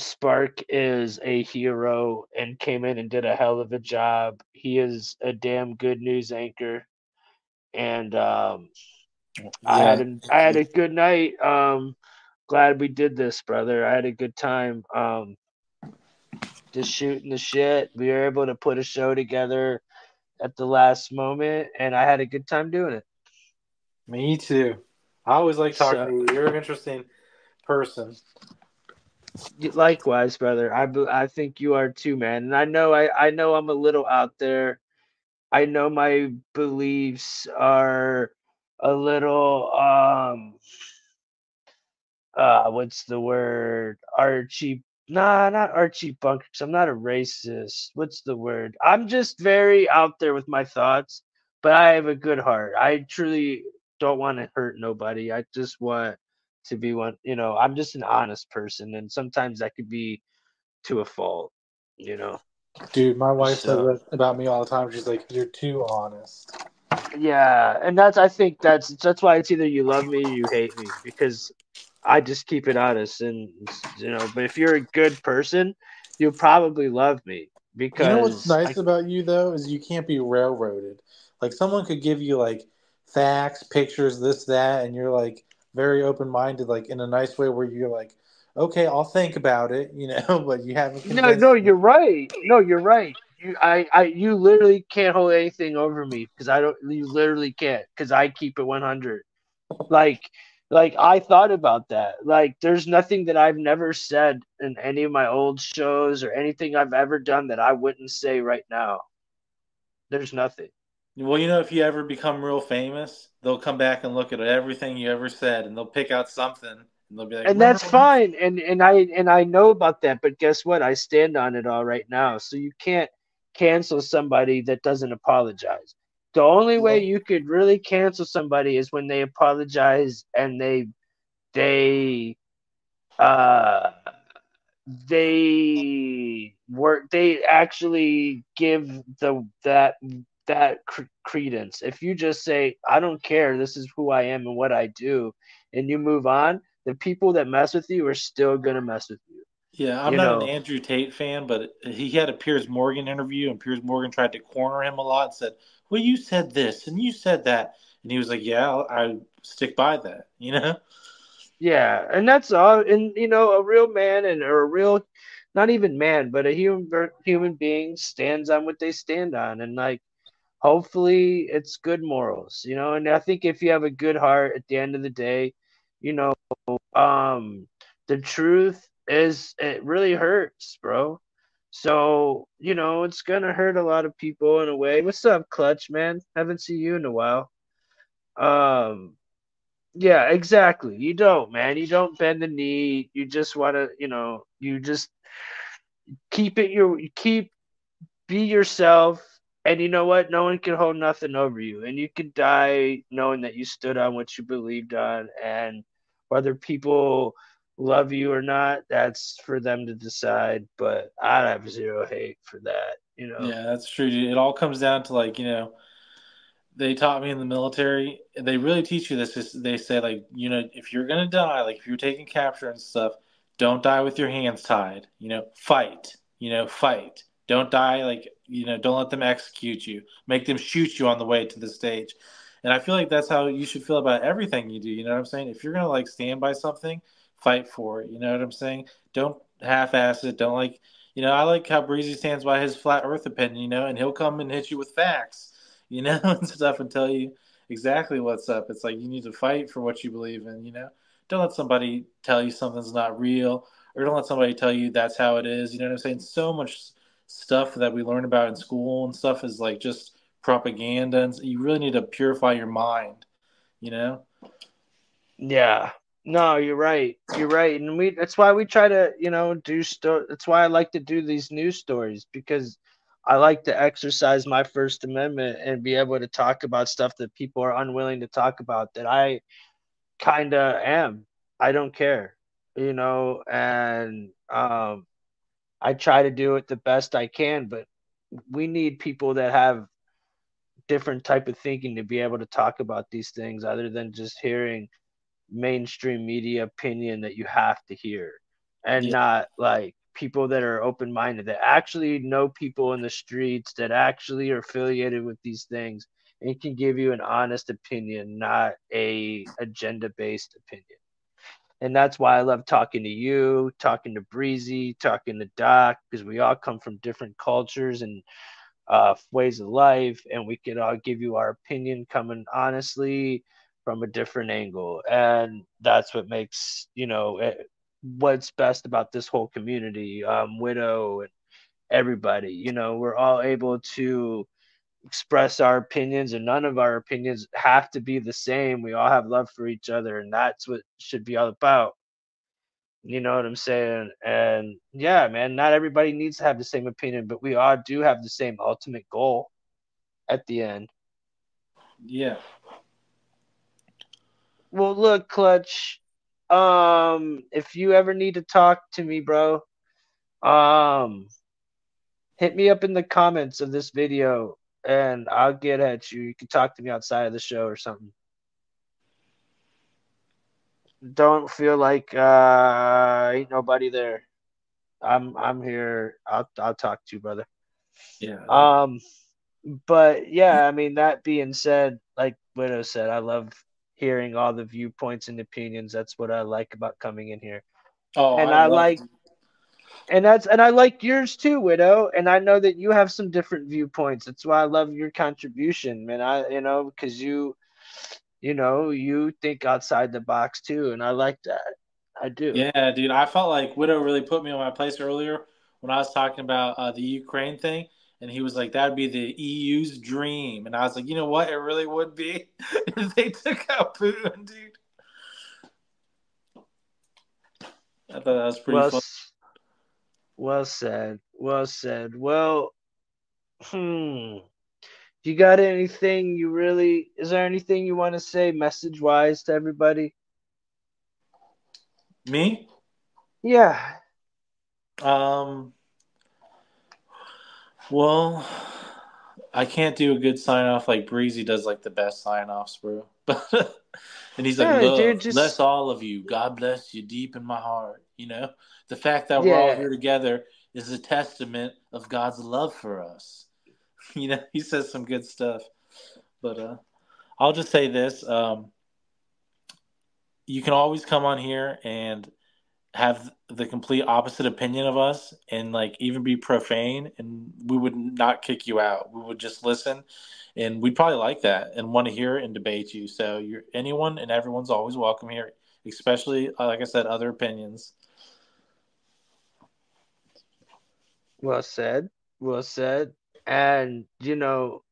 Spark is a hero and came in and did a hell of a job. He is a damn good news anchor, and yeah. I had a good night. Glad we did this, brother. I had a good time. Just shooting the shit. We were able to put a show together at the last moment, and I had a good time doing it. Me too. I always like talking to you. You're an interesting person. Likewise, brother. I think you are too, man. And I know I'm a little out there. I know my beliefs are a little what's the word? Archie. Nah, not Archie Bunker, because I'm not a racist. What's the word? I'm just very out there with my thoughts, but I have a good heart. I truly don't want to hurt nobody. I just want to be one, you know, I'm just an honest person, and sometimes that could be to a fault, you know. Dude, my wife says that about me all the time. She's like, you're too honest. Yeah, and I think that's why it's either you love me or you hate me, because I just keep it honest, and you know. But if you're a good person, you'll probably love me, because you know what's nice about you though is you can't be railroaded. Like, someone could give you like facts, pictures, this, that, and you're like very open-minded, like in a nice way where you're like, okay, I'll think about it, you know. But you haven't. No, you're right. No, you're right. You literally can't hold anything over me, because I don't. You literally can't, because I keep it 100. Like, I thought about that. Like, there's nothing that I've never said in any of my old shows or anything I've ever done that I wouldn't say right now. There's nothing. Well, you know, if you ever become real famous, they'll come back and look at everything you ever said, and they'll pick out something, and they'll be like, and that's fine. And I know about that, but guess what? I stand on it all right now. So you can't cancel somebody that doesn't apologize. The only way you could really cancel somebody is when they apologize and they actually give that credence. If you just say, I don't care, this is who I am and what I do, and you move on, the people that mess with you are still gonna mess with you. Yeah, I'm not an Andrew Tate fan, but he had a Piers Morgan interview, and Piers Morgan tried to corner him a lot and said, well, you said this and you said that. And he was like, yeah, I stick by that, you know? Yeah, and that's all. And, you know, a real man or a real, not even man, but a human being stands on what they stand on. And, like, hopefully it's good morals, you know? And I think if you have a good heart at the end of the day, you know, the truth is, it really hurts, bro. So, you know, it's gonna hurt a lot of people in a way. What's up, Clutch, man? Haven't seen you in a while. Yeah, exactly. You don't, man. You don't bend the knee. You just want to, you know, you just keep it. Be yourself. And you know what? No one can hold nothing over you. And you can die knowing that you stood on what you believed on. And whether people love you or not, that's for them to decide. But I have zero hate for that, you know? Yeah, that's true. It all comes down to, like, you know, they taught me in the military, they really teach you this. They say, like, you know, if you're going to die, like if you're taking capture and stuff, don't die with your hands tied, you know, fight. Don't die, like, you know, don't let them execute you. Make them shoot you on the way to the stage. And I feel like that's how you should feel about everything you do. You know what I'm saying? If you're going to, like, stand by something, fight for it. You know what I'm saying? Don't half-ass it. Don't, like, you know, I like how Breezy stands by his flat earth opinion, you know, and he'll come and hit you with facts, you know, and stuff and tell you exactly what's up. It's like you need to fight for what you believe in, you know. Don't let somebody tell you something's not real, or don't let somebody tell you that's how it is. You know what I'm saying? So much stuff that we learn about in school and stuff is like just propaganda, and you really need to purify your mind, you know? Yeah. No, you're right. You're right. And that's why we try to, you know, that's why I like to do these news stories, because I like to exercise my First Amendment and be able to talk about stuff that people are unwilling to talk about, that I kind of am. I don't care, you know, and I try to do it the best I can, but we need people that have different type of thinking to be able to talk about these things other than just hearing mainstream media opinion that you have to hear, and not like people that are open-minded, that actually know people in the streets, that actually are affiliated with these things and can give you an honest opinion, not a agenda-based opinion. And that's why I love talking to you, talking to Breezy, talking to Doc, because we all come from different cultures and ways of life, and we can all give you our opinion coming honestly from a different angle. And that's what makes, you know, what's best about this whole community, Widow and everybody. You know, we're all able to express our opinions, and none of our opinions have to be the same. We all have love for each other, and that's what should be all about. You know what I'm saying? And yeah, man, not everybody needs to have the same opinion, but we all do have the same ultimate goal at the end. Yeah. Well, look, Clutch, if you ever need to talk to me, bro, hit me up in the comments of this video, and I'll get at you. You can talk to me outside of the show or something. Don't feel like ain't nobody there. I'm here. I'll talk to you, brother. Yeah. But yeah, I mean, that being said, like Widow said, I love hearing all the viewpoints and opinions. That's what I like about coming in here. Oh, and I like. And I like yours too, Widow. And I know that you have some different viewpoints. That's why I love your contribution, man. Because you think outside the box too, and I like that. I do. Yeah, dude. I felt like Widow really put me on my place earlier when I was talking about the Ukraine thing, and he was like, "That'd be the EU's dream," and I was like, "You know what? It really would be if they took out Putin, dude." I thought that was pretty fun. Well said. Well, you got anything is there anything you want to say message-wise to everybody? Me? Yeah. Well, I can't do a good sign-off like Breezy does, like the best sign-offs, bro. And he's like, "Look, bless all of you. God bless you deep in my heart." You know, the fact that we're all here together is a testament of God's love for us. You know, he says some good stuff. But I'll just say this. You can always come on here and have the complete opposite opinion of us, and like even be profane, and we would not kick you out. We would just listen, and we'd probably like that and want to hear and debate you. So anyone and everyone's always welcome here, especially, like I said, other opinions. Well said. And, you know,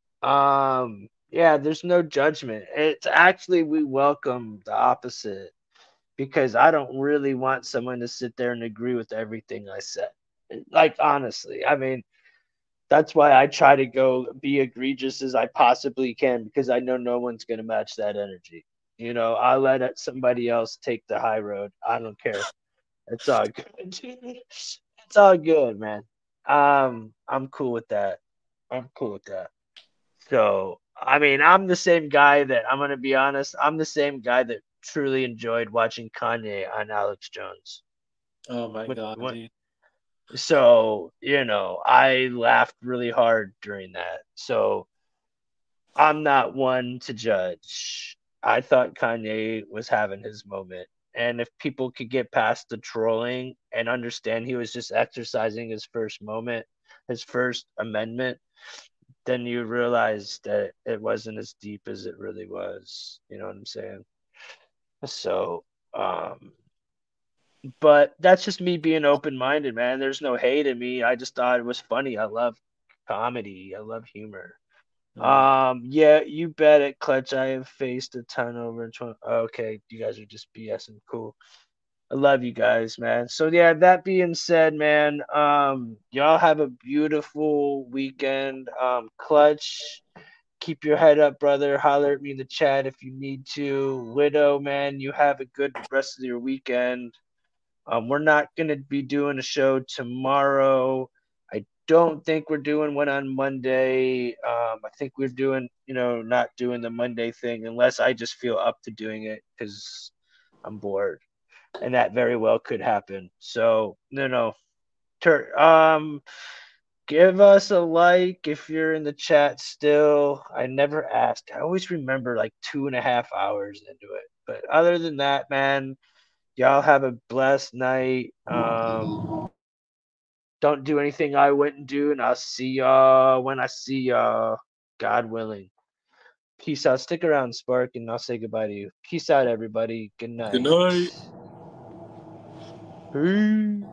Yeah, there's no judgment. It's actually, we welcome the opposite, because I don't really want someone to sit there and agree with everything I said. Like, honestly, I mean, that's why I try to go be egregious as I possibly can, because I know no one's going to match that energy. You know, I let somebody else take the high road. I don't care. It's all good. It's all good, man. I'm cool with that. So, I mean, I'm the same guy that, I'm going to be honest, I'm the same guy that truly enjoyed watching Kanye on Alex Jones. Oh, my God, dude. So, you know, I laughed really hard during that. So I'm not one to judge. I thought Kanye was having his moment. And if people could get past the trolling and understand he was just exercising his first moment, his first amendment, then you realize that it wasn't as deep as it really was. You know what I'm saying? So, but that's just me being open-minded, man. There's no hate in me. I just thought it was funny. I love comedy. I love humor. Yeah, you bet it, Clutch. I have faced a ton over 20. Okay, you guys are just BSing. Cool. I love you guys, man. So, yeah, that being said, man, y'all have a beautiful weekend. Clutch, keep your head up, brother. Holler at me in the chat if you need to. Widow, man, you have a good rest of your weekend. We're not going to be doing a show tomorrow. I don't think we're doing one on Monday. I think we're doing, you know, not doing the Monday thing unless I just feel up to doing it because I'm bored. And that very well could happen. So, give us a like if you're in the chat still. I never asked. I always remember like 2.5 hours into it. But other than that, man, y'all have a blessed night. Don't do anything I wouldn't do, and I'll see y'all when I see y'all, God willing. Peace out. Stick around, Spark, and I'll say goodbye to you. Peace out, everybody. Good night. Good night. Peace.